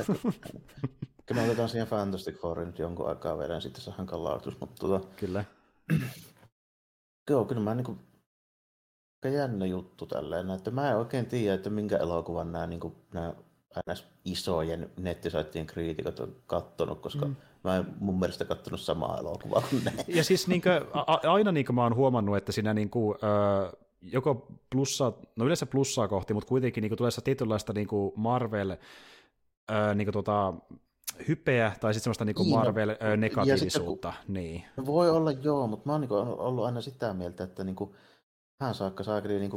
Kyllä me otetaan siihen Fantastic Fourin nyt jonkun aikaa vedän, sitten saadaan Galaktus, mutta Kyllä. Joo, kyllä mä aika jännä juttu tälleen, että mä en oikein tiedä, että minkä elokuvan nämä isojen nettisaittien kriitikot on kattonut, koska mä en mun mielestä kattonut samaa elokuvaa kuin ne. Ja siis aina mä oon huomannut, että siinä joko plussaa, yleensä plussaa kohti, mutta kuitenkin tulee sitä tietynlaista Marvel hypeä tai sitten semmoista Marvel negatiivisuutta. Niin. Voi olla joo, mutta mä oon ollut aina sitä mieltä, että vähän saakka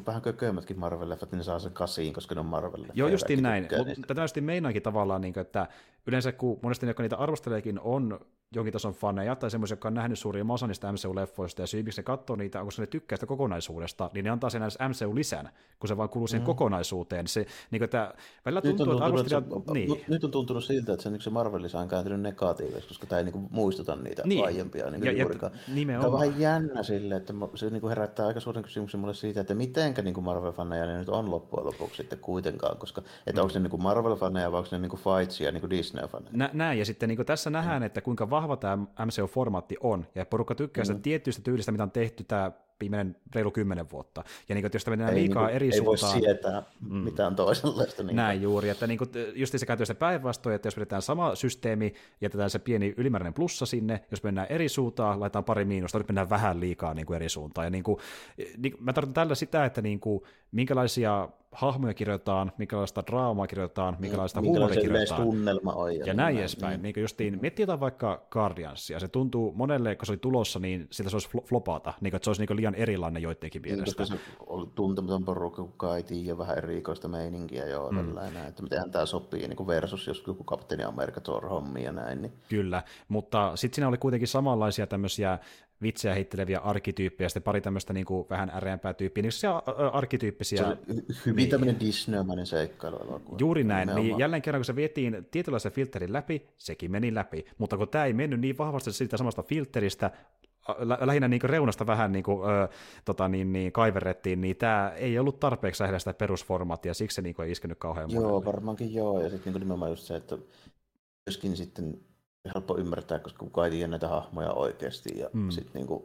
vähän kökömätkin Marvel-leffat, niin ne saa sen kasiin, koska ne on Marvel-leffat. Joo, justiin näin. Tätä justiin meinaankin tavallaan, että yleensä kun monesti ne, jotka niitä arvosteleekin, on jonkin tason faneja tai semmoisia, jotka on nähnyt suuria osa niistä MCU-leffoista, ja syy, miksi ne katsoo niitä, onko se ne tykkää sitä kokonaisuudesta, niin ne antaa sen MCU-lisän, kun se vaan kuuluu siihen kokonaisuuteen. Se, että välillä tuntuu, että arvostelijat... Niin. Nyt on tuntunut siltä, että se Marvel-lisä on kääntynyt negatiivisesti, koska tämä ei muistuta niitä aiempia. Tämä on vähän jännä silleen, että se herättää aika suuren kysymyksen mulle siitä, että mitenkä Marvel-faneja ne nyt on loppujen lopuksi sitten kuitenkaan, koska onko ne Marvel-faneja vai onko ne fightsia Disney-faneja. Näin, ja sitten tässä nähdään, että kuinka vahva tämä MCU-formaatti on, ja porukka tykkää sitä tietystä tyylistä, mitä on tehty, tämä viimeinen reilu 10 vuotta. Ja niin kuin, jos mennään liikaa niin eri suuntaan... Ei voi sietää mitään toisenlaista. Niin näin juuri, että niin kuin, just se käytetään päinvastoin, että jos vedetään sama systeemi, jätetään se pieni ylimääräinen plussa sinne, jos mennään eri suuntaan, laitetaan pari miinusta, nyt mennään vähän liikaa niin kuin eri suuntaan. Ja niin kuin, mä tarkoitan tällä sitä, että niin kuin, minkälaisia hahmoja kirjoitetaan, minkälaista draamaa kirjoitetaan, minkälaista huumoria kirjoitetaan. Tunnelma on. Ja näin edespäin. Niin kuin justiin, miettii jotain vaikka Guardiansia, se tuntuu monelle, kun se oli tulossa, niin siltä se olisi flopata, niin kuin, että se olisi niin liian erilainen joidenkin mielestä. Niin, koska se oli tuntematon porukka, kukaan ei tiedä, vähän erikoista meininkiä, joo, tällainen, että mitenhän tämä sopii niin kuin versus jos joku Kapteeni Amerikka Thor-hommi ja näin. Niin. Kyllä, mutta sitten siinä oli kuitenkin samanlaisia tämmöisiä vitsejä heitteleviä arkkityyppejä, sitten pari tämmöistä niin kuin vähän äreämpää tyyppiä, niin se on arkkityyppisiä. Se on hyvin niin, tämmöinen Disney-mäinen seikkailuelokuva. Juuri näin, niin jälleen kerran kun se vietiin tietynlaisen filterin läpi, sekin meni läpi, mutta kun tämä ei mennyt niin vahvasti siitä samasta filteristä, lähinnä niin reunasta vähän niin kuin, niin kaiverrettiin, niin tämä ei ollut tarpeeksi lähellä sitä perusformaattia, siksi se niin kuin ei iskenyt kauhean monelle. Joo, varmaankin joo, ja sitten niin nimenomaan just se, että myöskin sitten helppo ymmärtää, koska kukaan ei tiedä näitä hahmoja oikeasti, ja sitten niin kuin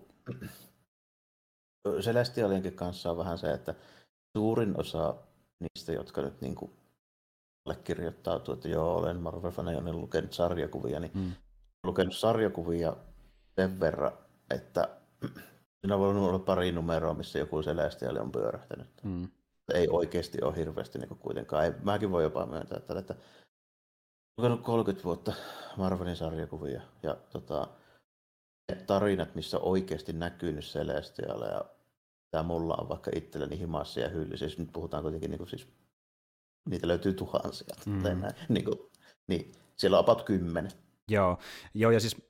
Celestialienkin kanssa on vähän se, että suurin osa niistä, jotka nyt niin kuin allekirjoittautuu, että joo, olen Marvel-fani, olen lukenut sarjakuvia, niin lukenut sarjakuvia sen verran, että siinä on voinut olla pari numeroa, missä joku Celestial on pyörähtänyt. Ei oikeasti ole hirveästi niin kuitenkaan. Ei, mäkin voin jopa myöntää tällä, että olen lukenut 30 vuotta Marvelin sarjakuvia ja tarinat, missä oikeasti näkynyt Celestial ja tämä mulla on vaikka itselleni himassa ja hylly. Siis nyt puhutaan kuitenkin, niin kuin, siis, niitä löytyy tuhansia. Niin kuin, niin, siellä on about 10. Joo, ja siis...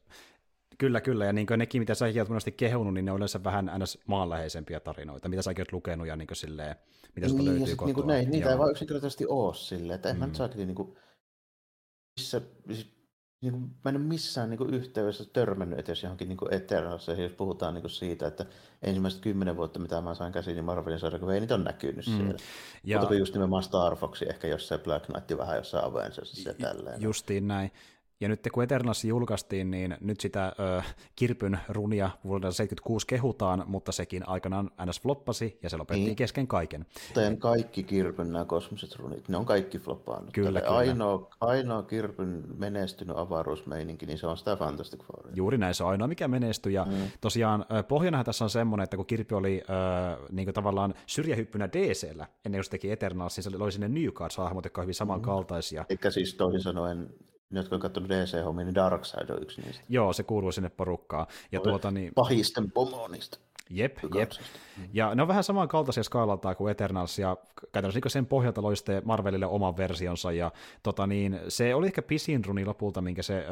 Kyllä, ja niin nekin, mitä säkin olet monesti kehunut, niin ne on yleensä vähän ns. Maanläheisempiä tarinoita, mitä säkin olet lukenut ja niin silleen, mitä sieltä löytyy kotoa. Niin näin, niitä ei vaan yksinkertaisesti ole silleen, että en mä nyt saakin mä en ole missään yhteydessä törmännyt edes johonkin Eternalissa, jos puhutaan siitä, että ensimmäiset 10 vuotta, mitä mä sain käsiin, niin Marvelin sarjakuva ei niitä ole näkynyt siellä. Ja... Mutta just nimenomaan Star Foxin, ehkä jossain Black Knight, vähän jossain Avengersissa ja tälleen. Justiin näin. Ja nyt kun Eternals julkaistiin, niin nyt sitä Kirpyn runia vuodelta 76 kehutaan, mutta sekin aikanaan ns. Floppasi ja se lopettiin kesken kaiken. Teidän kaikki Kirpyn nämä kosmiset runit, ne on kaikki floppaannut. Kyllä. Ainoa Kirpyn menestynyt avaruusmeininki, niin se on sitä Fantastic Fouria. Juuri näin, se on ainoa mikä menestyi. Ja tosiaan pohjanahan tässä on semmoinen, että kun Kirpy oli niin tavallaan syrjähyppynä DC:llä, ennen kuin se teki Eternalsin, se oli sinne New Gods-hahmot, jotka on hyvin samankaltaisia. Eikä siis toisin sanoen... Ne, jotka on katsonut DC-hommia, niin Darkseid on yksi niistä. Joo, se kuuluu sinne porukkaan. Ja niin... Pahisten pomoonista. Jep. Ja ne on vähän samankaltaisia skaalaltaan kuin Eternals, ja käytännössä sen pohjalta loi sitten Marvelille oman versionsa, ja se oli ehkä pisin runi lopulta, minkä se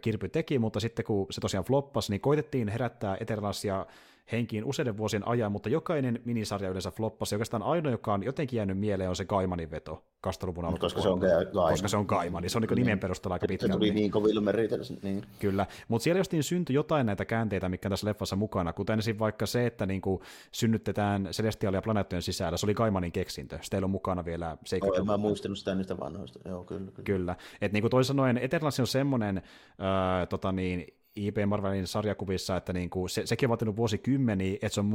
Kirpy teki, mutta sitten kun se tosiaan floppasi, niin koitettiin herättää Eternalsia henkiin useiden vuosien ajan, mutta jokainen minisarja yleensä floppasi. Oikeastaan ainoa, joka on jotenkin jäänyt mieleen, on se Gaimanin veto 2000-luvun alkupuolella. Koska se on Gaiman, niin se on niin nimen perusteella aika pitkälti. Se tuli niin kovilla meriteillä. Niin. Kyllä, mutta siellä just niin syntyi jotain näitä käänteitä, mitkä on tässä leffassa mukana, kuten ensin vaikka se, että niin kuin synnytetään Celestialia planeettojen sisällä, se oli Gaimanin keksintö. Se teillä on mukana vielä seikkailta. Mä en muistanut sitä niistä vanhoista. Joo, kyllä. Että niin kuin toisin sanoen, Eternals on semmoinen IP Marvelin sarjakuvissa, että niinku sekin on vaatinut vuosikymmeniä, että se on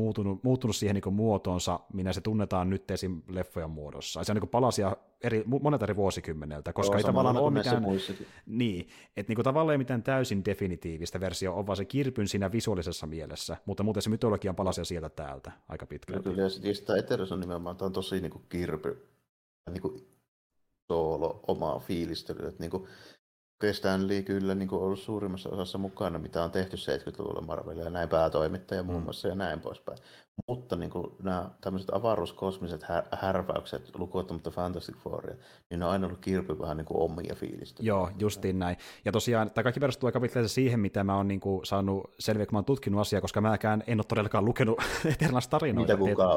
muuttunut siihen niinku muotoonsa, minä se tunnetaan nyt esim. Leffojen muodossa. Se on niinku palasia monet eri vuosikymmeneltä, koska ei tavallaan ole mitään... Niin, että niinku tavallaan ei mitään täysin definitiivistä versiota on, vaan se Kirpyn siinä visuaalisessa mielessä, mutta muuten se mytologia on palasia sieltä täältä aika pitkälti. Kyllä, ja sitten tämä Eteros on nimenomaan, tämä on tosi niinku Kirpy, niinku soolo, omaa fiilistelyä, että niinku... Kestään Lee kyllä niin kuin ollut suurimmassa osassa mukana, mitä on tehty 70-luvulla Marvelilla ja näin päätoimittaja muun muassa ja näin poispäin. Mutta niin kuin nämä tämmöiset avaruuskosmiset härväykset, lukuottamatta Fantastic Fouria, niin ne on aina ollut Kirpy vähän niin kuin omia fiilistä. Joo, justiin näin. Ja tosiaan tämä kaikki perustuu aika pitkälle siihen, mitä mä oon niin kuin saanut selviä, kun mä oon tutkinut asiaa, koska mäkään en ole todellakaan lukenut Eternals tarinoita.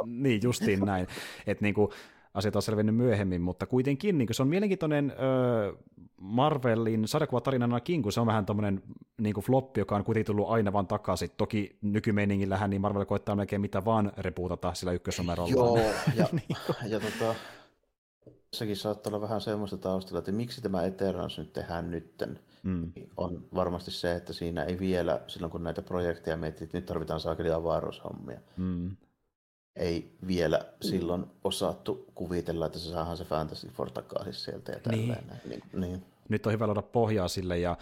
Niin, justiin näin. Että niin kuin... Asiat on selvinnyt myöhemmin, mutta kuitenkin niin se on mielenkiintoinen Marvelin sarjakuvatarinanakin, kun se on vähän tommoinen niin floppi, joka on kuitenkin tullut aina vaan takaisin. Toki nykymeiningillähän niin Marvel koittaa melkein mitä vaan repuutata sillä ykkösnumerollaan. Joo, ja Tässäkin saattaa olla vähän semmoista taustalla, että miksi tämä Eternals nyt tehdään nytten. Mm. On varmasti se, että siinä ei vielä, silloin kun näitä projekteja miettii, että nyt tarvitaan saakeli avaruushommia. Mm. Ei vielä silloin osattu kuvitella, että se saadaan se Fantastic Four takaisin sieltä ja tälleen. Niin. Nyt on hyvä luoda pohjaa sille, ja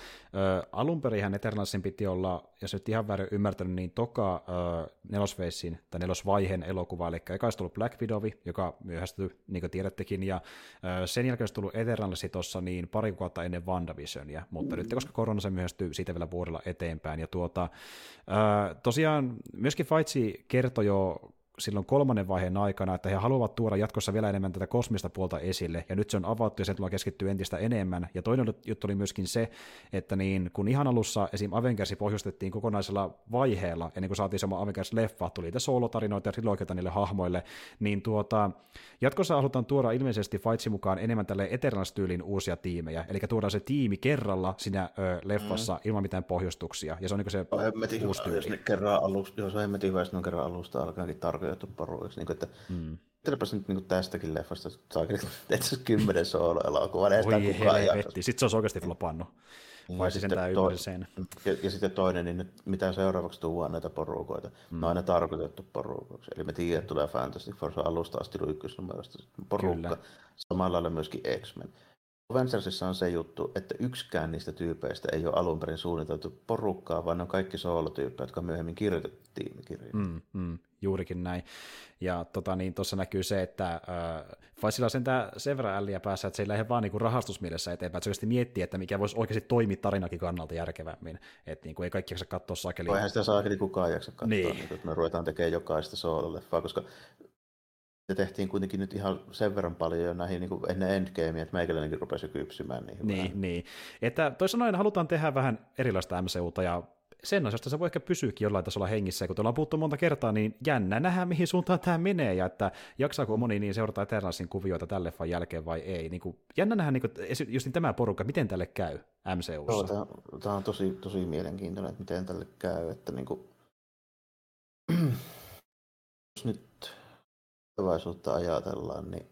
alunperinhän Eternalsin piti olla, jos nyt ihan väärin ymmärtänyt, niin toka nelosveissin tai nelosvaiheen elokuva, eli eka olisi tullut Black Widow, joka myöhästyi, niin kuin tiedättekin, ja sen jälkeen olisi tullut Eternalsi tuossa niin pari kuukautta ennen WandaVisionia, mutta nyt koska korona se myöhästyi siitä vielä vuodella eteenpäin, ja tosiaan myöskin Feige kertoi jo silloin kolmannen vaiheen aikana, että he haluavat tuoda jatkossa vielä enemmän tätä kosmista puolta esille, ja nyt se on avattu, ja sen tullaan keskittyä entistä enemmän. Ja toinen juttu oli myöskin se, että niin, kun ihan alussa esim. Avengersi pohjustettiin kokonaisella vaiheella, ennen kuin saatiin sama Avengers-leffa, tuli itse soolotarinoita ja trilogioita niille hahmoille, niin jatkossa halutaan tuoda ilmeisesti Feitsin mukaan enemmän tälle Eternals-tyyliin uusia tiimejä, eli tuodaan se tiimi kerralla siinä leffassa ilman mitään pohjustuksia, ja se on niin se uusi tyyli. Jos ne kerran alusta, jos on hyvä, jos ne on kerran alusta alkaankin joutui poruiksi, niin että tehdäpäs nyt niin tästäkin leffasta, että se 10 soolo-elokuvaa, ei sitä kukaan jaksa. Sitten se olisi oikeasti flopannut, vai siis tämä ymmärsin. Ja sitten toinen, niin nyt mitä seuraavaksi tuodaan näitä porukoita, ne on aina tarkoitettu porukoiksi. Eli me tiedät, että tulee Fantastic Four, se on alusta asti ykkösnumerosta porukka, samalla lailla myöskin X-Men. Avengersissa on se juttu, että yksikään niistä tyypeistä ei ole alun perin suunniteltu porukkaa, vaan ne on kaikki soolotyyppejä, jotka myöhemmin kirjoitettiin kirjoihin. Juurikin näin. Ja tuossa näkyy se, että Faisilla on sen verran älliä päässä, että se ei lähde vaan niinku rahastusmielessä eteenpäin, että se oikeasti miettii, että mikä voisi oikeasti toimia tarinakin kannalta järkevämmin. Että niinku ei kaikki jaksa katsoa saakeliin. Eihän sitä saakeliin kukaan jaksa katsoa, niin että me ruvetaan tekemään jokaista soololeffaa, koska se tehtiin kuitenkin nyt ihan sen verran paljon jo näihin niin kuin ennen endgamea, että meikäläinenkin rupesi kypsymään niin hyvää. Niin. Että toisin sanoen halutaan tehdä vähän erilaista MCUta, ja sen asiasta se voi ehkä pysyäkin jollain tasolla hengissä, ja kun ollaan puhuttu monta kertaa, niin jännä nähdään, mihin suuntaan tämä menee, ja että jaksaako moni niin seurata Eternalsin kuvioita tämän leffan jälkeen vai ei. Niin kuin, jännä nähdään niin kuin, just niin tämä porukka, miten tälle käy MCUssa. Joo, tämä on tosi mielenkiintoinen, että miten tälle käy, että niin kuin jos nyt tulevaisuutta ajatellaan, niin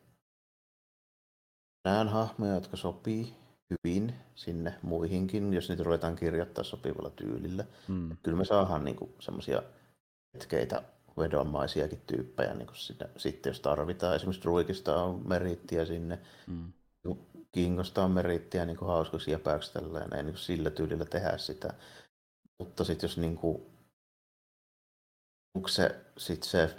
näen hahmoja, jotka sopii hyvin sinne muihinkin, jos niitä ruvetaan kirjoittaa sopivalla tyylillä. Kyllä me saadaan niinku semmoisia hetkeitä vedonmaisiakin tyyppejä niinku sitten, jos tarvitaan. Esimerkiksi Druigista on merittiä sinne, Kingosta on merittiä niinku hauskaksi jäpäyksi tälleen, ei niinku sillä tyylillä tehdä sitä. Mutta sitten jos niinku, onko se sitten se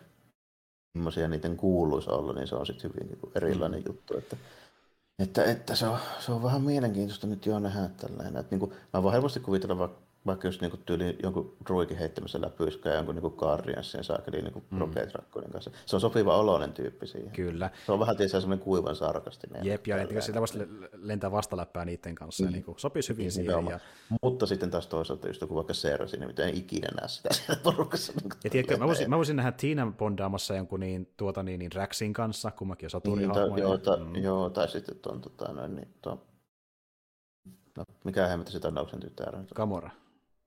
semmoisia niiden kuuluisi olla, niin se on sitten hyvin niin erilainen juttu. Että se on vähän mielenkiintoista nyt jo nähdä tällainen. Että, niin kuin, mä voin helposti kuvitella vaikka just niin tyyliin jonkun Druigin heittämisellä pyyskää jonkun niin Guardiansin saakeliin niin Rocket Racconin kanssa. Se on sopiva oloinen tyyppi siihen. Kyllä. Se on vähän tietysti semmoinen kuivan sarkastinen. Jep, ja sitä voisi lentää vastaläppää niiden kanssa. Niin kuin, sopisi hyvin siihen. Ja mutta sitten taas toisaalta just joku vaikka Sörsi, niin en ikinä näe sitä siellä porukassa. Niin ja tiedätkö, mä voisin nähdä Tiinan bondaamassa jonkun niin Raxin kanssa, kummankin on saturihahmoja. Joo, tai sitten tuon mikä hemmetti se Thanos'n tytär?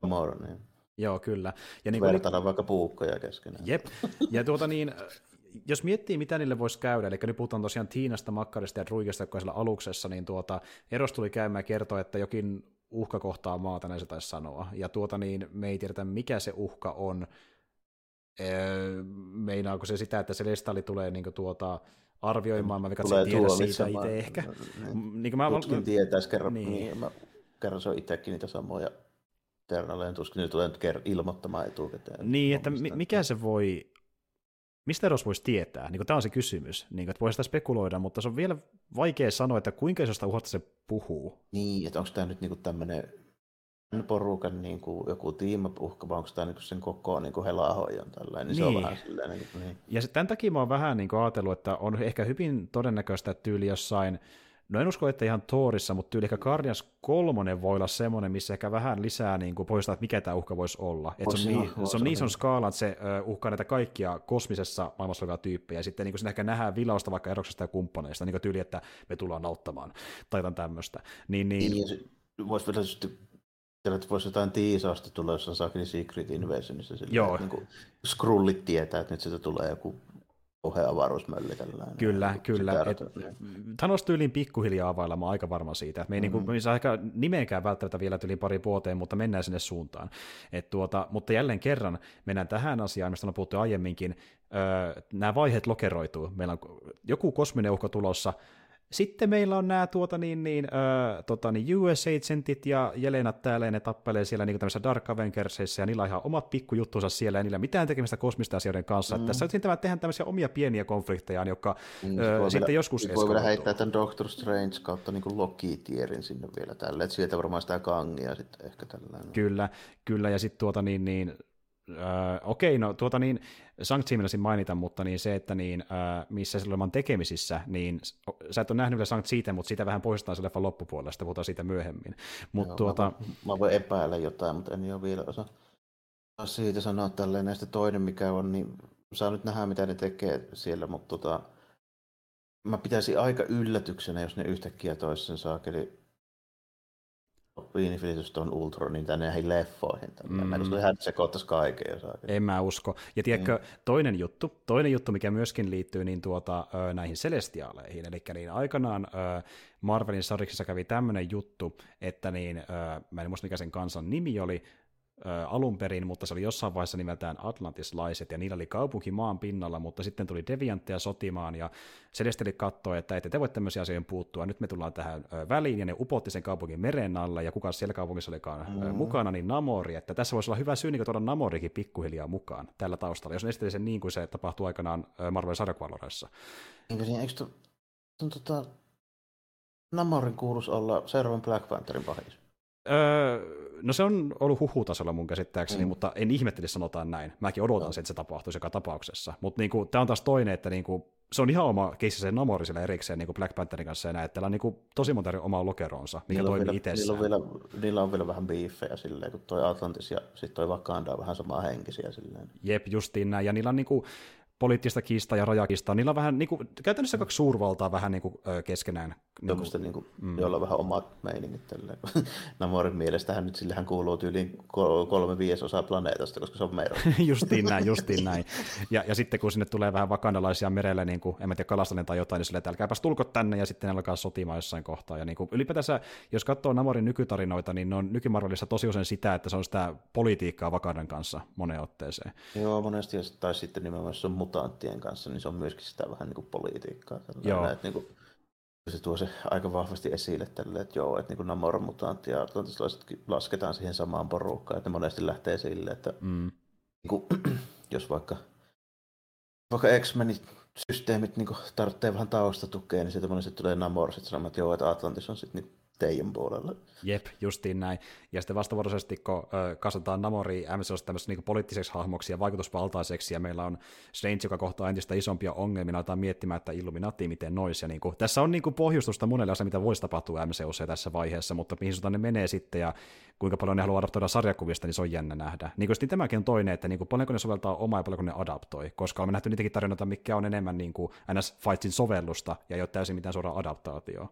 Gamora, niin. Joo, kyllä. Ja niin vertaillaan vaikka puukkoja keskenään. Jep. Ja jos miettii, mitä niille voisi käydä, eli nyt puhutaan tosiaan Tiinasta, Makkarista ja Druigista, joka on siellä aluksessa, niin Eros tuli käymään ja kertoi, että jokin uhka kohtaa maata, näin se taisi sanoa. Ja me ei tiedetä, mikä se uhka on. Meinaako se sitä, että Celestial tulee arvioimaan, mä katsoin tiedä siitä itse ehkä. Niin, tutkin tietäisi kerran, niin mä kerron itsekin niitä samoja. Eternalien tuskin nyt olen ilmoittamaan etukäteen. Niin, että mikä se voi, mistä Eros voisi tietää? Niin, tämä on se kysymys, niin, että voi sitä spekuloida, mutta se on vielä vaikea sanoa, että kuinka isosta uhasta se puhuu. Niin, että onko tämä nyt niin tämmöinen porukan niin kuin joku tiimapuhka, vai onko tämä niin sen koko niin helahoijan tällainen, niin se on vähän silleen. Niin. Ja tämän takia mä oon vähän niin ajatellut, että on ehkä hyvin todennäköistä tyyli jossain, no en usko, että ihan Thorissa, mutta tyyli ehkä Guardians 3 voi olla semmoinen, missä ehkä vähän lisää niin pohjustaa, että mikä tämä uhka voisi olla. Et se on niin ison skaala, että se uhkaa näitä kaikkia kosmisessa maailmassa olevia tyyppejä, ja sitten niin siinä ehkä nähdään vilausta vaikka Eroksesta ja kumppaneista, niin tyyli, että me tullaan auttamaan, taitan tämmöistä. Voisi jotain tiisausta tulla jossain Secret Invasionissa, silleen, että niin skrullit tietää, että nyt sitä tulee joku Puhe avaruusmölli tällainen. Kyllä. Thanos tyyliin pikkuhiljaa availemaan, aika varma siitä. Me ei niin saa ehkä nimeäkään välttämättä vielä tyyliin pari vuoteen, mutta mennään sinne suuntaan. Mutta jälleen kerran mennään tähän asiaan, mistä on puhuttu aiemminkin. Nämä vaiheet lokeroituu. Meillä on joku kosminen uhka tulossa. Sitten meillä on nämä US Agentit ja Jelenat täällä, ja ne tappelee siellä niin tämmöisissä Dark Avengersissa, ja niillä on ihan omat pikkujuttunsa siellä, ja niillä mitään tekemistä kosmisten asioiden kanssa. Mm. Tässä tehdään tämmöisiä omia pieniä konfliktejaan, jotka sitten vielä, joskus eskautuu. Voi vielä heittää tämän Doctor Strange kautta niin Loki-tierin sinne vielä tälleen, että sieltä varmaan sitä kangia sitten ehkä tällainen. Kyllä, ja sitten Shang-Chi minäisin mainita, mutta niin se, että missä sillä on tekemisissä, niin sä et ole nähnyt vielä Shang-Chiitä, mutta sitä vähän poistetaan se leffan loppupuolella, sitä puhutaan siitä myöhemmin. Mä voin epäillä jotain, mutta en ole vielä osaa siitä sanoa tälleen, ja sitten toinen mikä on, niin saa nyt nähdä mitä ne tekee siellä, mutta mä pitäisin aika yllätyksenä, jos ne yhtäkkiä toisi sen saakeli Infinitus on Ultronin tai näihin leffoihin. Mä en usko, että hän sekoittaisi kaiken. En mä usko. Ja tiedätkö, toinen juttu, mikä myöskin liittyy niin näihin Celestiaaleihin, eli niin aikanaan Marvelin sariksessa kävi tämmöinen juttu, että mä en muista mikä sen kansan nimi oli alun perin, mutta se oli jossain vaiheessa nimeltään atlantislaiset, ja niillä oli kaupunki maan pinnalla, mutta sitten tuli deviantteja sotimaan, ja Celestialit katsoi, että ette te voi tämmöisiä asioihin puuttua, nyt me tullaan tähän väliin, ja ne upotti sen kaupungin meren alle, ja kuka siellä kaupungissa olikaan mukana, niin Namori, että tässä voisi olla hyvä syy niin tuoda Namorikin pikkuhiljaa mukaan tällä taustalla, jos ne esittelee sen niin kuin se tapahtui aikanaan Marvelin sarjakuvaloreissa. Eikö Namorin kuuluisi olla seuraavan Black Pantherin pahis? No se on ollut huhutasolla mun käsittääkseni, mutta en ihmettele sanotaan näin. Mäkin odotan sen, että se tapahtuisi joka tapauksessa. Mutta tämä on taas toinen, että se on ihan oma keissi sen Namori siellä erikseen Black Pantherin kanssa ja näin, että täällä on tosi monta omaa lokeroonsa, mikä toimii itsessään. Niillä on vielä vähän biiffejä silleen, kun toi Atlantis ja sitten toi Wakanda on vähän samaa henkisiä silleen. Jep, justiin näin. Ja niillä on poliittista kiistaa ja rajakistaa. Niillä on vähän, käytännössä kaksi suurvaltaa vähän keskenään. Joilla on vähän omat meiningit tälleen. Namorin mielestähän nyt sillähän kuuluu tyyliin 3/5 planeetasta, koska se on meidän. Justiin näin. Ja sitten kun sinne tulee vähän vakandalaisia merelle, en tiedä kalastelin tai jotain, niin silleen, että älkääpäs tulko tänne, ja sitten ne alkaa sotimaan jossain kohtaa. Ja ylipäätänsä, jos katsoo Namorin nykytarinoita, niin ne on nykymarvelissa tosi usein sitä, että se on sitä politiikkaa Wakandan kanssa moneen otteeseen. Joo, monesti, tai sitten nimenomaan se on mutanttien kanssa, niin se on myöskin sitä vähän politiikkaa. Joo. Se tuo se aika vahvasti esille tälle, että joo, että Namor, mutantti ja atlantislaiset lasketaan siihen samaan porukkaan, että monesti lähtee sille, että jos vaikka X-Menin systeemit tarvitsee vähän taustatukea, niin sieltä monesti tulee Namor sitten sanomaan, että joo, että Atlantis on sitten teidän puolella. Jep, justiin näin. Ja sitten vastavuoroisesti, kun kasvataan Namoria MCU:ssa tämmöiseksi poliittiseksi hahmoksi ja vaikutusvaltaiseksi, ja meillä on Strange, joka kohtaa entistä isompia ongelmia, aletaan miettimään, että Illuminati, miten nois. Ja tässä on pohjustusta monelle asia, mitä voisi tapahtua MCU:ssa tässä vaiheessa, mutta mihin suuntaan ne menee sitten, ja kuinka paljon ne haluaa adaptoida sarjakuvista, niin se on jännä nähdä. Tämäkin on toinen, että paljonko ne soveltaa omaa ja paljonko ne adaptoi, koska olemme nähty niitäkin tarinoita, mikä on enemmän NS-Fightsin sovellusta, ja ei ole täysin mitään suoraan adaptaatioa.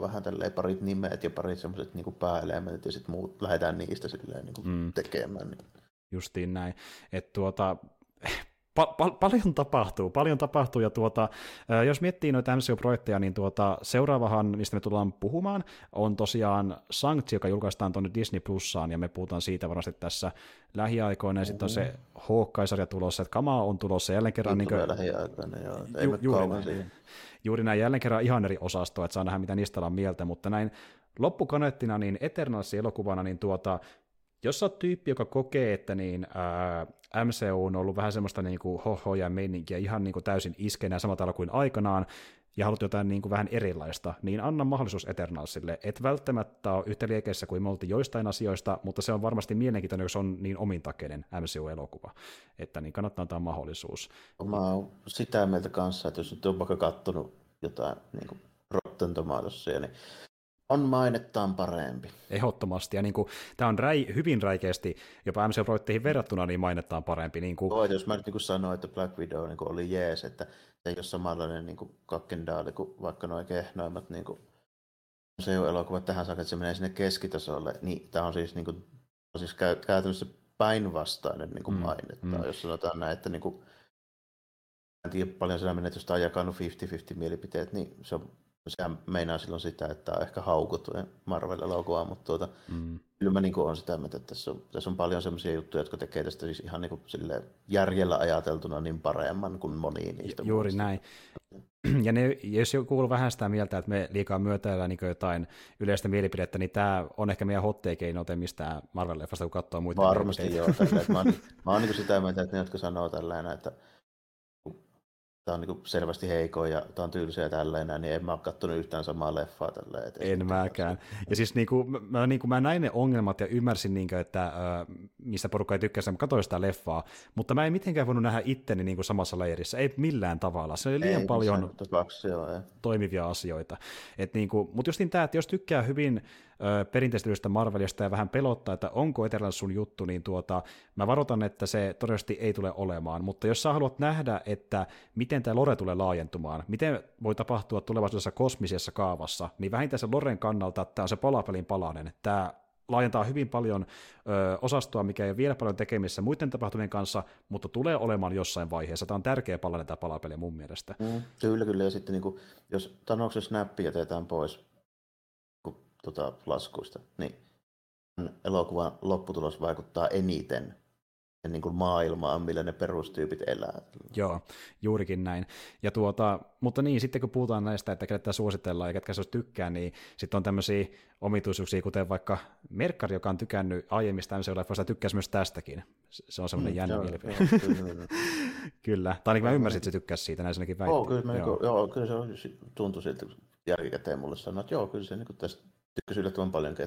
Vähän parit nimet ja parit semmoiset pääelementit ja sitten muut lähdetään niistä silleen tekemään. Justiin näin. Että paljon tapahtuu ja jos miettii noita MCU-projekteja, niin seuraavahan, mistä me tullaan puhumaan, on tosiaan Shang-Chi, joka julkaistaan tuonne Disney Plussaan, ja me puhutaan siitä varmasti tässä lähiaikoina, ja sitten on se Hawkeye-sarja tulossa, että kamaa on tulossa jälleen kerran. Lähiaikoina, joo. Juuri näin, jälleen kerran ihan eri osastoa, että saa nähdä, mitä niistä ollaan mieltä, mutta näin loppukaneettina, niin Eternalsin elokuvana, niin jos sä oot tyyppi, joka kokee, että MCU on ollut vähän semmoista hohoja meininkiä ihan täysin iskenä samalla tavalla kuin aikanaan, ja haluat jotain vähän erilaista, niin anna mahdollisuus Eternalsille. Et välttämättä ole yhtä liekeissä kuin me oltiin joistain asioista, mutta se on varmasti mielenkiintoinen, jos on niin omintakeinen MCU-elokuva. Että niin kannattaa antaa mahdollisuus. Mä oon sitä mieltä kanssa, että jos nyt on vaikka kattonut jotain Rotten Tomatoesia, niin on mainettaan parempi. Ehdottomasti, ja tämä on hyvin räikeästi, jopa MCU-projekteihin verrattuna, niin mainettaan parempi. Jos mä nyt sanoin, että Black Widow oli jees, että se ei ole samanlainen kakkendaali kuin vaikka nuo kehnoimmat MCU-elokuvat tähän saakka, että se menee sinne keskitasolle, niin tämä on siis, käytännössä päinvastainen mainettaan, jos sanotaan näin, että en tiedä paljon sananmenetystä on jakanut 50-50 mielipiteet, niin se on, sehän meinaa silloin sitä, että on ehkä haukuttu Marvel-elokuvaa, mutta kyllä mä niin kuin olen sitä mieltä, että tässä on paljon sellaisia juttuja, jotka tekee tästä siis ihan niin kuin silleen järjellä ajateltuna niin paremman kuin moniin niistä. Juuri muista. Näin. Ja ne, jos joku kuuluu vähän sitä mieltä, että me liikaa myötäillään niin jotain yleistä mielipidettä, niin tämä on ehkä meidän hot take, ei note mistään Marvel-leffasta, kun katsoo muita. Varmasti joo. Tälleen, mä oon niin kuin sitä mieltä, että ne, jotka sanoo tällainen, että tämä on niin selvästi heikoin ja tämä on tylsä ja tälleen, niin en mä ole kattonut yhtään samaa leffaa tälleen. En mäkään. Ja siis niin kuin mä näin ne ongelmat ja ymmärsin, niin kuin, että mistä porukka ei tykkäisi, mä katsoin sitä leffaa, mutta mä en mitenkään voinut nähdä itteni niin kuin samassa leirissä, ei millään tavalla. Se oli liian paljon toimivia asioita. Niin kuin, mutta just niin tämä, että jos tykkää hyvin perinteistyyllisestä Marvelista ja vähän pelottaa, että onko Eternals sun juttu, niin mä varoitan, että se todennäköisesti ei tule olemaan, mutta jos sä haluat nähdä, että miten tämä lore tulee laajentumaan, miten voi tapahtua tulevaisuudessa kosmisessa kaavassa, niin vähintään se loren kannalta tämä on se palapelin palanen. Tämä laajentaa hyvin paljon osastoa, mikä ei ole vielä paljon tekemissä muiden tapahtumien kanssa, mutta tulee olemaan jossain vaiheessa. Tämä on tärkeä palanen tämä palapeli mun mielestä. Kyllä. Ja sitten niin kuin, jos Tanoksen snappi jätetään pois laskuista, niin elokuvan lopputulos vaikuttaa eniten niin kuin maailmaan, millä ne perustyypit elää. Joo, juurikin näin. Ja mutta niin, sitten kun puhutaan näistä, että ketä suositellaan ja ketkä se tykkää, niin sitten on tämmöisiä omituisuuksia, kuten vaikka Merkkari, joka on tykännyt aiemmista MCU-leffoista, tykkäisi myös tästäkin. Se on semmoinen jännä mielipide. Kyllä. Tai ainakin mä ymmärsin, että se tykkäsi siitä, näin sinäkin väittää. Kyllä se tuntui siltä, kun järkikäteen mulle sanoi, että kyllä se niin tästä tykkäsi yllättävän paljonkin.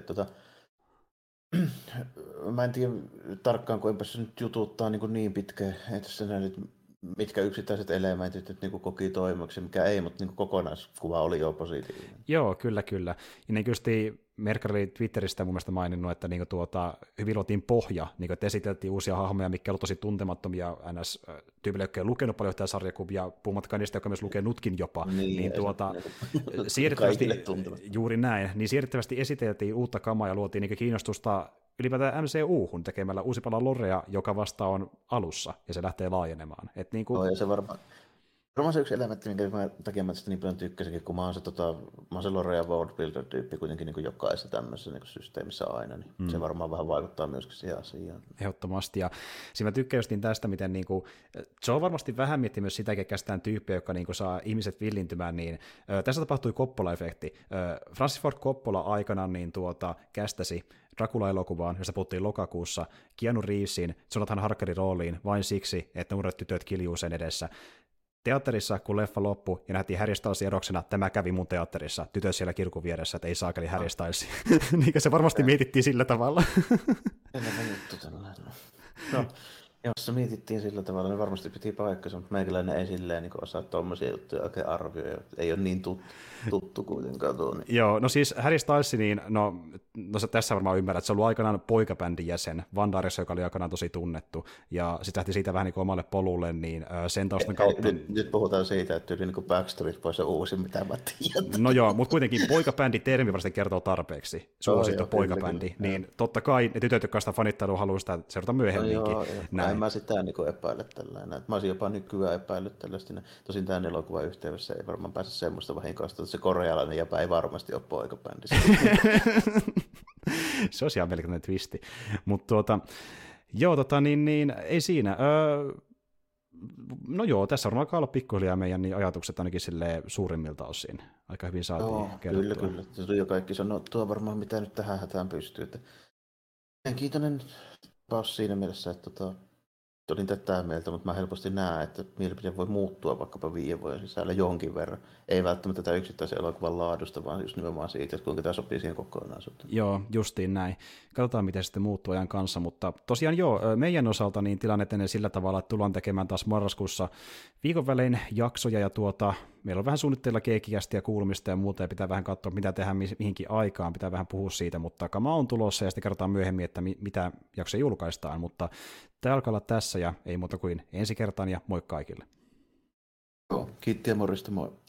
Mä en tiedä tarkkaan, kun enpä se nyt jututtaa niin pitkään, että se näin, mitkä yksittäiset elementit nyt koki toimeksi, mikä ei, mutta kokonaiskuva oli jo positiivinen. Joo, kyllä. Ja niin kysti Merkkari oli Twitteristä mun mielestä maininnut, että hyvin luotiin pohja, että esiteltiin uusia hahmoja, mitkä olivat tosi tuntemattomia NS-tyypille, jotka ei lukenut paljon tätä sarjakuvia, puhumattakaan niistä, jotka myös lukenutkin jopa. Juuri näin, niin siirrettävästi esiteltiin uutta kamaa ja luotiin kiinnostusta ylipäätään MCU-hun tekemällä uusi pala lorea, joka vasta on alussa, ja se lähtee laajenemaan. Ja se varmaan se yksi elementti, minkä takia mä tästä niin paljon tykkäsinkin, kun mä oon se, Lorea World Builder-tyyppi kuitenkin niin jokaisessa tämmöisessä niin systeemissä aina, niin se varmaan vähän vaikuttaa myöskin siihen asiaan. Ehdottomasti, ja siinä mä tykkään just niin tästä, miten niin kuin, se on varmasti vähän miettiä myös sitä, kekästään tyyppiä, joka niin kuin saa ihmiset villintymään, niin tässä tapahtui Coppola-efekti. Francis Ford Coppola aikanaan niin kästäsi Dracula-elokuvaan, josta puhuttiin lokakuussa, Keanu Reevesin, Jonathan Harkerin rooliin vain siksi, että nuoret tytöt kiljuu sen edessä. Teatterissa, kun leffa loppui ja nähtiin Harry Stylesin Eroksena, tämä kävi mun teatterissa. Tytöt siellä kirkun vieressä, että ei saakeli Harry Stylesia. Niin se varmasti mietittiin sillä tavalla. Jos se mietittiin sillä tavalla, niin varmasti piti paikkansa, mutta meikäläinen ei silleen niin osaa tuommoisia juttuja oikein arvioida. Ei ole niin tuttu kuitenkaan tuo. Niin. Joo, no siis Harry Styles, niin no sä tässä varmaan ymmärrät, että se on ollut aikanaan poikabändin jäsen, Vandaarissa, joka oli aikanaan tosi tunnettu, ja sitten lähti siitä vähän niin kuin omalle polulle, niin sen taustan kautta... Nyt puhutaan siitä, että yli niin Backstreet Boys on uusi, mitä mä tiedän. No joo, mutta kuitenkin poikabändi-termi varsin kertoo tarpeeksi, suosittu poikabändi, niin totta kai ne tytöt, jotka sitä fanittanut, haluaa sitä seurata myöhemminkin. En mä sitä niin epäile tällainen. Mä olisin jopa nykyään epäillyt tällaista. Tosin tämän elokuvan yhteydessä ei varmaan pääse semmoista vahinkoa, että se korealainen jäpä ei varmasti ole poikabändissä. Se olisi ihan melkein twisti. Mutta ei siinä. No joo, tässä varmaan olla pikkuhiljaa meidän niin ajatukset ainakin suurimmilta osin. Aika hyvin saatiin kerrottua. Kyllä. Se tuli jo kaikki sanottua varmaan, mitä nyt tähän hätään pystyy. Kiitollinen taas siinä mielessä, että olin tätä mieltä, mutta mä helposti näen, että mielipide voi muuttua vaikkapa 5 vuoden sisällä jonkin verran. Ei välttämättä tätä yksittäisen elokuvan laadusta, vaan just nimenomaan siitä, että kuinka tämä sopii siihen kokonaisuuteen. Joo, justiin näin. Katsotaan, miten sitten muuttuu ajan kanssa, mutta tosiaan joo, meidän osalta niin tilanne etenee sillä tavalla, että tullaan tekemään taas marraskuussa viikon välein jaksoja ja meillä on vähän suunnitteilla keikkiästi ja kuulumista ja muuta, ja pitää vähän katsoa, mitä tehdään mihinkin aikaan, pitää vähän puhua siitä, mutta kama on tulossa, ja sitten kerrotaan myöhemmin, että mitä jaksoja julkaistaan, mutta tämä alkaa olla tässä, ja ei muuta kuin ensi kertaan, ja moi kaikille. Kiitti ja morjesta, moi.